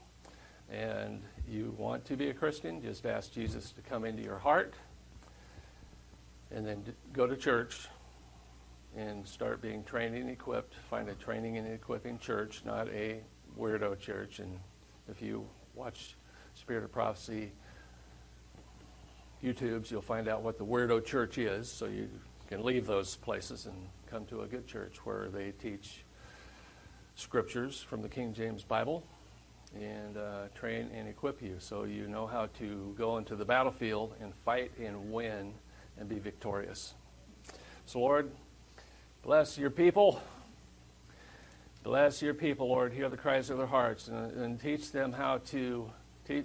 and you want to be a Christian, just ask Jesus to come into your heart, and then go to church and start being trained and equipped. Find a training and equipping church, not a weirdo church. And if you watch Spirit of Prophecy YouTubes, you'll find out what the weirdo church is, so you can leave those places and come to a good church where they teach scriptures from the King James Bible and train and equip you so you know how to go into the battlefield and fight and win and be victorious. So Lord, bless your people. Bless your people, Lord. Hear the cries of their hearts, and teach them how to,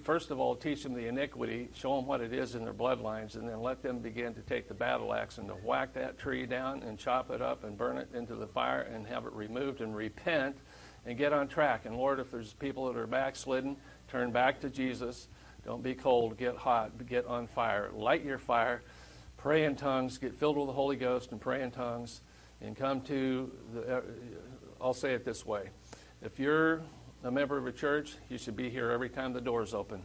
first of all, teach them the iniquity, show them what it is in their bloodlines, and then let them begin to take the battle axe and to whack that tree down and chop it up and burn it into the fire and have it removed and repent and get on track. And, Lord, if there's people that are backslidden, turn back to Jesus. Don't be cold. Get hot. Get on fire. Light your fire. Pray in tongues. Get filled with the Holy Ghost and pray in tongues. And come to the... I'll say it this way. If you're a member of a church, you should be here every time the doors open.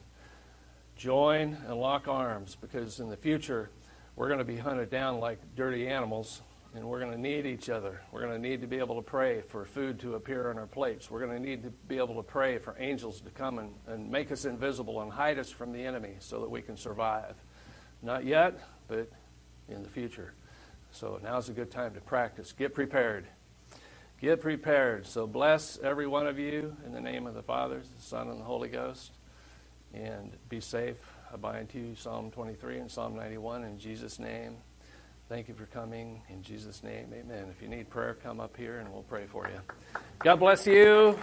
Join and lock arms, because in the future, we're going to be hunted down like dirty animals, and we're going to need each other. We're going to need to be able to pray for food to appear on our plates. We're going to need to be able to pray for angels to come and make us invisible and hide us from the enemy so that we can survive. Not yet, but in the future. So now's a good time to practice. Get prepared. Get prepared. So bless every one of you in the name of the Father, the Son, and the Holy Ghost. And be safe. I bind to you Psalm 23 and Psalm 91 in Jesus' name. Thank you for coming. In Jesus' name, amen. If you need prayer, come up here and we'll pray for you. God bless you.